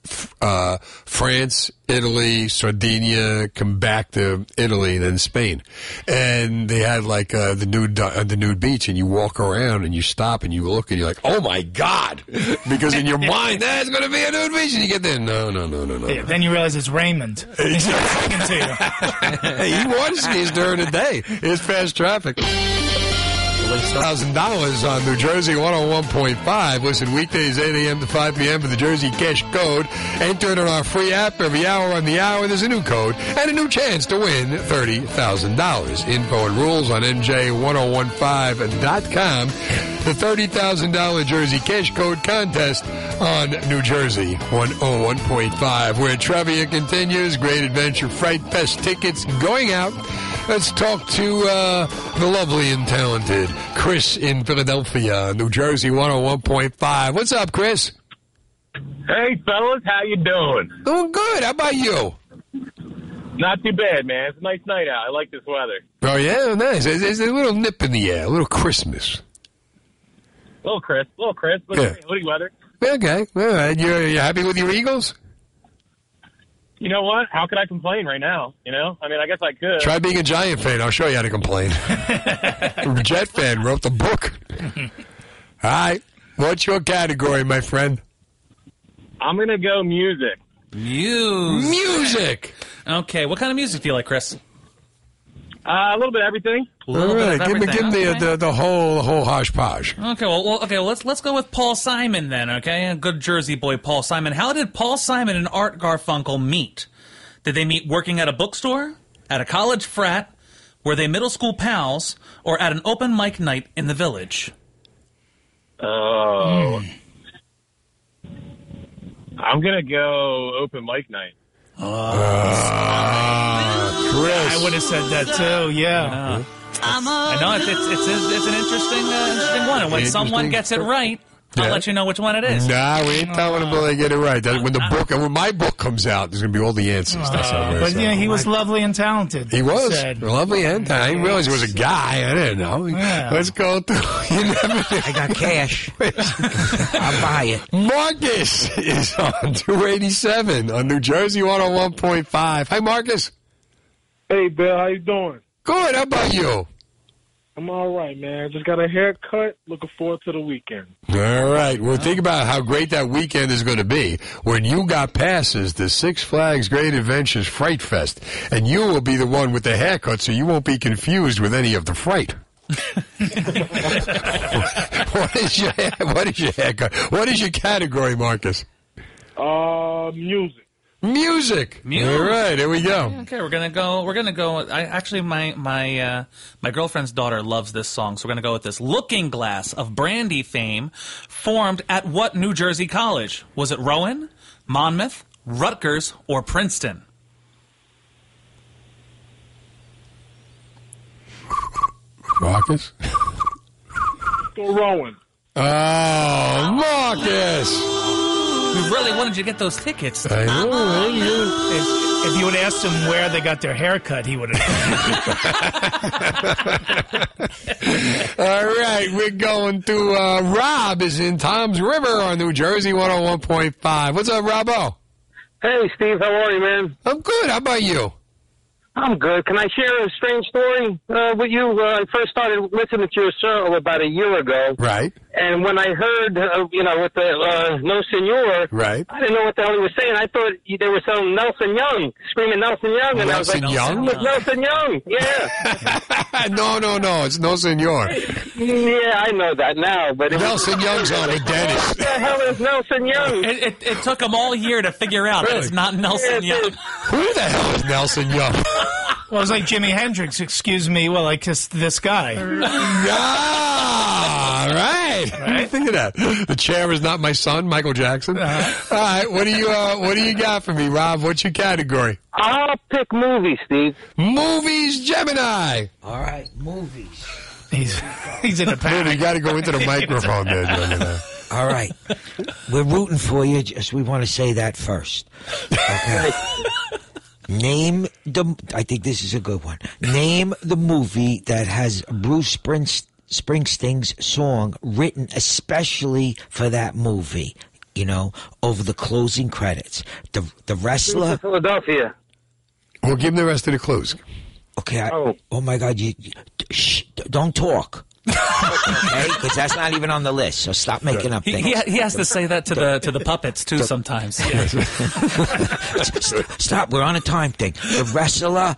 France, Italy, Sardinia, come back to Italy, then Spain. And they had like the nude beach, and you walk around and you stop and you look and you're like, oh my god, because in your mind that's going to be a nude beach, and you get there, no. Yeah, then you realize it's Raymond. He's talking to you. He waters skis during the day. It's fast traffic. $1,000 on New Jersey 101.5. Listen, weekdays 8 a.m. to 5 p.m. for the Jersey Cash Code. Enter it on our free app every hour on the hour. There's a new code and a new chance to win $30,000. Info and rules on NJ1015.com. The $30,000 Jersey Cash Code contest on New Jersey 101.5, where Trevia continues. Great Adventure Fright Fest tickets going out. Let's talk to the lovely and talented Chris in Philadelphia, New Jersey 101.5. What's up, Chris? Hey, fellas. How you doing? Doing good. How about you? Not too bad, man. It's a nice night out. I like this weather. Oh, yeah? Nice. There's a little nip in the air, a little Christmas. Little Chris. Yeah. Hoodie weather. Okay. All right. You happy with your Eagles? You know what? How could I complain right now? You know? I mean, I guess I could. Try being a Giant fan. I'll show you how to complain. Jet fan wrote the book. All right. What's your category, my friend? I'm going to go music. Music. Okay. What kind of music do you like, Chris? A little bit of everything. All right. Give me the whole hodgepodge. Okay. Well, okay. Let's go with Paul Simon then. Okay, a good Jersey boy, Paul Simon. How did Paul Simon and Art Garfunkel meet? Did they meet working at a bookstore, at a college frat, were they middle school pals, or at an open mic night in the village? Oh. I'm gonna go open mic night. Oh. Chris. I would have said that too. Yeah. I know it's an interesting one. And when someone gets it right, I'll let you know which one it is. Nah, we ain't telling them until they get it right. That, when my book comes out, there's going to be all the answers. That's how it is. But yeah, he was lovely and talented. He was. Lovely and talented. I didn't realize he was a guy. I didn't know. Yeah. Let's go through. I got cash. I'll buy it. Marcus is on 287 on New Jersey 101.5. Hi, Marcus. Hey, Bill. How you doing? Good. How about you? I'm all right, man. I just got a haircut. Looking forward to the weekend. All right. Well, think about how great that weekend is going to be when you got passes to Six Flags Great Adventures Fright Fest, and you will be the one with the haircut, so you won't be confused with any of the fright. What is your haircut? What is your category, Marcus? Music. Music. All right, here we go. Okay, we're gonna go. Actually, my girlfriend's daughter loves this song, so we're gonna go with this. Looking Glass of Brandy fame formed at what New Jersey college? Was it Rowan, Monmouth, Rutgers, or Princeton? Marcus. Rowan. Oh, Marcus. We really wanted you to get those tickets. I know. If you would ask him where they got their haircut, he would have. All right, we're going to Rob is in Tom's River on New Jersey 101.5. What's up, Robbo? Hey, Steve. How are you, man? I'm good. How about you? I'm good. Can I share a strange story with you? I first started listening to your show about a year ago. Right. And when I heard, with the No Senor, right. I didn't know what the hell he was saying. I thought they were selling Nelson Young, screaming Nelson Young. And Nelson I was like, Young? Nelson Young, yeah. No, it's No Senor. Yeah, I know that now. But Nelson Young's on with Dennis. What the hell is Nelson Young? It took them all year to figure out that it's not Nelson Young. Who the hell is Nelson Young? Well, it was like Jimi Hendrix, excuse me, well, I kissed this guy. All right. What do you think of that? The chair is not my son, Michael Jackson. All right, what do you got for me, Rob? What's your category? I'll pick movies, Steve. Movies, Gemini. All right, movies. He's in a panic. Dude, you got to go into the microphone there, Gemini. All right. We're rooting for you. Just we want to say that first. Okay. I think this is a good one. Name the movie that has Bruce Springsteen's song written especially for that movie, over the closing credits. The Wrestler. Philadelphia. We'll give him the rest of the clues. Okay. Oh my God. Shh, don't talk. Okay, because that's not even on the list. So stop making up things. He has to say that to the puppets too sometimes. Yes. Stop. We're on a time thing. The Wrestler,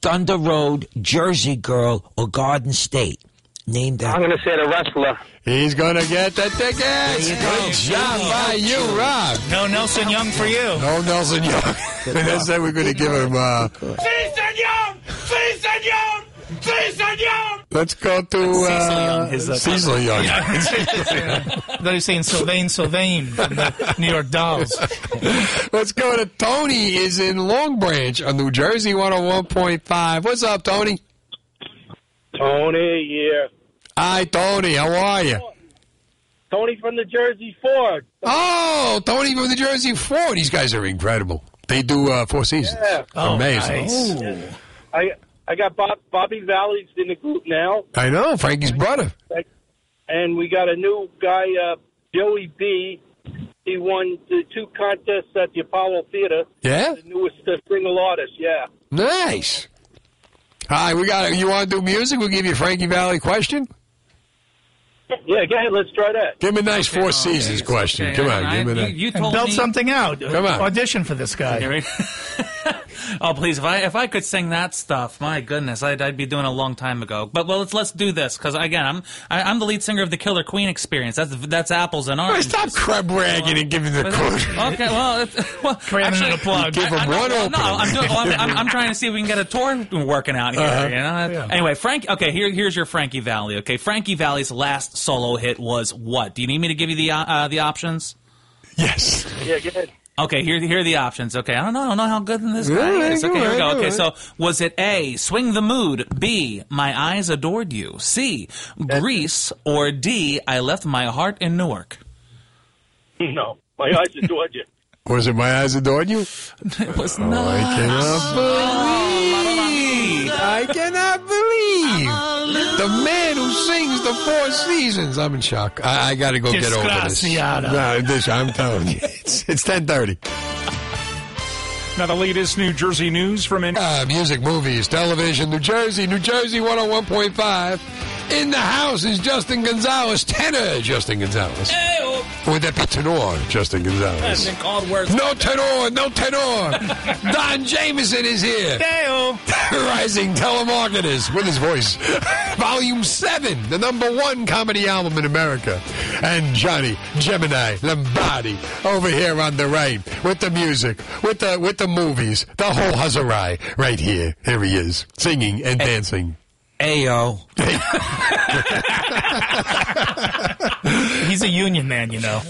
Thunder Road, Jersey Girl, or Garden State. Name that. I'm going to say The Wrestler. He's going to get the tickets. Good job by you, Rob. No Nelson Young for you. No Nelson Young. And that's that we're going to give him. Cecil Young! Let's go to Cecil Young. I thought he was saying Sylvain from the New York Dolls. Let's go to Tony is in Long Branch on New Jersey 101.5. What's up, Tony? Tony, yeah. Hi, Tony. How are you? Tony from the Jersey Ford. Oh, Tony from the Jersey Ford. These guys are incredible. They do Four Seasons. Yeah. Amazing. Nice. Yeah. I got Bobby Valli's in the group now. I know, Frankie's brother. And we got a new guy, Joey B. He won the two contests at the Apollo Theater. Yeah? The newest single artist, yeah. Nice. Hi, you want to do music? We'll give you a Frankie Valli question. Yeah, go ahead. Let's try that. Give him a nice Four Seasons question. Okay. Come on, give him that. You told me, something out. Come on, audition for this guy. Oh, please! If I could sing that stuff, my goodness, I'd be doing it a long time ago. But let's do this because again, I'm the lead singer of the Killer Queen Experience. That's apples and oranges. Stop crab ragging and giving the quote. Okay, actually, plug. Give him one opening. No, I'm trying to see if we can get a tour working out here. Anyway, Frank. Okay, here's your Frankie Valli. Okay, Frankie Valli's last solo hit was what? Do you need me to give you the options? Yes. Yeah, go ahead. Okay, here are the options. Okay, I don't know how good this guy is. Okay, here we go. Okay, so was it A, Swing the Mood, B, My Eyes Adored You, C, Grease, or D, I Left My Heart in Newark? No, My Eyes Adored You. Was it My Eyes Adored You? It was not. I cannot believe the man who sings the Four Seasons. I'm in shock. I got to go get over this. I'm telling you, it's 10:30. Now the latest New Jersey news from music, movies, television, New Jersey 101.5. In the house is Justin Gonzalez, tenor Justin Gonzalez. Would that be tenor Justin Gonzalez? No tenor. Don Jamison is here. Terrorizing Telemarketers with his voice. Volume 7, the #1 comedy album in America. And Johnny Gemini Lombardi over here on the right with the music, with the movies, the whole huzzah right here. Here he is, singing and dancing. Ayo. He's a union man, you know.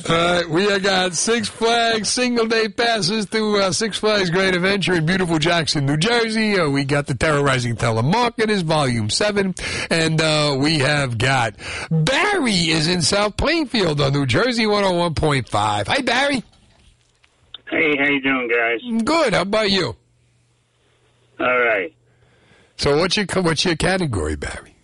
We have got Six Flags single day passes to Six Flags Great Adventure in beautiful Jackson, New Jersey. We got the Terrorizing Telemarketers, Volume 7. And we have got Barry is in South Plainfield on New Jersey 101.5. Hi, Barry. Hey, how you doing, guys? Good. How about you? All right. So what's your category, Barry?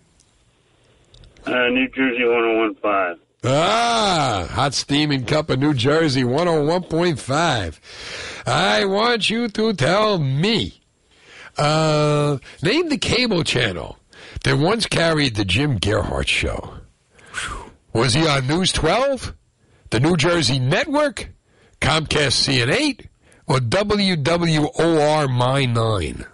New Jersey 101.5. Ah, hot steaming cup of New Jersey 101.5. I want you to tell me. Name the cable channel that once carried the Jim Gephardt show. Was he on News 12, the New Jersey Network, Comcast CN8, or WWOR My 9?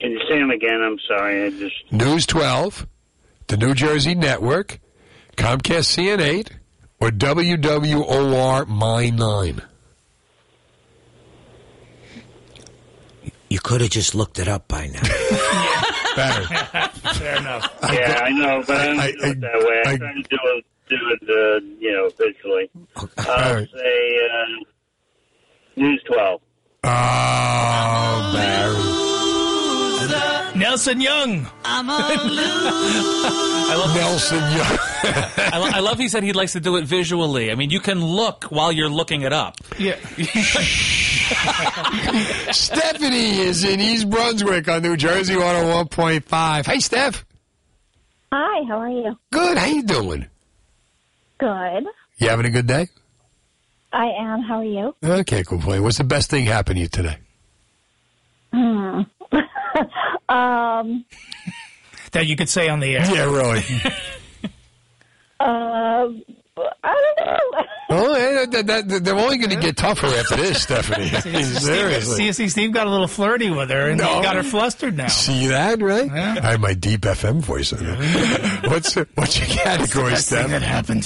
Can you say them again? I'm sorry. News 12, the New Jersey Network, Comcast CN8, or WWOR My 9? You could have just looked it up by now. Barry. Fair enough. Yeah, I know, but I don't do it that way. I'm trying to do it officially. I'll say... News 12. Oh, Barry. Nelson Young. I'm a loser. I love Nelson Young. I love he said he likes to do it visually. I mean, you can look while you're looking it up. Yeah. Stephanie is in East Brunswick on New Jersey 101.5. Hey, Steph. Hi, how are you? Good. How you doing? Good. You having a good day? I am. How are you? I can't complain. What's the best thing happened to you today? That you could say on the air. Yeah, really. I don't know. Oh, they're only going to get tougher after this, Stephanie. Seriously. See, Steve got a little flirty with her, and he got her flustered now. See that, right? Yeah. I have my deep FM voice on it. What's your category, Steph? What's the best thing that happened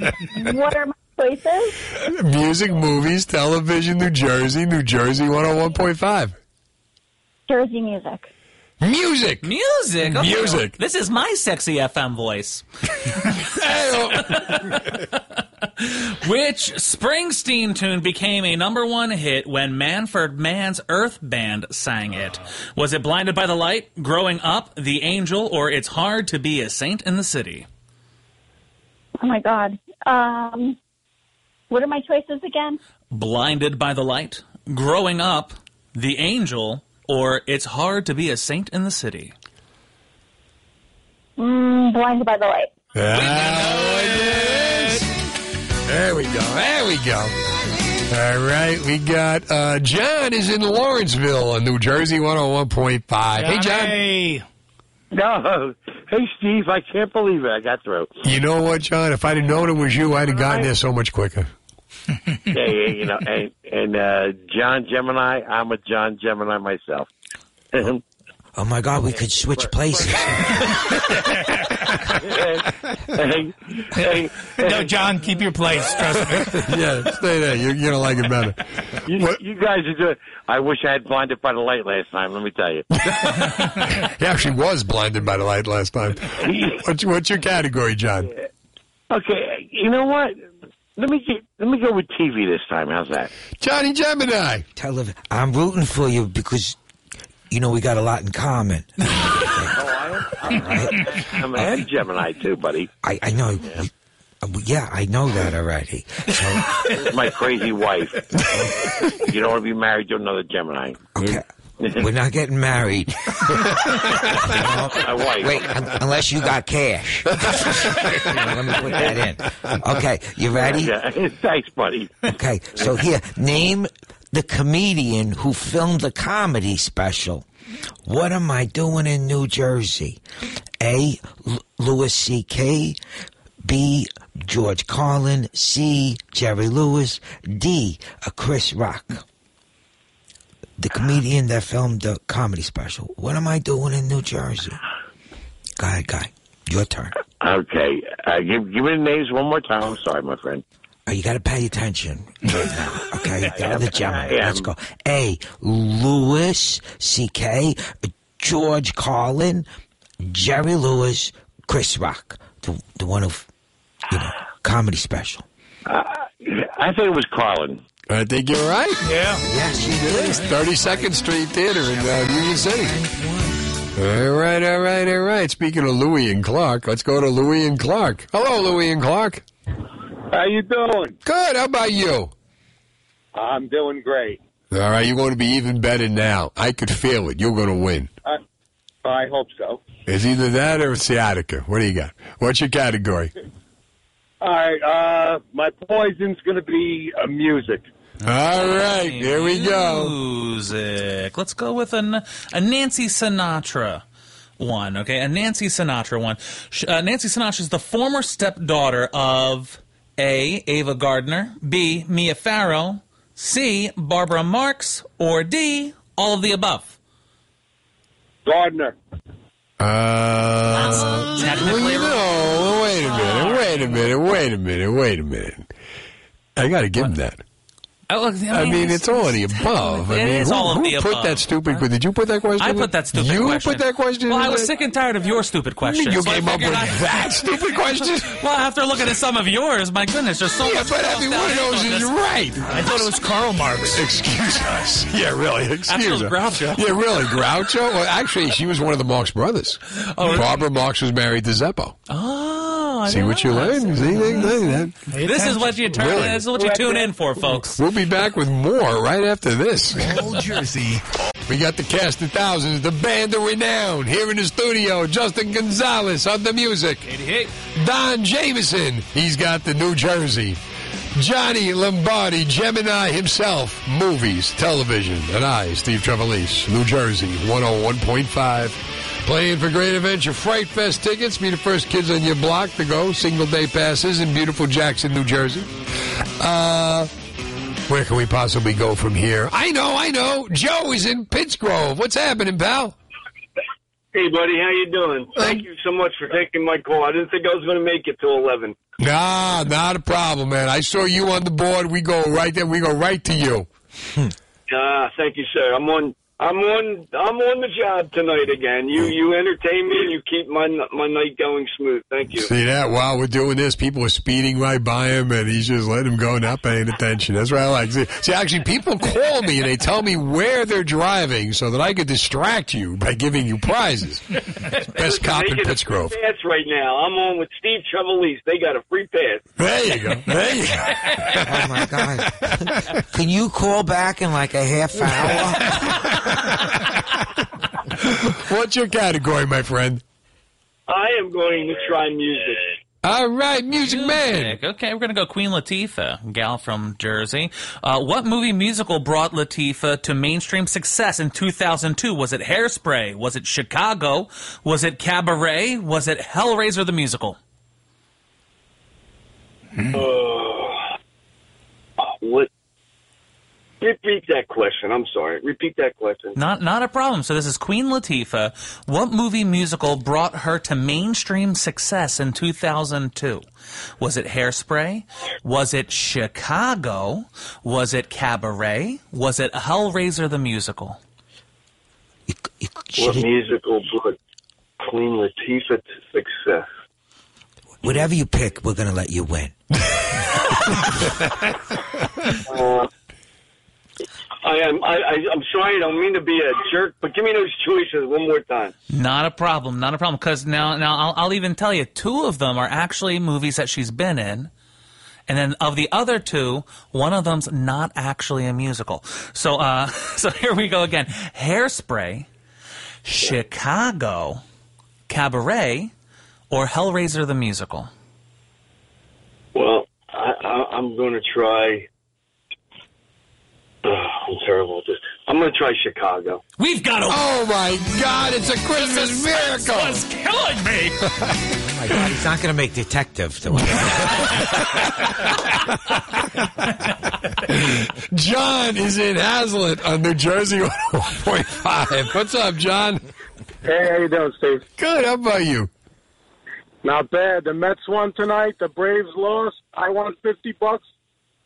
to you? What are my choices? Music, movies, television, New Jersey 101.5. Jersey music. Music. Okay. Music. This is my sexy FM voice. Which Springsteen tune became a #1 hit when Manfred Mann's Earth Band sang it? Was it Blinded by the Light, Growing Up, The Angel, or It's Hard to Be a Saint in the City? Oh, my God. What are my choices again? Blinded by the Light, Growing Up, The Angel, or It's Hard to Be a Saint in the City? Blinded by the Light. There we go. All right, we got John is in Lawrenceville on New Jersey 101.5. Hey, John. Hey. No. Hey, Steve, I can't believe it. I got through. You know what, John? If I'd have known it was you, I'd have gotten there so much quicker. John Gemini, I'm a John Gemini myself. Oh, my God, we could switch places. No, John, keep your place. Trust me. Yeah, stay there. You're going to like it better. You guys are doing... I wish I had blinded by the light last time, let me tell you. He actually was blinded by the light last time. What's your category, John? Okay, you know what? Let me go with TV this time. How's that? Johnny Gemini. Television. I'm rooting for you because... You know, we got a lot in common. I'm a head Gemini, too, buddy. I know. Yeah. Yeah, I know that already. So, my crazy wife. You don't want to be married to another Gemini. Okay. We're not getting married. My wife. Wait, unless you got cash. Let me put that in. Okay, you ready? Yeah. Thanks, buddy. Okay, so here, name... the comedian who filmed a comedy special, What Am I Doing in New Jersey? A, Louis C.K., B, George Carlin, C, Jerry Lewis, D, Chris Rock. The comedian that filmed the comedy special, What Am I Doing in New Jersey? Go ahead, Guy. Your turn. Okay. Give me the names one more time. I'm sorry, my friend. Oh, you got to pay attention right now. Okay, the Gemini. Let's go. A, Louis C.K., George Carlin, Jerry Lewis, Chris Rock, the one who, you know, comedy special. I think it was Carlin. I think you're right. Yeah. Yes, you did. It's 32nd Street Theater in New York City. All right. Speaking of Louis and Clark, let's go to Louis and Clark. Hello, Louis and Clark. How you doing? Good. How about you? I'm doing great. All right. You're going to be even better now. I could feel it. You're going to win. I hope so. It's either that or sciatica. What do you got? What's your category? All right. My poison's going to be music. All right. Here we go. Music. Let's go with a Nancy Sinatra. A Nancy Sinatra one. Nancy Sinatra is the former stepdaughter of A, Ava Gardner, B, Mia Farrow, C, Barbara Marx, or D, all of the above. Gardner. Wait a minute. I got to give him that. I mean, it's all of the above. Did you put that question? I put that stupid question. You put that question? Well, I was sick and tired of your stupid question. You came up with that stupid question? Well, after looking at some of yours, my goodness, there's so much. Yeah, but I mean, one of those is right. I thought it was Karl Marx. Excuse us. Yeah, really. Excuse us. Groucho. Yeah, really. Groucho? Well, actually, she was one of the Marx brothers. Oh, Barbara Marx was married to Zeppo. Oh, see what you learn? See, this is what you tune in for, folks. We'll be back with more right after this. Old Jersey. We got the cast of thousands, the band of renown. Here in the studio, Justin Gonzalez on the music. 88. Don Jamison, he's got the New Jersey. Johnny Lombardi, Gemini himself. Movies, television, and I, Steve Trevelise. New Jersey 101.5. Playing for Great Adventure Fright Fest tickets. Be the first kids on your block to go. Single day passes in beautiful Jackson, New Jersey. Where can we possibly go from here? I know. Joe is in Pittsgrove. What's happening, pal? Hey, buddy, how you doing? Thank you so much for taking my call. I didn't think I was going to make it till 11. Nah, not a problem, man. I saw you on the board. We go right there. We go right to you. Thank you, sir. I'm on the job tonight again. You entertain me and you keep my night going smooth. Thank you. See that? While we're doing this, people are speeding right by him, and he's just letting them go, not paying attention. That's what I like. See, actually, people call me, and they tell me where they're driving so that I could distract you by giving you prizes. Best cop in Pittsgrove. Pass right now. I'm on with Steve Trevelise. They got a free pass. There you go. Oh, my God. Can you call back in like a half hour? What's your category, my friend? I am going to try music. All right, Music Man. Okay, we're going to go Queen Latifah, gal from Jersey. What movie musical brought Latifah to mainstream success in 2002? Was it Hairspray? Was it Chicago? Was it Cabaret? Was it Hellraiser the musical? Repeat that question. I'm sorry. Repeat that question. Not a problem. So this is Queen Latifah. What movie musical brought her to mainstream success in 2002? Was it Hairspray? Was it Chicago? Was it Cabaret? Was it Hellraiser the musical? What musical brought Queen Latifah to success? Whatever you pick, we're going to let you win. I'm sorry, I don't mean to be a jerk, but give me those choices one more time. Not a problem, not a problem, because now I'll even tell you, two of them are actually movies that she's been in, and then of the other two, one of them's not actually a musical. So here we go again. Hairspray, Chicago, Cabaret, or Hellraiser the musical? Well, I'm going to try... I'm terrible at this. I'm going to try Chicago. We've got to... Oh, my God, it's a Christmas miracle. This is killing me. Oh, my God, he's not going to make detective. To John is in Hazlitt on New Jersey 101.5. What's up, John? Hey, how you doing, Steve? Good. How about you? Not bad. The Mets won tonight. The Braves lost. I won $50. It's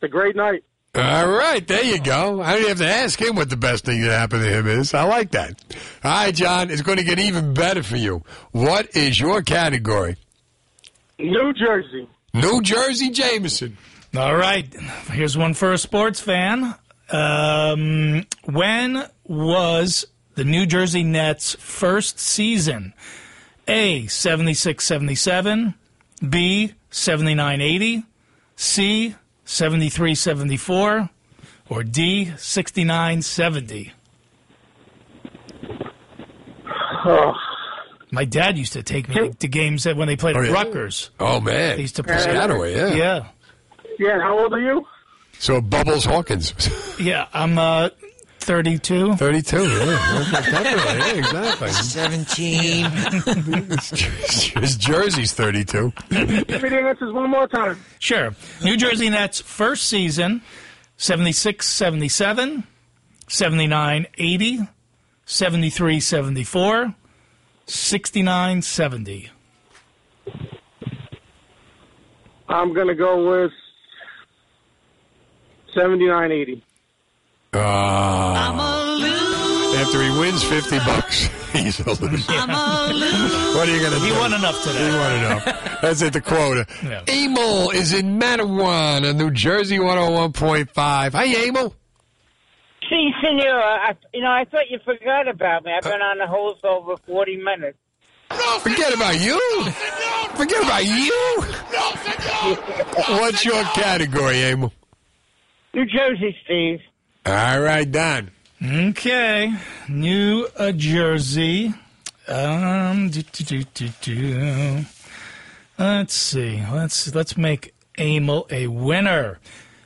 a great night. All right, there you go. I don't have to ask him what the best thing that happened to him is. I like that. All right, John, it's going to get even better for you. What is your category? New Jersey. New Jersey Jamison. All right, here's one for a sports fan. When was the New Jersey Nets' first season? A, 76-77, B, 79-80, C, 73-74, or D, 69-70. Oh. My dad used to take me to games when they played at Rutgers. Oh, man. They used to play. Yeah. Yeah, how old are you? So, Bubbles Hawkins. Yeah, I'm 32. 32, yeah. Exactly. 17. His jersey's 32. Give me the answers one more time. Sure. New Jersey Nets' first season, 76-77, 79-80, 73-74, 69-70. I'm going to go with 79-80. I'm a loser. After he wins $50, he's a loser. I'm a loser. What are you going to do? He won enough today. He won enough. That's at the quota. Yeah. Emil is in Mattawan on New Jersey 101.5. Hi, Emil. See, senor, I thought you forgot about me. I've been on the hold for over 40 minutes. No, forget about you. Forget about you. What's your category, Emil? New Jersey, Steve. All right, Don. Okay. New Jersey. Let's see. Let's make Emil a winner.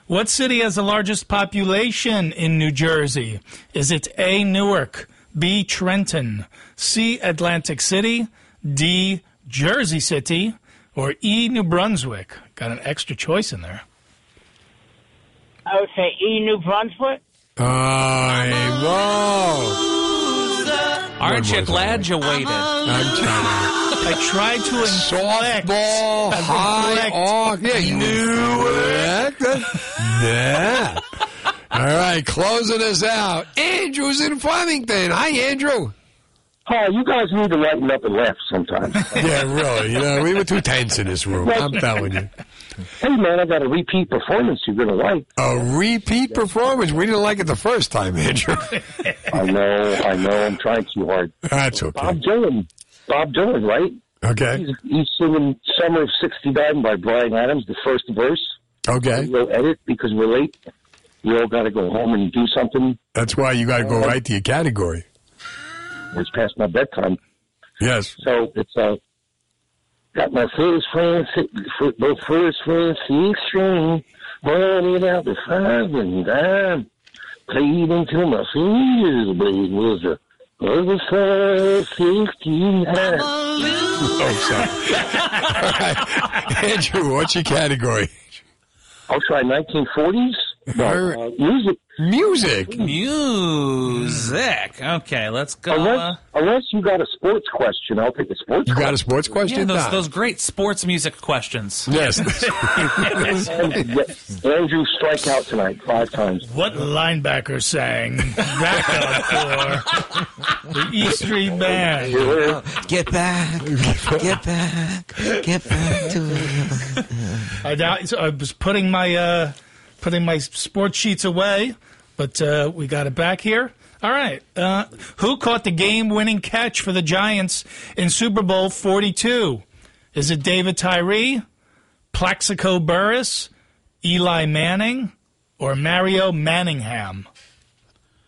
What city has the largest population in New Jersey? Is it A, Newark, B, Trenton, C, Atlantic City, D, Jersey City, or E, New Brunswick? Got an extra choice in there. I would say E, New Brunswick. Aren't you glad you waited? I'm trying. I tried to inflect. Softball, high off. Yeah, you knew it. Yeah. All right, closing us out. Andrew's in Farmington. Hi, Andrew. Hi, you guys need to lighten up and laugh sometimes. Yeah, really. You know, we were too tense in this room. I'm telling you. Hey, man, I got a repeat performance you're going to like. A repeat performance? We didn't like it the first time, Andrew. I know. I'm trying too hard. That's okay. Bob Dylan, right? Okay. He's singing Summer of 69 by Bryan Adams, the first verse. Okay. No edit because we're late. We all got to go home and do something. That's why you got to go right to your category. It's past my bedtime. Yes. So it's a... Got my first friend, both first friends, six string, burn it out the five and dime, played until my fingers blade was a 69. Oh, sorry. All right. Andrew, what's your category? I'll try 1940s. Music. Okay, let's go. Unless you got a sports question, I'll take a sports question. You got a sports question? Yeah, those great sports music questions. Yes. Andrew strike out tonight 5 times. What linebacker sang backup for the E Street Band? Get back to it. I was putting my... putting my sports sheets away, but we got it back here. All right. Who caught the game-winning catch for the Giants in Super Bowl 42? Is it David Tyree, Plaxico Burress, Eli Manning, or Mario Manningham?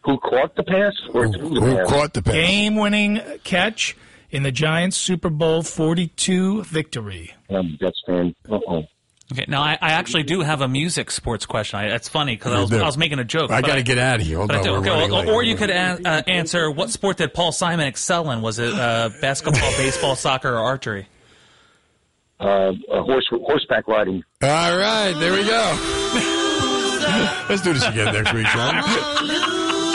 Who caught the pass? Who caught the pass? Game-winning catch in the Giants' Super Bowl 42 victory. That's fine. Uh-oh. Okay, now I actually do have a music sports question. That's funny because I was making a joke. I got to get out of here. Or you could answer, what sport did Paul Simon excel in? Was it basketball, baseball, soccer, or archery? Horseback riding. All right, there we go. Let's do this again next week, John.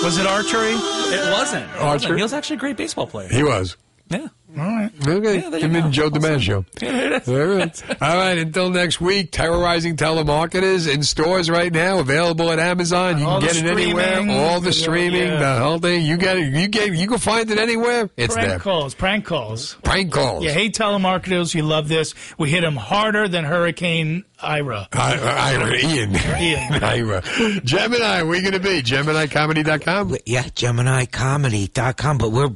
Was it archery? It wasn't. Archery? He was actually a great baseball player. He was. Yeah. All right. Okay. Yeah, Come in, Joe DiMaggio Show. Yeah, there it is. All right. Until next week, Terrorizing Telemarketers in stores right now, available at Amazon. You can get it anywhere. All the streaming, the whole thing. You got it. You can find it anywhere. It's there. Prank calls. You hate telemarketers. You love this. We hit them harder than Hurricane Ira. Ian. Ira. Gemini, where are you going to be? GeminiComedy.com? Yeah, GeminiComedy.com. But we're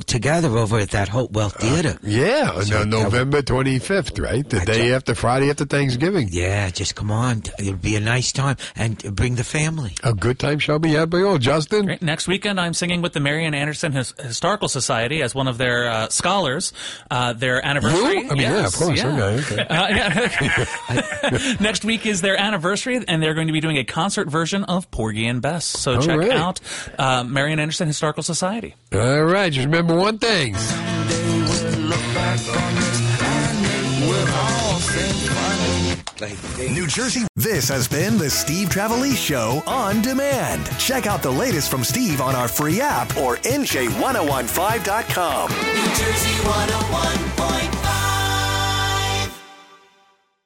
together over at that Hopewell Theater. Yeah, so November 25th, right? The day after Friday after Thanksgiving. Yeah, just come on. It'll be a nice time. And bring the family. A good time shall be had by all. Justin? Great. Next weekend, I'm singing with the Marian Anderson Historical Society as one of their scholars. Their anniversary. You? I mean, yes. Yeah, of course. Yeah. Okay. Next week is their anniversary, and they're going to be doing a concert version of Porgy and Bess. So check out Marian Anderson Historical Society. All right. Just remember one thing. Someday we'll look back on this, and we'll all sing funny. New Jersey. This has been the Steve Trevelise Show on demand. Check out the latest from Steve on our free app or NJ1015.com. New Jersey 101.5.